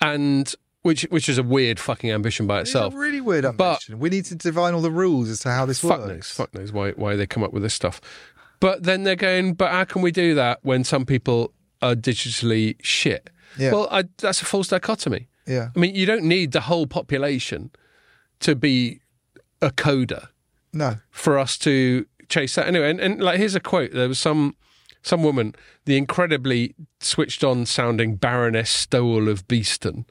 and which which is a weird fucking ambition by itself. It's a really weird ambition. But we need to define all the rules as to how this fuck works. Fuck knows, fuck knows why, why they come up with this stuff. But then they're going, but how can we do that when some people are digitally shit? Yeah. Well, I, that's a false dichotomy. Yeah. I mean, you don't need the whole population to be a coder. No. For us to chase that. Anyway, and, and like here's a quote. There was some some woman, the incredibly switched on sounding Baroness Stowell of Beeston.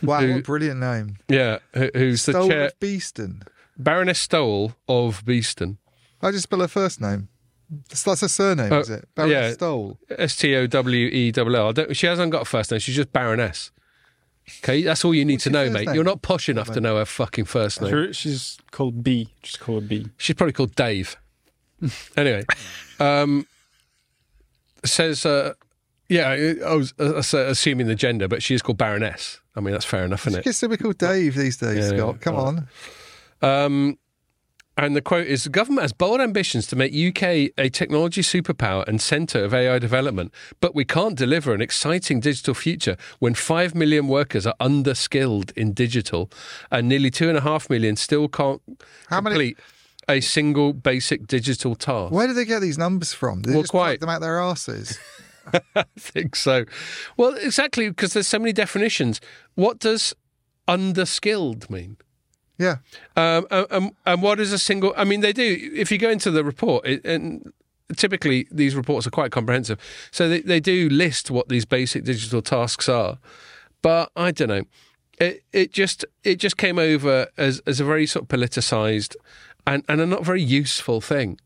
Wow, who, what a brilliant name. Yeah, who, who's Stowell the chair of Beeston. Baroness Stowell of Beeston. How do you spell her first name? That's, that's her surname, uh, is it? Baroness yeah, Stowell. S T O W E L L. She hasn't got a first name, she's just Baroness. Okay, that's all you need What's to know, mate. Name? You're not posh enough no, to know her fucking first name. Sure, she's called B. She's called B. She's probably called Dave. Anyway, um, says, uh, yeah, I was uh, assuming the gender, but she is called Baroness. I mean, that's fair enough, isn't it? It's typical called Dave these days, yeah, Scott. Yeah, Come right. on. Um, and the quote is, the government has bold ambitions to make U K a technology superpower and centre of A I development, but we can't deliver an exciting digital future when five million workers are underskilled in digital and nearly two point five million still can't How complete many... a single basic digital task. Where do they get these numbers from? Do they well, just quite... pluck them out their arses? I think so. Well, exactly, because there's so many definitions. What does under-skilled mean? Yeah. Um, and, and what is a single... I mean, they do... If you go into the report, it, and typically these reports are quite comprehensive, so they, they do list what these basic digital tasks are. But I don't know. It it just it just came over as, as a very sort of politicised and, and a not very useful thing.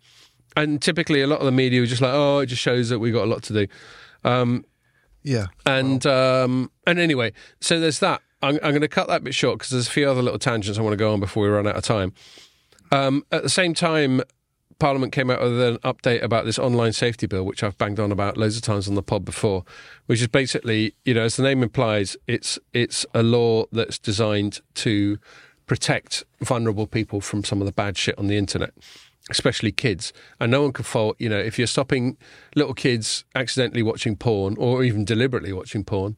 And typically a lot of the media were just like, oh, it just shows that we've got a lot to do. Um, yeah. And wow. um, and anyway, so there's that. I'm, I'm going to cut that bit short because there's a few other little tangents I want to go on before we run out of time. Um, at the same time, Parliament came out with an update about this online safety bill, which I've banged on about loads of times on the pod before, which is basically, you know, as the name implies, it's it's a law that's designed to protect vulnerable people from some of the bad shit on the internet, especially kids. And no one can fault, you know, if you're stopping little kids accidentally watching porn or even deliberately watching porn.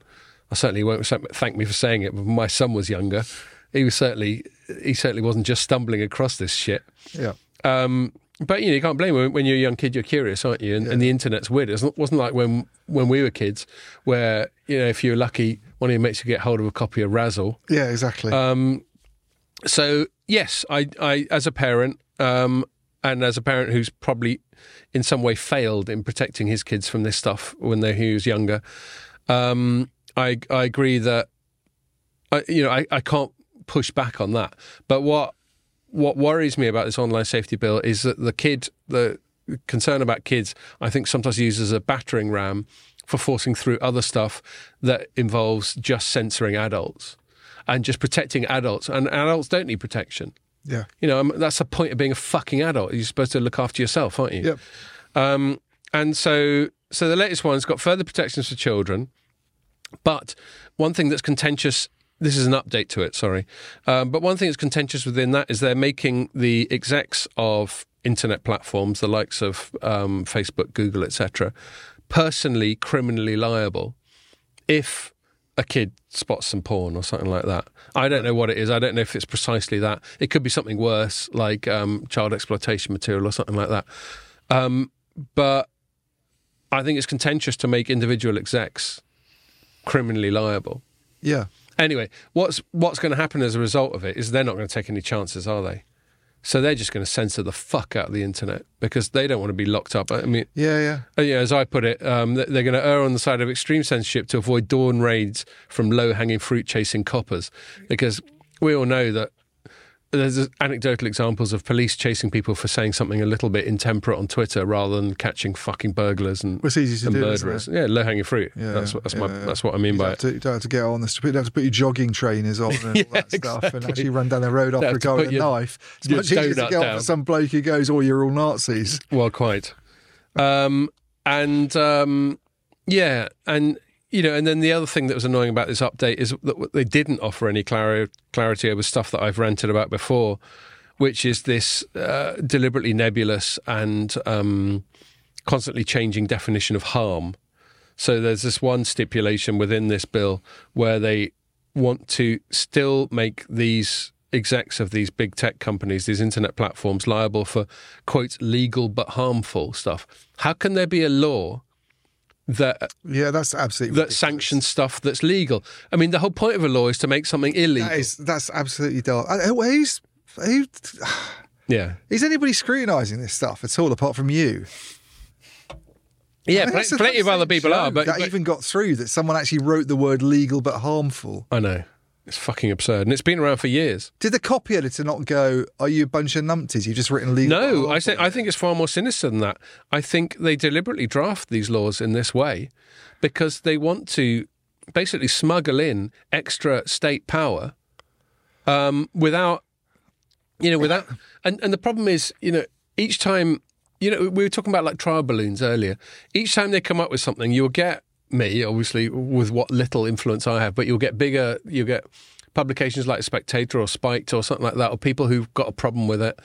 I certainly won't thank me for saying it, but my son was younger. He was certainly, he certainly wasn't just stumbling across this shit. Yeah. Um, But, you know, you can't blame them. When you're a young kid, you're curious, aren't you? And, yeah. and the internet's weird. It wasn't like when, when we were kids where, you know, if you were lucky, one of your mates would get hold of a copy of Razzle. Yeah, exactly. Um, so, yes, I, I as a parent, um, and as a parent who's probably in some way failed in protecting his kids from this stuff when they, he was younger, um, I, I agree that, I, you know, I, I can't push back on that. But what... What worries me about this online safety bill is that the kid, the concern about kids, I think sometimes used as a battering ram for forcing through other stuff that involves just censoring adults and just protecting adults. And adults don't need protection. Yeah. You know, that's the point of being a fucking adult. You're supposed to look after yourself, aren't you? Yep. Um, and so, so the latest one's got further protections for children. But one thing that's contentious... This is an update to it, sorry. Um, but one thing that's contentious within that is they're making the execs of internet platforms, the likes of um, Facebook, Google, et cetera, personally criminally liable if a kid spots some porn or something like that. I don't know what it is. I don't know if it's precisely that. It could be something worse, like um, child exploitation material or something like that. Um, but I think it's contentious to make individual execs criminally liable. Yeah. Anyway, what's what's going to happen as a result of it is they're not going to take any chances, are they? So they're just going to censor the fuck out of the internet because they don't want to be locked up. I mean, yeah, yeah. yeah as I put it, um, they're going to err on the side of extreme censorship to avoid dawn raids from low-hanging fruit-chasing coppers, because we all know that there's anecdotal examples of police chasing people for saying something a little bit intemperate on Twitter rather than catching fucking burglars and, well, it's easy to and do, murderers. Yeah, low-hanging fruit. Yeah, that's what, that's, yeah, my, yeah. that's what I mean you by it. To, you don't have to get on this. You don't have to put your jogging trainers on and yeah, all that stuff exactly. and actually run down the road after a guy with a knife. It's much easier to get on for some bloke who goes, oh, you're all Nazis. Well, quite. Um, and, um, yeah, and... You know, and then the other thing that was annoying about this update is that they didn't offer any clar- clarity over stuff that I've ranted about before, which is this uh, deliberately nebulous and um, constantly changing definition of harm. So there's this one stipulation within this bill where they want to still make these execs of these big tech companies, these internet platforms, liable for, quote, legal but harmful stuff. How can there be a law that yeah, that's absolutely that ridiculous. Sanctions stuff that's legal? I mean, the whole point of a law is to make something illegal. That is, that's absolutely dark. Who's, who, yeah, is anybody scrutinising this stuff at all apart from you? Yeah, I mean, plenty, plenty of other people are. But that but, even got through that someone actually wrote the word legal but harmful. I know. It's fucking absurd, and it's been around for years. Did the copy editor not go, are you a bunch of numpties? You've just written legal... No, I, say, I think it's far more sinister than that. I think they deliberately draft these laws in this way because they want to basically smuggle in extra state power um, without, you know, without... And, and the problem is, you know, each time... You know, we were talking about, like, trial balloons earlier. Each time they come up with something, you'll get... me, obviously, with what little influence I have, but you'll get bigger, you'll get publications like Spectator or Spiked or something like that, or people who've got a problem with it,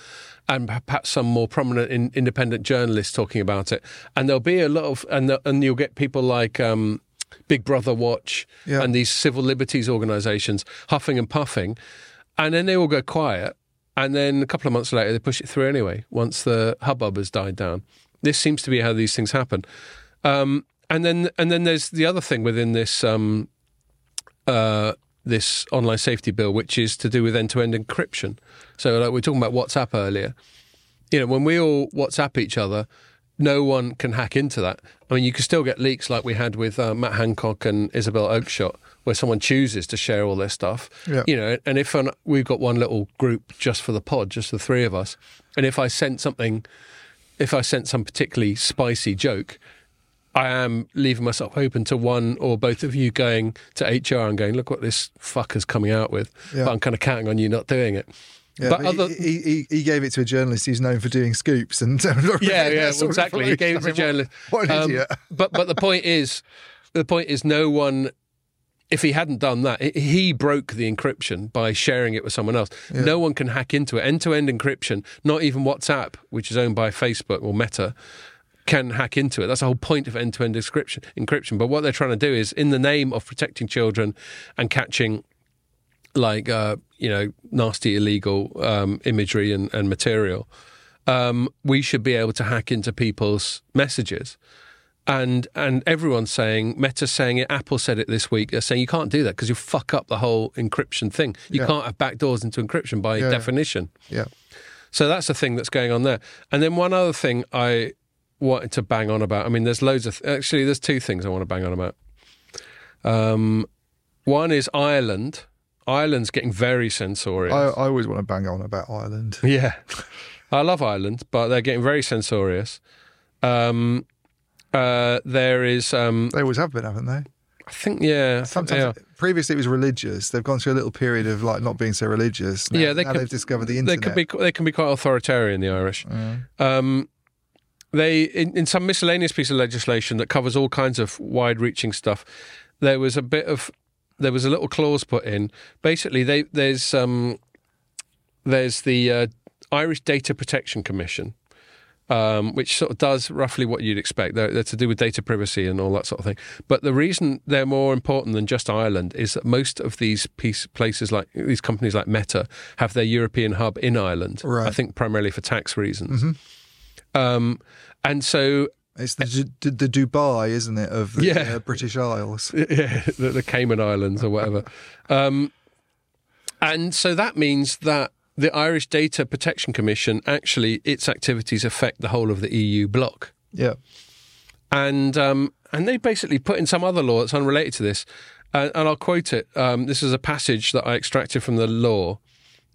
and perhaps some more prominent in, independent journalists talking about it. And there'll be a lot of, and the, and you'll get people like um, Big Brother Watch yeah. and these civil liberties organisations huffing and puffing, and then they all go quiet, and then a couple of months later they push it through anyway, once the hubbub has died down. This seems to be how these things happen. Um, And then, and then there's the other thing within this um, uh, this online safety bill, which is to do with end-to-end encryption. So like we were talking about WhatsApp earlier. You know, when we all WhatsApp each other, no one can hack into that. I mean, you can still get leaks like we had with uh, Matt Hancock and Isabel Oakeshott, where someone chooses to share all their stuff. Yeah. You know, and if an, we've got one little group just for the pod, just the three of us, and if I sent something, if I sent some particularly spicy joke, I am leaving myself open to one or both of you going to H R and going, look what this fucker's coming out with. Yeah. But I'm kind of counting on you not doing it. Yeah, but but other... he, he, he gave it to a journalist who's known for doing scoops and yeah, yeah, yeah well, exactly. He gave it to a journalist. What, what an um, idiot! but but the point is, the point is, no one. If he hadn't done that, it, he broke the encryption by sharing it with someone else. Yeah. No one can hack into it. End-to-end encryption. Not even WhatsApp, which is owned by Facebook or Meta, can hack into it. That's the whole point of end-to-end encryption. Encryption. But what they're trying to do is, in the name of protecting children and catching, like, uh, you know, nasty illegal um, imagery and, and material, um, we should be able to hack into people's messages. And and everyone's saying, Meta's saying it, Apple said it this week, they're saying you can't do that because you fuck up the whole encryption thing. You yeah. can't have backdoors into encryption by yeah, definition. Yeah. yeah. So that's the thing that's going on there. And then one other thing I wanted to bang on about, I mean, there's loads of, th- actually, there's two things I want to bang on about. Um, one is Ireland. Ireland's getting very censorious. I, I always want to bang on about Ireland. Yeah. I love Ireland, but they're getting very censorious. Um, uh, there is... Um, they always have been, haven't they? I think, yeah. Sometimes think previously it was religious. They've gone through a little period of like not being so religious. Now, yeah, they now can, they've discovered the internet. They can be, they can be quite authoritarian, the Irish. Mm. Um, they in, in some miscellaneous piece of legislation that covers all kinds of wide-reaching stuff, there was a bit of... There was a little clause put in. Basically, they, there's um, there's the uh, Irish Data Protection Commission, um, which sort of does roughly what you'd expect. They're, they're to do with data privacy and all that sort of thing. But the reason they're more important than just Ireland is that most of these piece, places, like these companies like Meta, have their European hub in Ireland. Right. I think primarily for tax reasons. Mm-hmm. Um, and so... It's the, the Dubai, isn't it, of the yeah. uh, British Isles. Yeah, the, the Cayman Islands or whatever. um, and so that means that the Irish Data Protection Commission, actually, its activities affect the whole of the E U bloc. Yeah. And um, and they basically put in some other law that's unrelated to this, and, and I'll quote it. Um, this is a passage that I extracted from the law.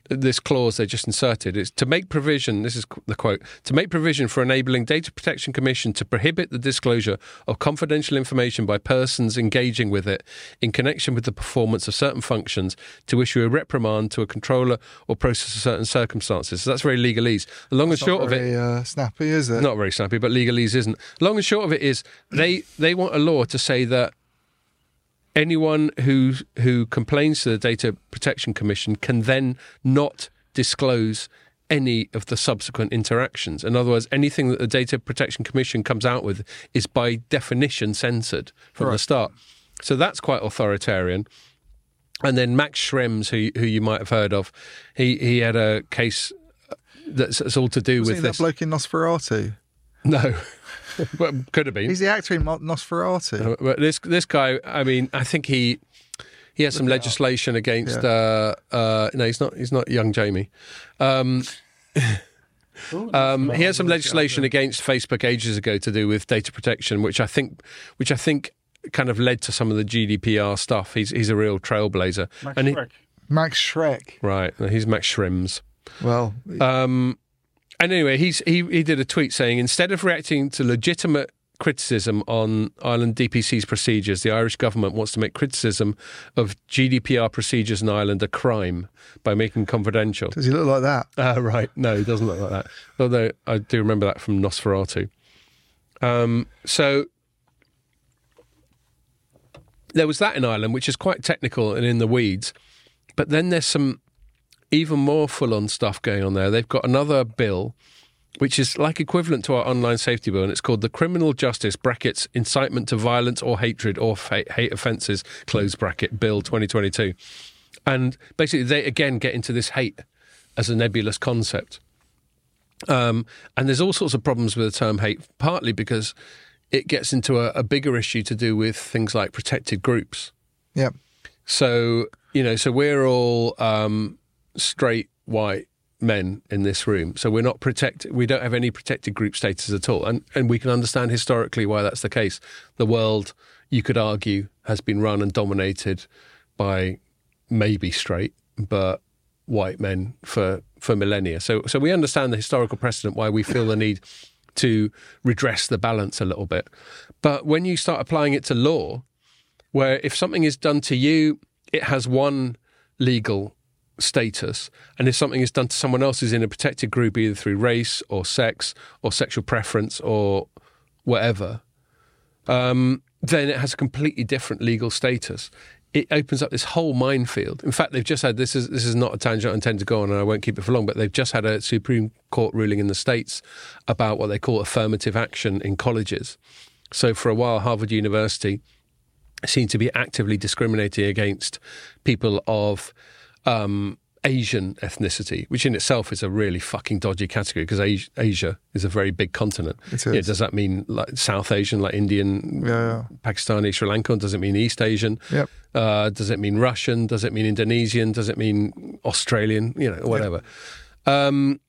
This clause they just inserted is to make provision, this is the quote, to make provision for enabling Data Protection Commission to prohibit the disclosure of confidential information by persons engaging with it in connection with the performance of certain functions, to issue a reprimand to a controller or process of certain circumstances. So that's very legalese. The long and short of it... Not very uh, snappy, is it? Not very snappy, but legalese isn't. The long and short of it is they, they want a law to say that anyone who who complains to the Data Protection Commission can then not disclose any of the subsequent interactions. In other words, anything that the Data Protection Commission comes out with is by definition censored from right. the start. So that's quite authoritarian. And then Max Schrems, who who you might have heard of, he, he had a case that's, that's all to do Wasn't with he this. that bloke in Nosferatu? No. Well, could have been. He's the actor in Nosferatu. Uh, but this this guy, I mean, I think he he has some legislation up. against. Yeah. Uh, uh, no, he's not. He's not young Jamie. Um, Ooh, um, he has some legislation against Facebook ages ago to do with data protection, which I think, which I think, kind of led to some of the G D P R stuff. He's he's a real trailblazer. Max and Shrek. He, Max Shrek. Right. He's Max Schrems. Well. Um, And anyway, he's, he he did a tweet saying, instead of reacting to legitimate criticism on Ireland D P C's procedures, the Irish government wants to make criticism of G D P R procedures in Ireland a crime by making confidential. Does he look like that? Uh, right. No, he doesn't look like that. Although I do remember that from Nosferatu. Um, so there was that in Ireland, which is quite technical and in the weeds. But then there's some... even more full-on stuff going on there. They've got another bill, which is like equivalent to our online safety bill, and it's called the Criminal Justice brackets Incitement to Violence or Hatred or Hate, hate Offences close bracket Bill twenty twenty-two. And basically they, again, get into this hate as a nebulous concept. Um, and there's all sorts of problems with the term hate, partly because it gets into a, a bigger issue to do with things like protected groups. Yeah. So... you know, so we're all um, straight white men in this room, so we're not protected. We don't have any protected group status at all, and and we can understand historically why that's the case. The world, you could argue, has been run and dominated by maybe straight but white men for for millennia. So so we understand the historical precedent why we feel the need to redress the balance a little bit. But when you start applying it to law, where if something is done to you, it has one legal status, and if something is done to someone else who's in a protected group, either through race or sex or sexual preference or whatever, um, then it has a completely different legal status. It opens up this whole minefield. In fact, they've just had, this is this is not a tangent I intend to go on, and I won't keep it for long, but they've just had a Supreme Court ruling in the States about what they call affirmative action in colleges. So for a while, Harvard University seemed to be actively discriminating against people of Um, Asian ethnicity, which in itself is a really fucking dodgy category because Asia, Asia is a very big continent. It is. Yeah, does that mean like South Asian, like Indian, yeah, yeah. Pakistani, Sri Lankan? Does it mean East Asian? Yep. Uh, does it mean Russian? Does it mean Indonesian? Does it mean Australian? You know, whatever. Yeah. Um,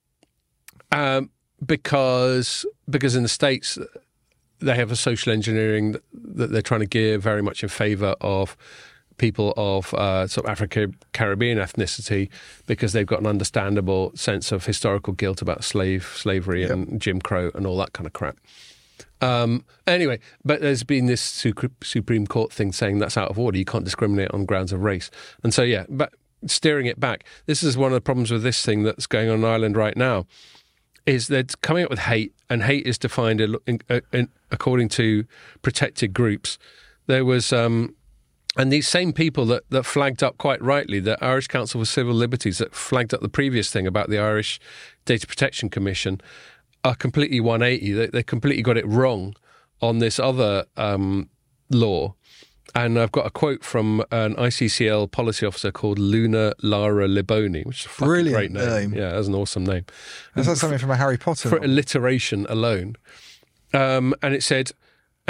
um, because because in the States, they have a social engineering that they're trying to gear very much in favour of people of uh, sort of African-Caribbean ethnicity, because they've got an understandable sense of historical guilt about slave slavery yep. and Jim Crow and all that kind of crap. Um, anyway, but there's been this su- Supreme Court thing saying that's out of order. You can't discriminate on grounds of race. And so, yeah, but steering it back, this is one of the problems with this thing that's going on in Ireland right now, is they're coming up with hate, and hate is defined in, in, in, according to protected groups. There was... Um, And these same people that, that flagged up, quite rightly, the Irish Council for Civil Liberties that flagged up the previous thing about the Irish Data Protection Commission are completely one eighty. They, they completely got it wrong on this other um, law. And I've got a quote from an I C C L policy officer called Luna Lara Liboni, which is a fucking brilliant great name. name. Yeah, that's an awesome name. Is that something from a Harry Potter? For alliteration alone. Um, and it said...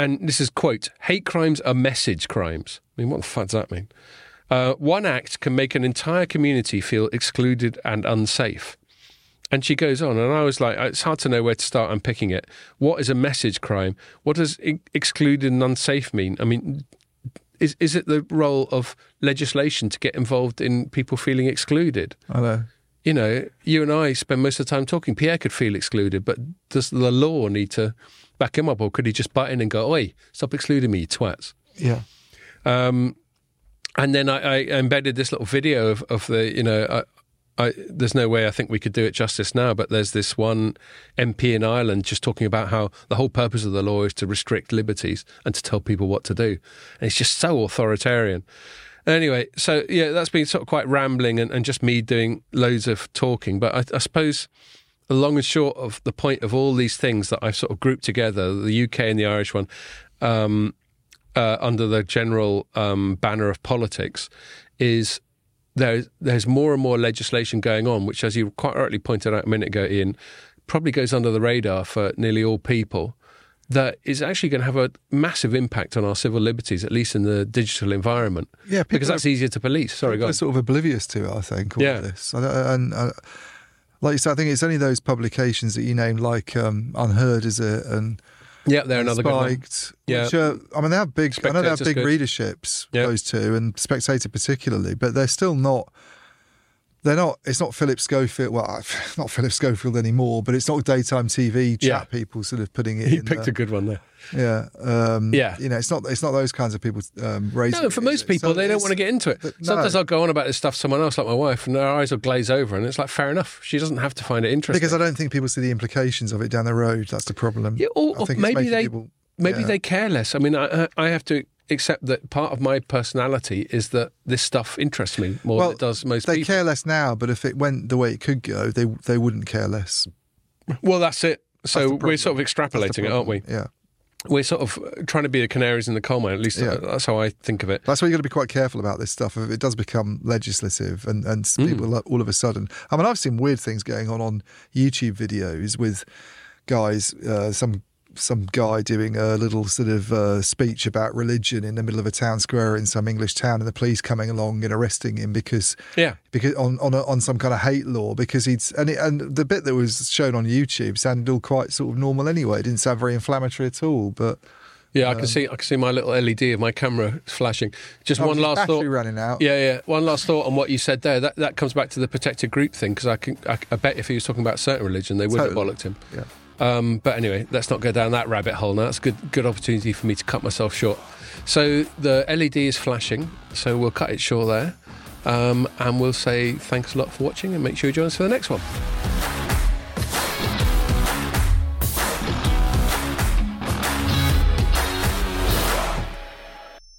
And this is, quote, hate crimes are message crimes. I mean, what the fuck does that mean? Uh, one act can make an entire community feel excluded and unsafe. And she goes on, and I was like, it's hard to know where to start unpicking it. What is a message crime? What does excluded and unsafe mean? I mean, is is it the role of legislation to get involved in people feeling excluded? I know. You know, you and I spend most of the time talking. Pierre could feel excluded, but does the law need to back him up, or could he just butt in and go, oi, stop excluding me, you twats? Yeah. Um, and then I, I embedded this little video of, of the, you know, I, I, there's no way I think we could do it justice now, but there's this one M P in Ireland just talking about how the whole purpose of the law is to restrict liberties and to tell people what to do. And it's just so authoritarian. Anyway, so yeah, that's been sort of quite rambling and, and just me doing loads of talking, but I, I suppose... the long and short of the point of all these things that I've sort of grouped together, the U K and the Irish one, um, uh, under the general um, banner of politics, is there's, there's more and more legislation going on, which, as you quite rightly pointed out a minute ago, Ian, probably goes under the radar for nearly all people, that is actually going to have a massive impact on our civil liberties, at least in the digital environment. Yeah, because that's are, easier to police. Sorry, go on. They're sort of oblivious to it, I think, all yeah. of this. I don't, and... I, Like you said, I think it's only those publications that you named, like um, Unheard, is it? And yeah, they're another Spiked, good one. Yeah. Which are, I mean, they have big. Spectator's I know they have big good. readerships. Yep. Those two, and Spectator particularly, but they're still not. They're not. It's not Philip Schofield. Well, not Philip Schofield anymore. But it's not daytime T V chat yeah. people sort of putting it. He in picked the, a good one there. Yeah, um, yeah. You know, it's not it's not those kinds of people um, raising. No, for most it, people, so they don't want to get into it. But, Sometimes no. I'll go on about this stuff to someone else, like my wife, and her eyes will glaze over, and it's like, fair enough. She doesn't have to find it interesting. Because I don't think people see the implications of it down the road. That's the problem. Yeah, or, or maybe they people, maybe yeah. they care less. I mean, I, I have to accept that part of my personality is that this stuff interests me more well, than it does most they people. They care less now, but if it went the way it could go, they they wouldn't care less. Well, that's it. So that's we're sort of extrapolating it, aren't we? Yeah. We're sort of trying to be the canaries in the coal mine, at least yeah. that's how I think of it. That's why you've got to be quite careful about this stuff. If it does become legislative and, and mm. people all of a sudden... I mean, I've seen weird things going on on YouTube videos with guys, uh, some some guy doing a little sort of uh, speech about religion in the middle of a town square in some English town, and the police coming along and arresting him because yeah, because on on, a, on some kind of hate law, because he's and it, and the bit that was shown on YouTube sounded all quite sort of normal anyway. It didn't sound very inflammatory at all, but. Yeah, I can um, see I can see my little L E D of my camera flashing. Just one last thought. Running out. Yeah, yeah. One last thought on what you said there. That that comes back to the protected group thing, because I can I, I bet if he was talking about certain religion, they would totally. have bollocked him. Yeah. Um, but anyway, let's not go down that rabbit hole now. That's a good good opportunity for me to cut myself short. So the L E D is flashing, so we'll cut it short there, um, and we'll say thanks a lot for watching, and make sure you join us for the next one.